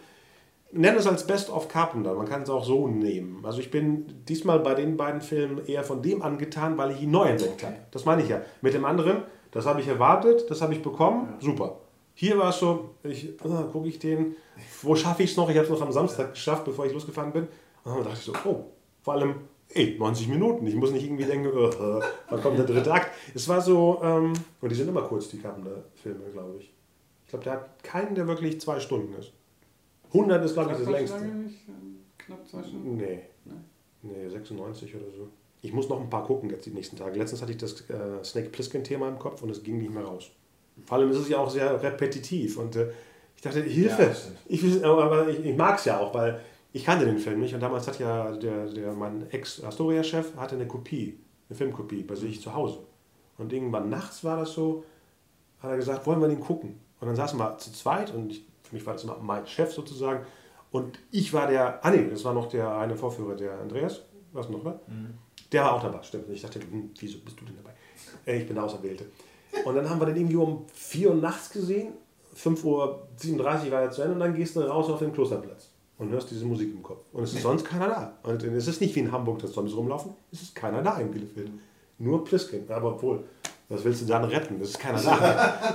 Nenn es als Best of Carpenter, man kann es auch so nehmen. Also ich bin diesmal bei den beiden Filmen eher von dem angetan, weil ich ihn neu entdeckt habe. Das meine ich ja. Mit dem anderen, das habe ich erwartet, das habe ich bekommen, ja. super. Hier war es so, ich, oh, gucke ich den, wo schaffe ich es noch? Ich habe es noch am Samstag geschafft, bevor ich losgefahren bin. Und dann dachte ich so, oh, vor allem... Ey, neunzig Minuten. Ich muss nicht irgendwie denken, äh, wann kommt der dritte Akt. Es war so, ähm, und die sind immer kurz, die Carpenter-Filme, glaube ich. Ich glaube, der hat keinen, der wirklich zwei Stunden ist. hundert ist, glaube ich, das längste. Nicht, äh, knapp zwei Stunden? Nee. Nee. Nee, sechsundneunzig oder so. Ich muss noch ein paar gucken jetzt die nächsten Tage. Letztens hatte ich das äh, Snake-Plissken-Thema im Kopf und es ging nicht mehr raus. Vor allem ist es ja auch sehr repetitiv. Und äh, ich dachte, Hilfe. Ja, ich, aber ich, ich mag es ja auch, weil... Ich kannte den Film nicht und damals hat ja der, der, mein Ex-Astoria-Chef hatte eine Kopie, eine Filmkopie bei sich zu Hause. Und irgendwann nachts war das so, hat er gesagt, wollen wir den gucken? Und dann saßen wir zu zweit und ich, für mich war das immer mein Chef sozusagen. Und ich war der, ah nee, das war noch der eine Vorführer, der Andreas, was noch, ne? Mhm. Der war auch dabei, stimmt. Und ich dachte, hm, wieso bist du denn dabei? Ich bin der Auserwählte. Und dann haben wir den irgendwie um vier Uhr nachts gesehen, fünf Uhr siebenunddreißig war er zu Ende und dann gehst du raus auf den Klosterplatz. Und hörst diese Musik im Kopf. Und es ist sonst keiner da. Und es ist nicht wie in Hamburg, dass Zombies rumlaufen. Es ist keiner da im Bielefeld. Nur Plissken. Aber obwohl, was willst du dann retten? Es ist keiner da.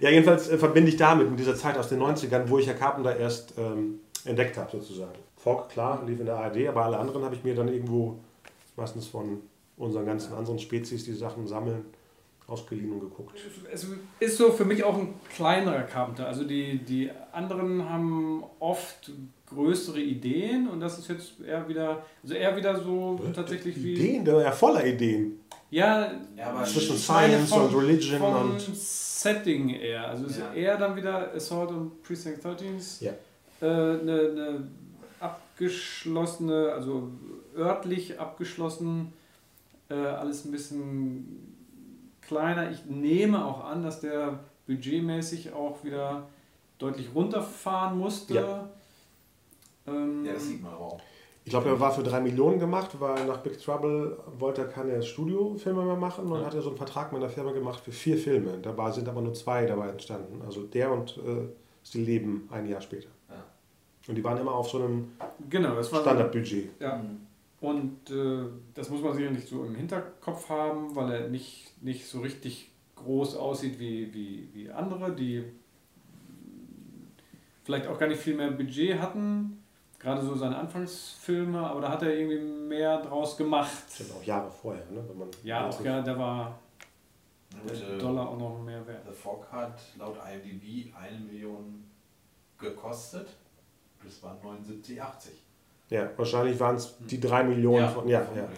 Ja, jedenfalls verbinde ich damit mit dieser Zeit aus den neunzigern, wo ich ja Carpenter erst ähm, entdeckt habe, sozusagen. Fog, klar, lief in der A R D, aber alle anderen habe ich mir dann irgendwo meistens von unseren ganzen anderen Spezies, die Sachen sammeln, ausgeliehen und geguckt. Es ist so für mich auch ein kleinerer Carpenter. Also die, die anderen haben oft größere Ideen und das ist jetzt eher wieder, also eher wieder so tatsächlich Ideen, wie... Ideen, der war ja voller Ideen. Ja, ja aber zwischen Science von, und Religion von und... Setting eher. Also es ja. ist eher dann wieder Assault und Precinct thirteens. Ja. Eine äh, ne abgeschlossene, also örtlich abgeschlossen, äh, alles ein bisschen... kleiner. Ich nehme auch an, dass der budgetmäßig auch wieder deutlich runterfahren musste. Ja, ähm, ja das sieht man auch. Ich glaube, er war für drei Millionen gemacht, weil nach Big Trouble wollte er keine Studiofilme mehr machen und ja. hat er so einen Vertrag mit einer Firma gemacht für vier Filme. Dabei sind aber nur zwei dabei entstanden. Also der und äh, Sie leben ein Jahr später. Ja. Und die waren immer auf so einem genau, das war Standardbudget. So, ja. Und äh, das muss man sicherlich so im Hinterkopf haben, weil er nicht, nicht so richtig groß aussieht wie, wie, wie andere, die vielleicht auch gar nicht viel mehr Budget hatten. Gerade so seine Anfangsfilme, aber da hat er irgendwie mehr draus gemacht. Das sind auch Jahre vorher, ne? Wenn man ja, auch ja, da war der Dollar auch noch mehr wert. The Fog hat laut I M D B eine Million gekostet. Das waren neunundsiebzig, achtzig. Ja, wahrscheinlich waren es die drei Millionen ja, von. Ja, ja. ja.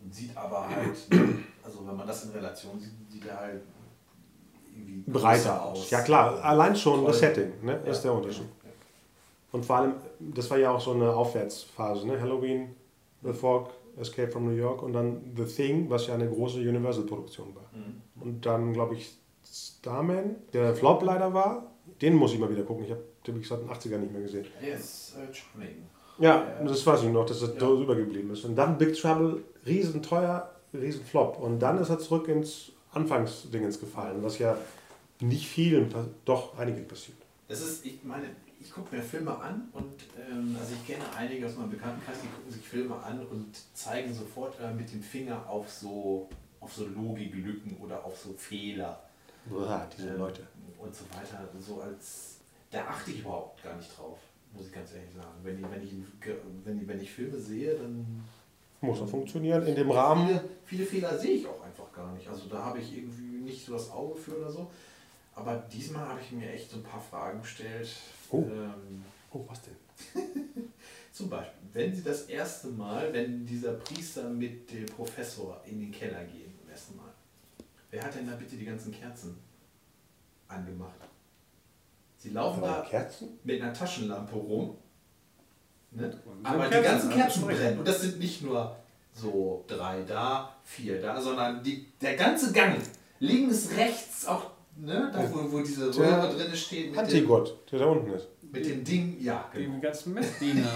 Und sieht aber halt, also wenn man das in Relation sieht, sieht er halt irgendwie breiter aus. Ja klar, allein schon voll. Das Setting, ne? Ja, ist der Unterschied. Ja, ja. Und vor allem, das war ja auch so eine Aufwärtsphase, ne? Halloween, The Fog, Escape from New York und dann The Thing, was ja eine große Universal-Produktion war. Mhm. Und dann, glaube ich, Starman, der Flop leider war, den muss ich mal wieder gucken. Ich habe, wie gesagt, in den achtzigern nicht mehr gesehen. Der ist äh, charming. Ja, das weiß ich noch, dass das ja. übergeblieben ist. Und dann Big Trouble, riesen teuer, riesen Flop. Und dann ist er zurück ins Anfangsdingens gefallen, was ja nicht vielen, doch einigen passiert. Das ist, ich meine, ich gucke mir Filme an und ähm, also ich kenne einige aus meinem Bekanntenkreis, die gucken sich Filme an und zeigen sofort äh, mit dem Finger auf so, auf so Logiklücken oder auf so Fehler. Boah, diese ähm, Leute. Und so weiter. So als, da achte ich überhaupt gar nicht drauf. Muss ich ganz ehrlich sagen. Wenn ich, wenn ich, wenn ich, wenn ich Filme sehe, dann... Muss er funktionieren in dem Rahmen. Viele, viele Fehler sehe ich auch einfach gar nicht. Also da habe ich irgendwie nicht so das Auge für oder so. Aber diesmal habe ich mir echt so ein paar Fragen gestellt. Oh, ähm, oh was denn? Zum Beispiel, wenn sie das erste Mal, wenn dieser Priester mit dem Professor in den Keller gehen, beim ersten Mal, wer hat denn da bitte die ganzen Kerzen angemacht? Sie laufen da Kerzen? Mit einer Taschenlampe rum, ne? Aber die ganzen Kerzen brennen. Und das sind nicht nur so drei da, vier da, sondern die, der ganze Gang, links, rechts, auch ne, da wo, wo diese Röhre drin steht. Antigott, der da unten ist. Mit dem Ding, ja. Genau. Die ganzen Messdiener.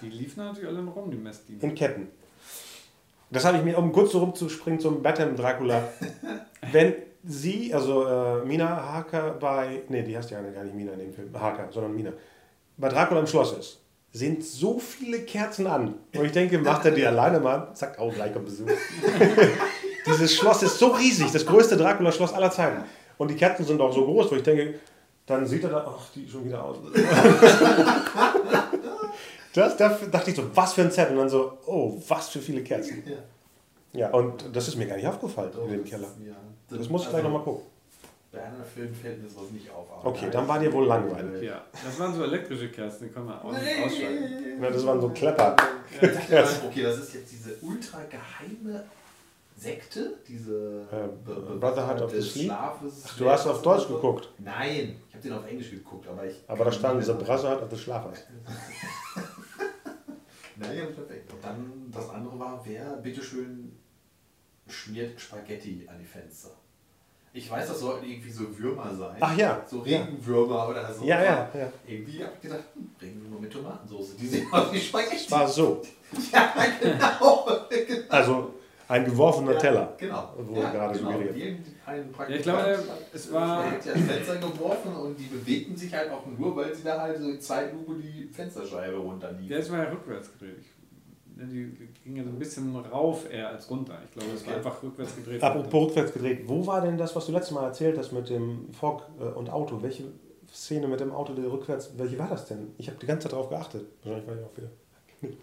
Die liefen natürlich alle rum, die Messdiener. In Ketten. Das habe ich mir, um kurz so rumzuspringen zum Batman Dracula. Wenn sie, also äh, Mina Harker bei, nee, die heißt ja gar nicht Mina in dem Film, Harker, sondern Mina, bei Dracula im Schloss ist, sind so viele Kerzen an. Und ich denke, macht er die alleine mal, zack, auch gleich am Besuch. Dieses Schloss ist so riesig, das größte Dracula-Schloss aller Zeiten. Und die Kerzen sind auch so groß, wo ich denke, dann sieht er da, ach, die schon wieder aus. Das, da dachte ich so, was für ein Set. Und dann so, oh, was für viele Kerzen. Ja, ja und das ist mir gar nicht aufgefallen oh, in dem Keller. Ja. Das, das muss ich also, gleich nochmal gucken. Bei anderen Filmen fällt mir sowas nicht auf. Okay, dann war dir wohl langweilig. Ja, das waren so elektrische Kerzen, die kann man auch nicht ausschalten. Ja, das waren so Klepper. Ja, dachte, okay, das ist jetzt diese ultra geheime Sekte, diese ähm, Brotherhood of the Sleep. Ach, du hast auf Deutsch geguckt? Nein, ich habe den auf Englisch geguckt, aber ich. Aber da stand diese Brotherhood of the Schlafers. Nein, habe ich auf Englisch. Und dann das andere war, wer bitteschön schmiert Spaghetti an die Fenster? Ich weiß, das sollten irgendwie so Würmer sein. Ach ja. So Regenwürmer ja. oder so. Ja, ja, ja. Irgendwie habe ich gedacht, hm, Regenwürmer mit Tomatensoße, die sehen aus wie Spaghetti. War so. Ja, genau. genau. Also. Ein geworfener ja, Teller, genau. wurde ja, gerade genau. suggeriert. Ja, ich glaube, es war... Man hat ja Fenster geworfen und die bewegten sich halt auch nur, weil sie da halt so in Zeitlupe die Fensterscheibe runterliegen. Der ist mal ja rückwärts gedreht. Die ging ja so ein bisschen rauf eher als runter. Ich glaube, das war okay. einfach rückwärts gedreht. Apropos rückwärts gedreht. Wo war denn das, was du letztes Mal erzählt hast mit dem Fog und Auto? Welche Szene mit dem Auto, der rückwärts... Welche war das denn? Ich habe die ganze Zeit darauf geachtet. Wahrscheinlich war ich auch wieder...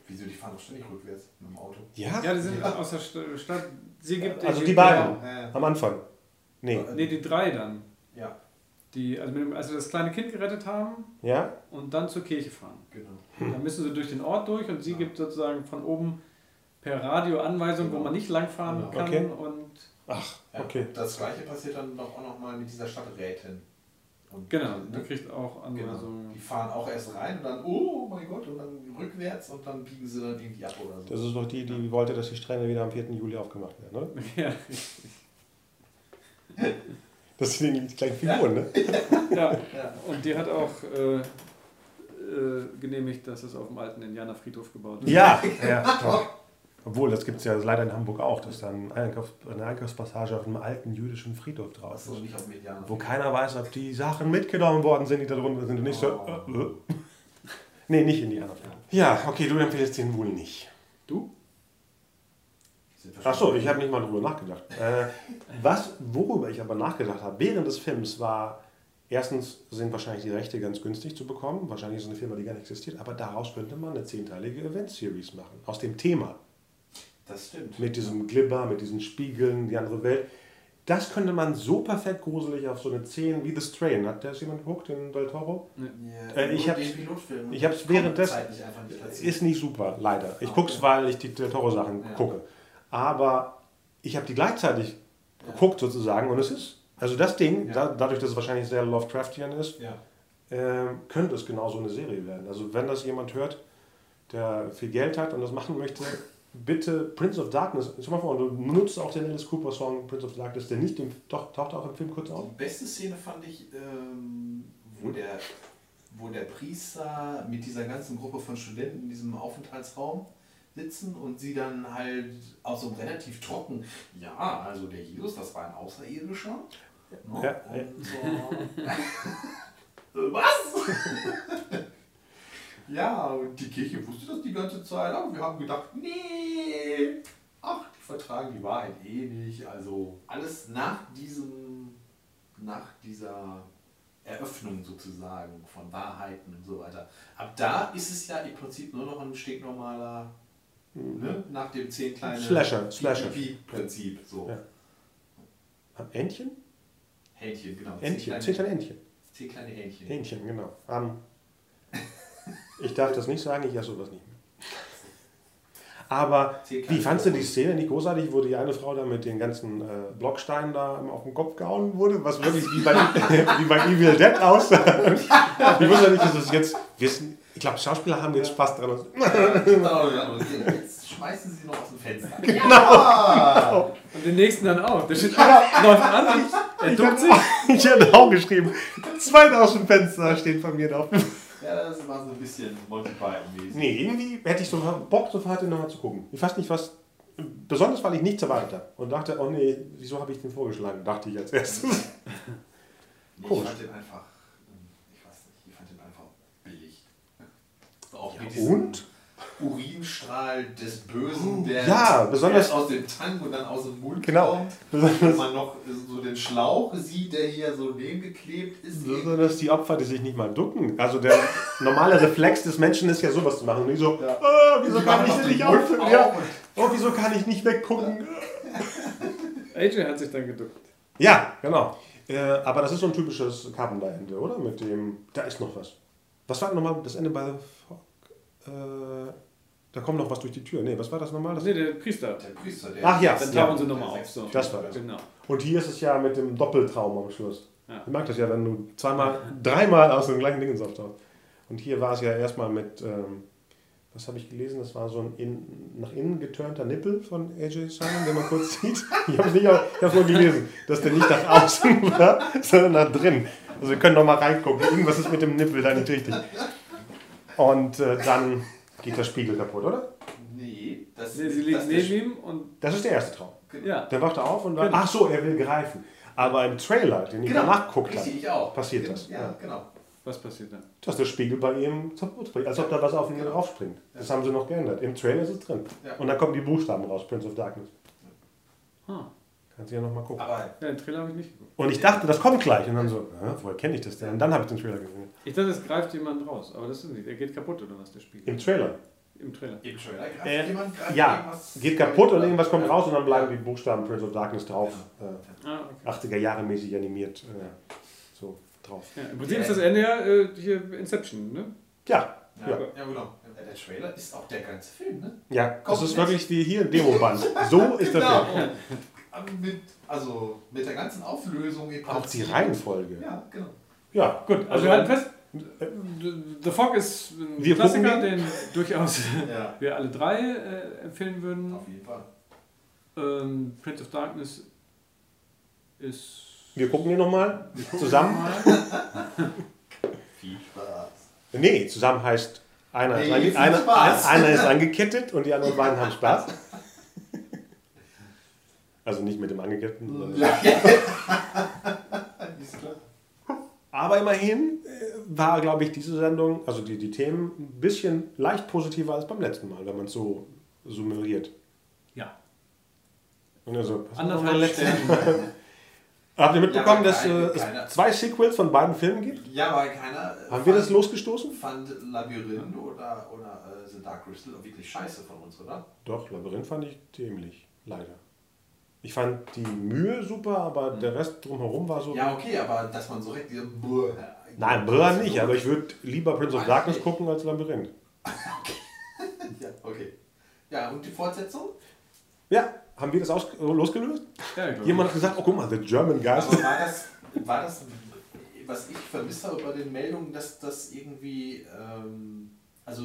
Wieso, die fahren doch ständig rückwärts mit dem Auto? Ja, ja die sind ja. aus der St Stadt. Sie gibt also die beiden, ja. am Anfang. Nee. nee, die drei dann. Ja. Die, also, mit dem, also das kleine Kind gerettet haben ja. und dann zur Kirche fahren. Genau. Hm. Dann müssen sie durch den Ort durch und sie ja. gibt sozusagen von oben per Radio Anweisungen, genau. wo man nicht langfahren genau. kann. Okay. Und Ach, okay. Ja, das gleiche passiert dann doch auch nochmal mit dieser Stadträtin. Und genau, die, ne? die kriegt auch an genau. so Die fahren auch erst rein und dann, oh mein Gott, und dann rückwärts und dann biegen sie dann irgendwie ab oder so. Das ist doch die, die wollte, dass die Strände wieder am vierten Juli aufgemacht werden, ne? Ja. Das sind die kleinen Figuren, ja. ne? Ja. ja, und die hat auch äh, äh, genehmigt, dass es auf dem alten Indianerfriedhof gebaut wird. Ja, ja, doch. Obwohl, das gibt es ja leider in Hamburg auch, dass da ein Einkaufs eine Einkaufspassage auf einem alten jüdischen Friedhof draußen ist, nicht auf wo keiner weiß, ob die Sachen mitgenommen worden sind, die da drunter sind. Und nicht so, oh. äh, äh. Nee, nicht in die anderen. Ja, okay, du empfiehlst den wohl nicht. Du? Achso, ich habe nicht mal drüber nachgedacht. Äh, was, worüber ich aber nachgedacht habe während des Films war, erstens sind wahrscheinlich die Rechte ganz günstig zu bekommen, wahrscheinlich ist eine Firma, die gar nicht existiert, aber daraus könnte man eine zehnteilige Event-Series machen, aus dem Thema. Das stimmt. Mit diesem Glibber, mit diesen Spiegeln, die andere Welt. Das könnte man so perfekt gruselig auf so eine Szene wie The Strain. Hat das jemand geguckt, den Del Toro? Ja. Äh, ich habe es währenddessen... Ist nicht super, leider. Ich okay. gucke es, weil ich die Del Toro-Sachen ja. gucke. Aber ich habe die gleichzeitig ja. geguckt sozusagen und es ist... Also das Ding, ja. da, dadurch, dass es wahrscheinlich sehr Lovecraftian ist, ja. äh, könnte es genau so eine Serie werden. Also wenn das jemand hört, der viel Geld hat und das machen möchte... Bitte Prince of Darkness, schau mal vor, du nutzt auch den Alice Cooper Song Prince of Darkness, der nicht, dem, doch, taucht auch im Film kurz auf. Die beste Szene fand ich, ähm, wo, der, wo der Priester mit dieser ganzen Gruppe von Studenten in diesem Aufenthaltsraum sitzen und sie dann halt auch so relativ trocken, ja, also der Jesus, das war ein Außerirdischer. No? Ja, ja. So. Was? Ja, und die Kirche wusste das die ganze Zeit, aber wir haben gedacht, nee, ach, die vertragen die Wahrheit eh nicht. Also alles nach diesem, nach dieser Eröffnung sozusagen von Wahrheiten und so weiter. Ab da ist es ja im Prinzip nur noch ein stinknormaler, mhm. ne, nach dem zehn kleinen Slasher, Slasher. Prinzip. So. Ja. Entchen? Hähnchen, genau. Entchen, zehn kleine Entchen. Zehn kleine Hähnchen. Hähnchen, genau. Um, Ich darf das nicht sagen, ich esse sowas nicht mehr. Aber wie fandst du die Szene? Nicht großartig, wo die eine Frau da mit den ganzen äh, Blocksteinen da auf den Kopf gehauen wurde? Was wirklich wie bei, wie bei Evil Dead aus. Ich wusste ja nicht, dass es jetzt wissen. Ich glaube, Schauspieler haben jetzt Spaß dran. Jetzt schmeißen sie noch aus dem Fenster. Genau. genau. Und den nächsten dann auch. Der steht neunundzwanzig. Er duckt sich. Ich hätte auch geschrieben. Zwei aus dem Fenster stehen von mir drauf. Ja, das war so ein bisschen Monty Python-mäßig. Nee, irgendwie hätte ich so Bock, sofort nochmal zu gucken. Ich weiß nicht, was. Besonders, weil ich nichts erwartet habe. Und dachte, oh nee, wieso habe ich den vorgeschlagen? Dachte ich als erstes. Ich Komisch. fand den einfach. Ich weiß nicht, ich fand den einfach billig. Auch ja, mit diesem und? Urinstrahl des Bösen, uh, der ja, besonders aus dem Tank und dann aus dem Mund genau. kommt. Wenn man noch so den Schlauch sieht, der hier so nebengeklebt ist. Besonders die Opfer, die sich nicht mal ducken. Also der normale Reflex des Menschen ist ja sowas zu machen. Nicht so, ja. ah, wieso, kann ich nicht auf, ja. oh, wieso kann ich nicht weggucken? A J hat sich dann geduckt. Ja, genau. Äh, aber das ist so ein typisches Carpenter-Ende, oder? Mit dem, da ist noch was. Was war nochmal das Ende bei The Fog? Äh, da kommt noch was durch die Tür. Nee, was war das nochmal? Das nee, der Priester. Der Priester, der Ach ja. Dann tauchen sie nochmal auf. So. Das war das. Genau. Und hier ist es ja mit dem Doppeltraum am Schluss. Ja. Ich mag das ja, wenn du zweimal, dreimal aus dem gleichen Ding auftauchst. Und hier war es ja erstmal mit, ähm, was habe ich gelesen? Das war so ein in, nach innen geturnter Nippel von A J Simon, den man kurz sieht. Ich habe es nicht, ich hab's nur gelesen, dass der nicht nach außen war, sondern nach drin. Also wir können nochmal reingucken. Irgendwas ist mit dem Nippel da nicht richtig. Und äh, dann geht der Spiegel kaputt, oder? Nee, das, nee, sie liegt neben ihm und... Das ist der erste Traum. Genau. Ja. Der wacht auf und dann... Genau. Ach so, er will greifen. Aber im Trailer, den ich genau. danach guckt habe, passiert genau. das. Ja, ja, genau. Was passiert dann? Dass der Spiegel bei ihm kaputt springt, als ob da was auf ihn genau. raufspringt. Das ja. haben sie noch geändert. Im Trailer ist es drin. Ja. Und dann kommen die Buchstaben raus, Prince of Darkness. Hm. Kannst du ja nochmal gucken. Aber ja, den Trailer habe ich nicht geguckt. Und ich dachte, das kommt gleich. Und dann so, ja, woher kenne ich das denn? Und dann habe ich den Trailer gesehen. Ich dachte, es greift jemand raus. Aber das ist nicht. Er geht kaputt, oder was, der Spiegel? Im Trailer. Im Trailer. Im Trailer greift äh, jemand, greift ja, irgendwas geht kaputt und irgendwas kommt raus. Und dann bleiben die Buchstaben Prince of Darkness drauf. Ja. Äh, ah, okay. achtziger-Jahre-mäßig animiert. Äh, so, drauf. Ja, im Prinzip ja. ist das Ende ja äh, hier Inception, ne? Ja. Ja, ja. ja, genau. Der Trailer ist auch der ganze Film, ne? Ja, kommt das ist nicht. wirklich wie hier ein Demoband. So ist genau. der Film. Mit, also mit der ganzen Auflösung. Auch die Reihenfolge. Ja, genau. Ja, gut. Also, also wir halten fest, The Fog ist ein wir Klassiker, den durchaus ja. wir alle drei äh, empfehlen würden. Auf jeden Fall. Ähm, Prince of Darkness ist... Wir gucken ihn nochmal. Zusammen. Viel Spaß. Nee, zusammen heißt, einer, nee, ist, eine, eine, einer ist angekettet und die anderen beiden haben Spaß. Also nicht mit dem Angeketteten, sondern... Aber immerhin war, glaube ich, diese Sendung, also die, die Themen, ein bisschen leicht positiver als beim letzten Mal, wenn man es so summariert. Ja. Und also, anderthalb letzten Mal. Habt ihr mitbekommen, ja, dass keine, es keine. zwei Sequels von beiden Filmen gibt? Ja, aber keiner... Haben wir das losgestoßen? Fand Labyrinth oder, oder äh, The Dark Crystal wirklich scheiße von uns, oder? Doch, Labyrinth fand ich dämlich, leider. Ich fand die Mühe super, aber der Rest drumherum war so... Ja, okay, aber dass man so richtig... Nein, brr nicht, aber ich würde lieber Prince of Darkness gucken als Labyrinth. Ja, okay. Ja, und die Fortsetzung? Ja, haben wir das aus losgelöst? Ja, jemand hat gesagt, oh guck mal, The German Guys. Aber war das, war das, was ich vermisst habe bei den Meldungen, dass das irgendwie... Ähm, also,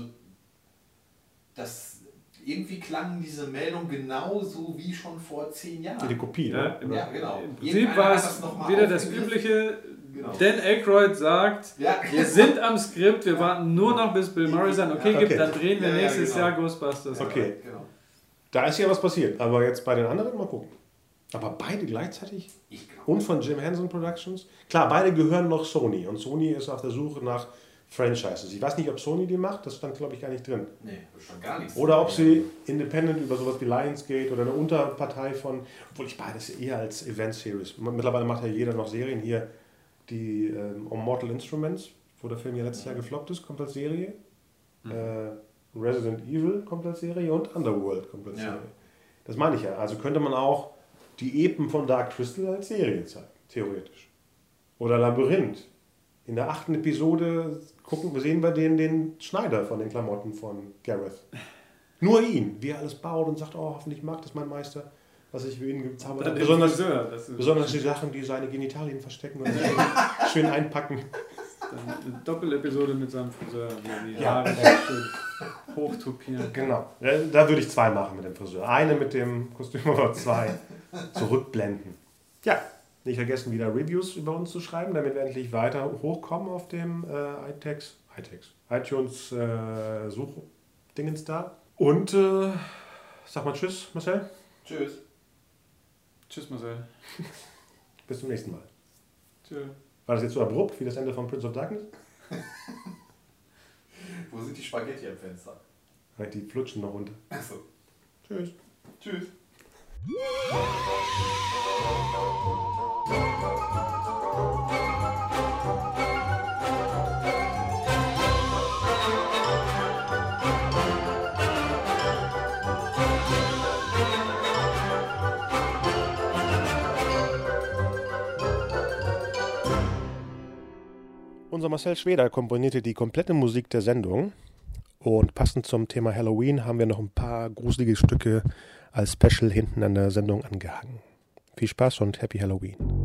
dass... Irgendwie klangen diese Meldungen genauso wie schon vor zehn Jahren. Die Kopie, ne? Ja, ja genau. Im Prinzip war es wieder das übliche, genau. Dan Aykroyd sagt, ja. wir sind am Skript, wir warten nur noch bis Bill Murray sagt, okay, okay. Gibt, dann drehen wir ja, ja, nächstes genau. Jahr Ghostbusters. Okay, genau. Da ist ja was passiert, aber jetzt bei den anderen mal gucken. Aber beide gleichzeitig? Ich glaube. Und von Jim Henson Productions? Klar, beide gehören noch Sony und Sony ist auf der Suche nach Franchises. Ich weiß nicht, ob Sony die macht, das stand glaube ich gar nicht drin. Nee, schon gar nichts. Oder ob sie independent über sowas wie Lionsgate oder eine Unterpartei von, obwohl ich beides eher als Event-Series. Mittlerweile macht ja jeder noch Serien hier, die ähm, um Mortal Instruments, wo der Film ja letztes Jahr gefloppt ist, kommt als Serie. Hm. Äh, Resident Evil kommt als Serie und Underworld kommt als ja. Serie. Das meine ich ja. Also könnte man auch die Epen von Dark Crystal als Serie zeigen, theoretisch. Oder Labyrinth. In der achten Episode gucken, sehen wir den, den Schneider von den Klamotten von Gareth. Nur ihn, wie er alles baut und sagt, oh, hoffentlich mag das mein Meister, was ich für ihn gezaubert habe. Besonders, besonders die Sachen, die seine Genitalien verstecken und schön einpacken. Eine Doppelepisode mit seinem Friseur, wo die Haare ja. schön hochtopieren. Genau, da würde ich zwei machen mit dem Friseur. Eine mit dem Kostüm, aber zwei zurückblenden. Ja, nicht vergessen, wieder Reviews über uns zu schreiben, damit wir endlich weiter hochkommen auf dem äh, iText, iText, iTunes äh, Suchdingens da. Und äh, sag mal tschüss, Marcel. Tschüss. Tschüss, Marcel. Bis zum nächsten Mal. Tschüss. War das jetzt so abrupt wie das Ende von Prince of Darkness? Wo sind die Spaghetti am Fenster? Die flutschen noch runter. Achso. Tschüss. Tschüss. Unser Marcel Schweder komponierte die komplette Musik der Sendung und passend zum Thema Halloween haben wir noch ein paar gruselige Stücke als Special hinten an der Sendung angehangen. Viel Spaß und Happy Halloween!